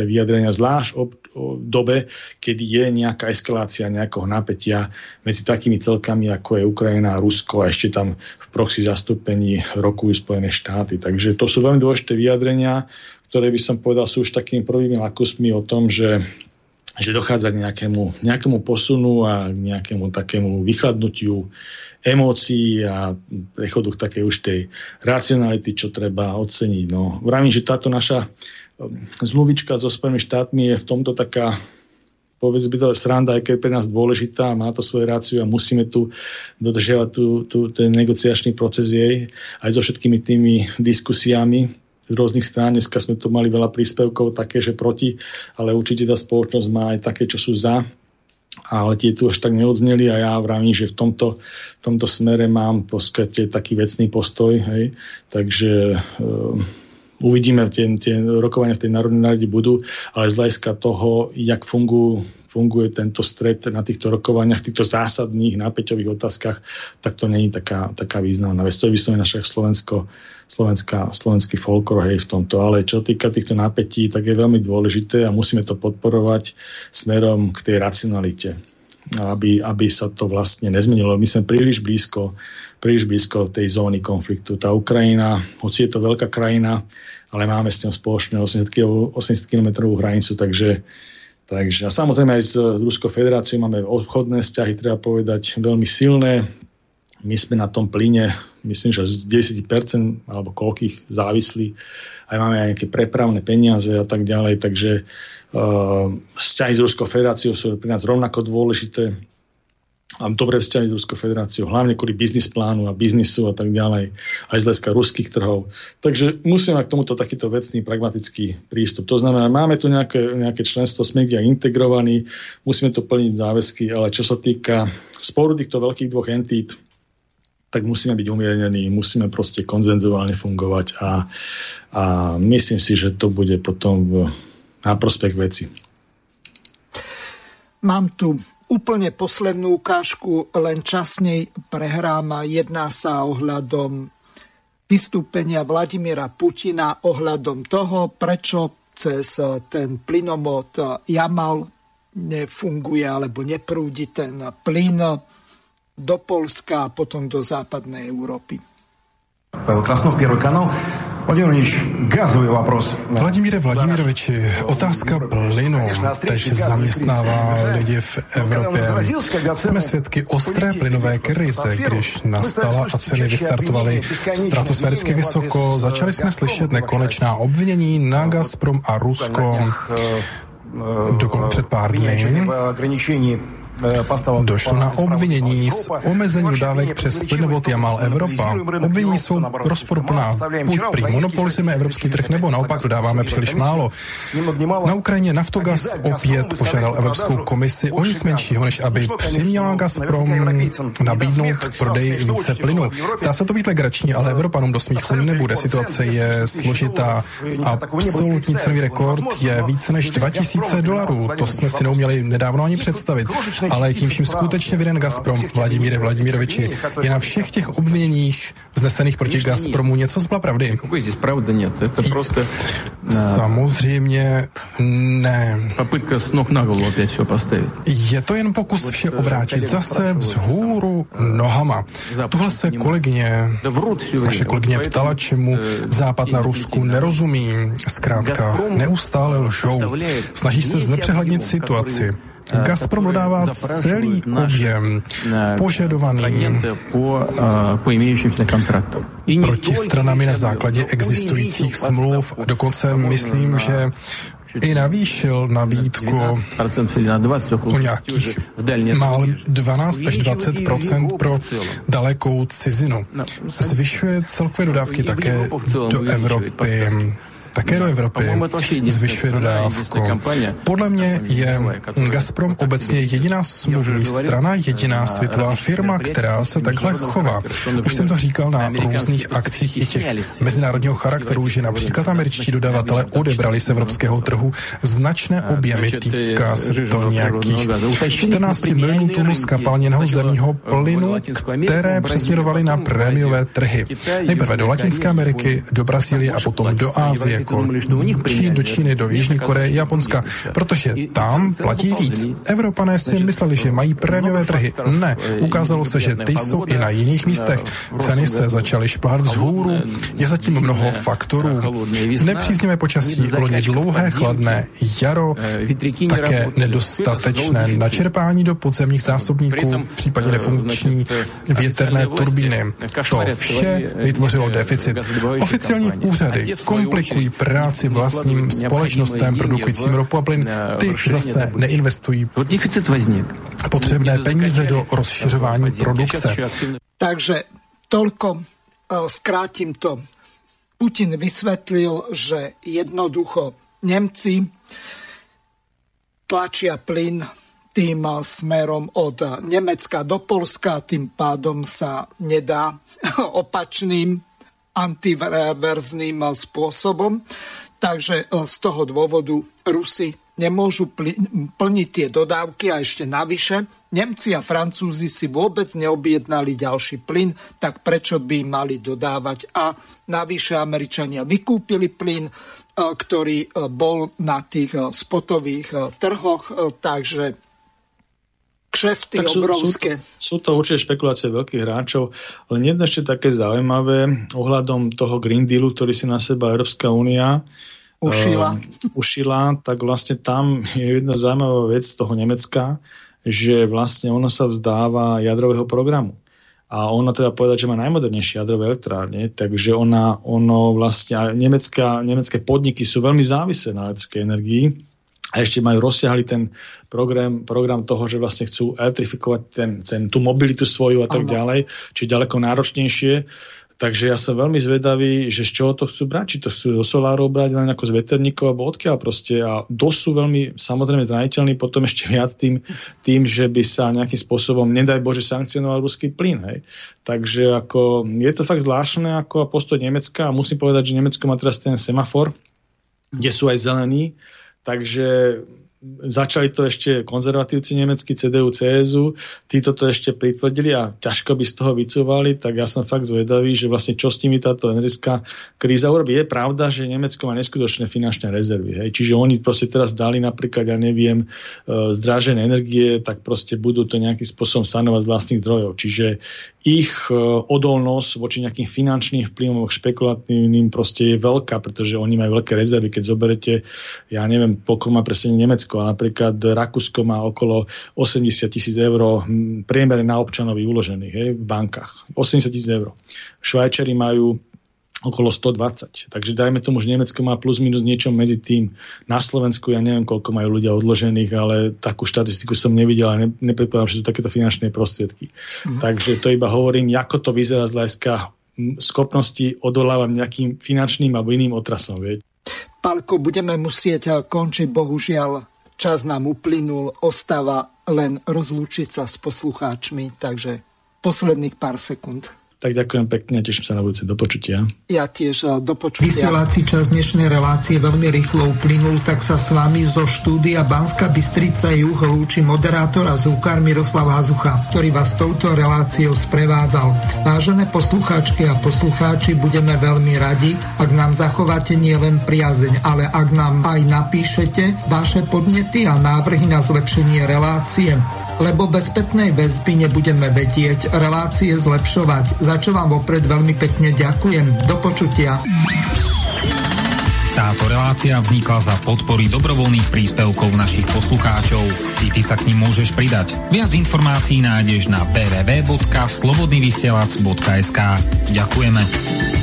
vyjadrenia, zvlášť o dobe, kedy je nejaká eskalácia nejakého napätia medzi takými celkami, ako je Ukrajina a Rusko a ešte tam v proxy zastúpení rokujú Spojené štáty. Takže to sú veľmi dôležité vyjadrenia, ktoré by som povedal sú už takými prvými lakúsmi o tom, že dochádza k nejakému posunu a k nejakému takému vychladnutiu emócií a prechodu k takej už tej racionality, čo treba oceniť. No, vravím, že táto naša zmluvička so Spojenými štátmi je v tomto taká, povedzme, to sranda, aj keď pre nás dôležitá, má to svoje ráciu a musíme tu dodržiavať ten negociačný proces jej aj so všetkými tými diskusiami z rôznych strán. Dneska sme tu mali veľa príspevkov také, že proti, ale určite tá spoločnosť má aj také, čo sú za, ale tie tu až tak neodzneli a ja vravím, že v tomto smere mám v podstate taký vecný postoj, hej. Takže uvidíme, tie rokovania v tej národnej rade budú, ale z hľadiska toho, jak funguje tento stret na týchto rokovaniach, týchto zásadných napäťových otázkach, tak to nie je taká významná vec. To je vyslovene naša slovenský folklór, hej, v tomto. Ale čo týka týchto napätí, tak je veľmi dôležité a musíme to podporovať smerom k tej racionalite, aby sa to vlastne nezmenilo. My sme príliš blízko tej zóny konfliktu. Tá Ukrajina, hoci je to veľká krajina, ale máme s tým spoločne 80-kilometrovú hranicu, takže a samozrejme aj s Ruskou federáciou máme obchodné vzťahy, treba povedať, veľmi silné. My sme na tom plyne, myslím, že z 10% alebo koľkých závislí. Aj máme aj nejaké prepravné peniaze a tak ďalej. Takže vzťahy s Ruskou federáciou sú pre nás rovnako dôležité. A dobré vzťahy s Ruskou federáciou, hlavne kvôli biznis plánu a biznisu a tak ďalej, aj z hľadiska ruských trhov. Takže musíme k tomuto takýto vecný, pragmatický prístup. To znamená, máme tu nejaké členstvo, sme kde integrovaní, musíme to plniť záväzky, ale čo sa týka sporu týchto veľkých dvoch entít, tak musíme byť umiernení, musíme proste konzenzuálne fungovať a myslím si, že to bude potom na prospech veci. Mám tu úplne poslednú ukážku, len časnej prehrám. Jedná sa ohľadom vystúpenia Vladimíra Putina, ohľadom toho, prečo cez ten plynomod Jamal nefunguje alebo neprúdi ten plyn do Polska a potom do západnej Európy. Pavel Krasnov, Prvý kanál. Vladimíre Vladimiroviči, otázka plynu teď zaměstnává lidi v Evropě. Jsme svědky ostré plynové krize, když nastala a ceny vystartovaly stratosféricky vysoko. Začali jsme slyšet nekonečná obvinění na Gazprom a Rusko. Dokonce před pár dny došlo na obvinění z omezení dodávek přes plynovod Jamal Evropa. Obvinění jsou rozporuplná. Buď prý monopolizujeme evropský trh, nebo naopak dodáváme příliš málo. Na Ukrajině Naftogaz opět požádal Evropskou komisi o nic menšího, než aby přiměla Gazprom nabídnout k prodeji více plynu. Zdá se to být legrační, ale Evropanům do smíchu nebude. Situace je složitá. Absolutní cenový rekord je více než $2,000. To jsme si neuměli nedávno ani představit. ale tím vším skutečně vinen Gazprom, Vladimíre Vladimiroviči. Je na všech těch obviněních vznesených proti Gazpromu něco zbla pravdy? Samozřejmě ne. Je to jen pokus vše obrátit zase vzhůru nohama. Tuhle se kolegyně, naše kolegyně ptala, čemu Západ na Rusku nerozumí. Zkrátka, neustále lžou. Snaží se znepřehlednit situaci. Gazprom dodává celý objem požadovaný protistranami na základě existujících smluv. Dokonce myslím, že i navýšil nabídku o nějakých málem 12 až 20% pro dalekou cizinu. Zvyšuje celkové dodávky také do Evropy. Také do Evropy zvyšuje dodávku. Podle mě je Gazprom obecně jediná smluvní strana, jediná světová firma, která se takhle chová. Už jsem to říkal na různých akcích i těch mezinárodního charakteru, že například američtí dodavatelé odebrali z evropského trhu značné objemy, týká se to nějakých 14 milionů tunů skapalněného zemního plynu, které přesměrovaly na prémiové trhy. Nejprve do Latinské Ameriky, do Brazílie a potom do Ázie, jako do Číny, do Jižní Koreje, Japonska, protože tam platí víc. Evropané si mysleli, že mají prémiové trhy. Ne, ukázalo se, že ty jsou i na jiných místech. Ceny se začaly šplhat vzhůru, je zatím mnoho faktorů. Nepříznivé počasí, loni dlouhé chladné jaro, také nedostatečné načerpání do podzemních zásobníků, případně nefunkční větrné turbíny. To vše vytvořilo deficit. Oficiální úřady komplikují práci vlastním společnostem produkujícím ropu a plyn, ty zase neinvestují potřebné peníze do rozšiřování produkce. Takže toľko, skrátim to. Putin vysvetlil, že jednoducho Nemci tlačia plyn tým smerom od Nemecka do Polska, tým pádom sa nedá opačným antireverzným spôsobom. Takže z toho dôvodu Rusi nemôžu plniť tie dodávky a ešte navyše Nemci a Francúzi si vôbec neobjednali ďalší plyn, tak prečo by mali dodávať? A navyše Američania vykúpili plyn, ktorý bol na tých spotových trhoch, takže kšefty obrovské. Sú to určite špekulácie veľkých hráčov, ale nie je ešte také zaujímavé ohľadom toho Green Dealu, ktorý si na seba Európska únia ušila, tak vlastne tam je jedna zaujímavá vec z toho Nemecka, že vlastne ono sa vzdáva jadrového programu. A ona treba povedať, že má najmodernejšie jadrové elektrárne, takže ono vlastne nemecké podniky sú veľmi závislé na elektrickej energii. A ešte majú rozsiahli ten program toho, že vlastne chcú elektrifikovať tú mobilitu svoju a tak ďalej, či ďaleko náročnejšie. Takže ja som veľmi zvedavý, že z čoho to chcú brať, či to chcú do solárov brať, len ako z veterníkov, alebo odkiaľ proste. A dosť sú veľmi samozrejme zraniteľní potom ešte viac tým, že by sa nejakým spôsobom, nedaj Bože, sankcionoval ruský plyn. Hej. Takže ako, je to fakt zvláštne ako postoj Nemecka a musím povedať, že Nemecko má teraz ten semafor, kde sú aj zelení. Takže začali to ešte konzervatívci nemeckí, CDU, CSU, títo to ešte pritvrdili a ťažko by z toho vycúvali, tak ja som fakt zvedavý, že vlastne čo s nimi táto energetická kríza urobí. Je pravda, že Nemecko má neskutočné finančné rezervy, hej? Čiže oni proste teraz dali napríklad, ja neviem, zdražené energie, tak proste budú to nejakým spôsobom sanovať z vlastných zdrojov. Čiže ich odolnosť voči nejakým finančným vplyvom, špekulatívnym proste je veľká, pretože oni majú veľké rezervy, keď zoberete, ja neviem, koľko má presne Nemecko, a napríklad Rakúsko má okolo 80 000 eur priemerne na občanovi uložených, hej, v bankách. 80 000 eur. Švajčari majú okolo 120. Takže dajme tomu, že Nemecko má plus minus niečo medzi tým. Na Slovensku ja neviem, koľko majú ľudia odložených, ale takú štatistiku som nevidel a nepredpokladám, že sú takéto finančné prostriedky. Takže to iba hovorím, ako to vyzerá z hľadiska schopnosti odolávať nejakým finančným alebo iným otrasom, viete. Pálko, budeme musieť končiť, bohužiaľ čas nám uplynul, ostáva len rozlúčiť sa s poslucháčmi, takže posledných pár sekúnd. Tak ďakujem pekne, teším sa na budúce. Do počutia. Ja tiež do počutia. Vysielací čas dnešnej relácie veľmi rýchlo uplynul, tak sa s vami zo štúdia Banská Bystrica juh lúči moderátor a zvukár Miroslav Hazucha, ktorý vás touto reláciou sprevádzal. Vážené poslucháčky a poslucháči, budeme veľmi radi, ak nám zachováte nielen priazeň, ale ak nám aj napíšete vaše podnety a návrhy na zlepšenie relácie, lebo bez spätnej väzby nebudeme vedieť relácie zlepšovať. Za čo vám vopred veľmi pekne ďakujem. Do počutia. Táto relácia vznikla za podpory dobrovoľných príspevkov našich poslucháčov. I ty sa k nim môžeš pridať. Viac informácií nájdeš na www.slobodnyvysielac.sk. Ďakujeme.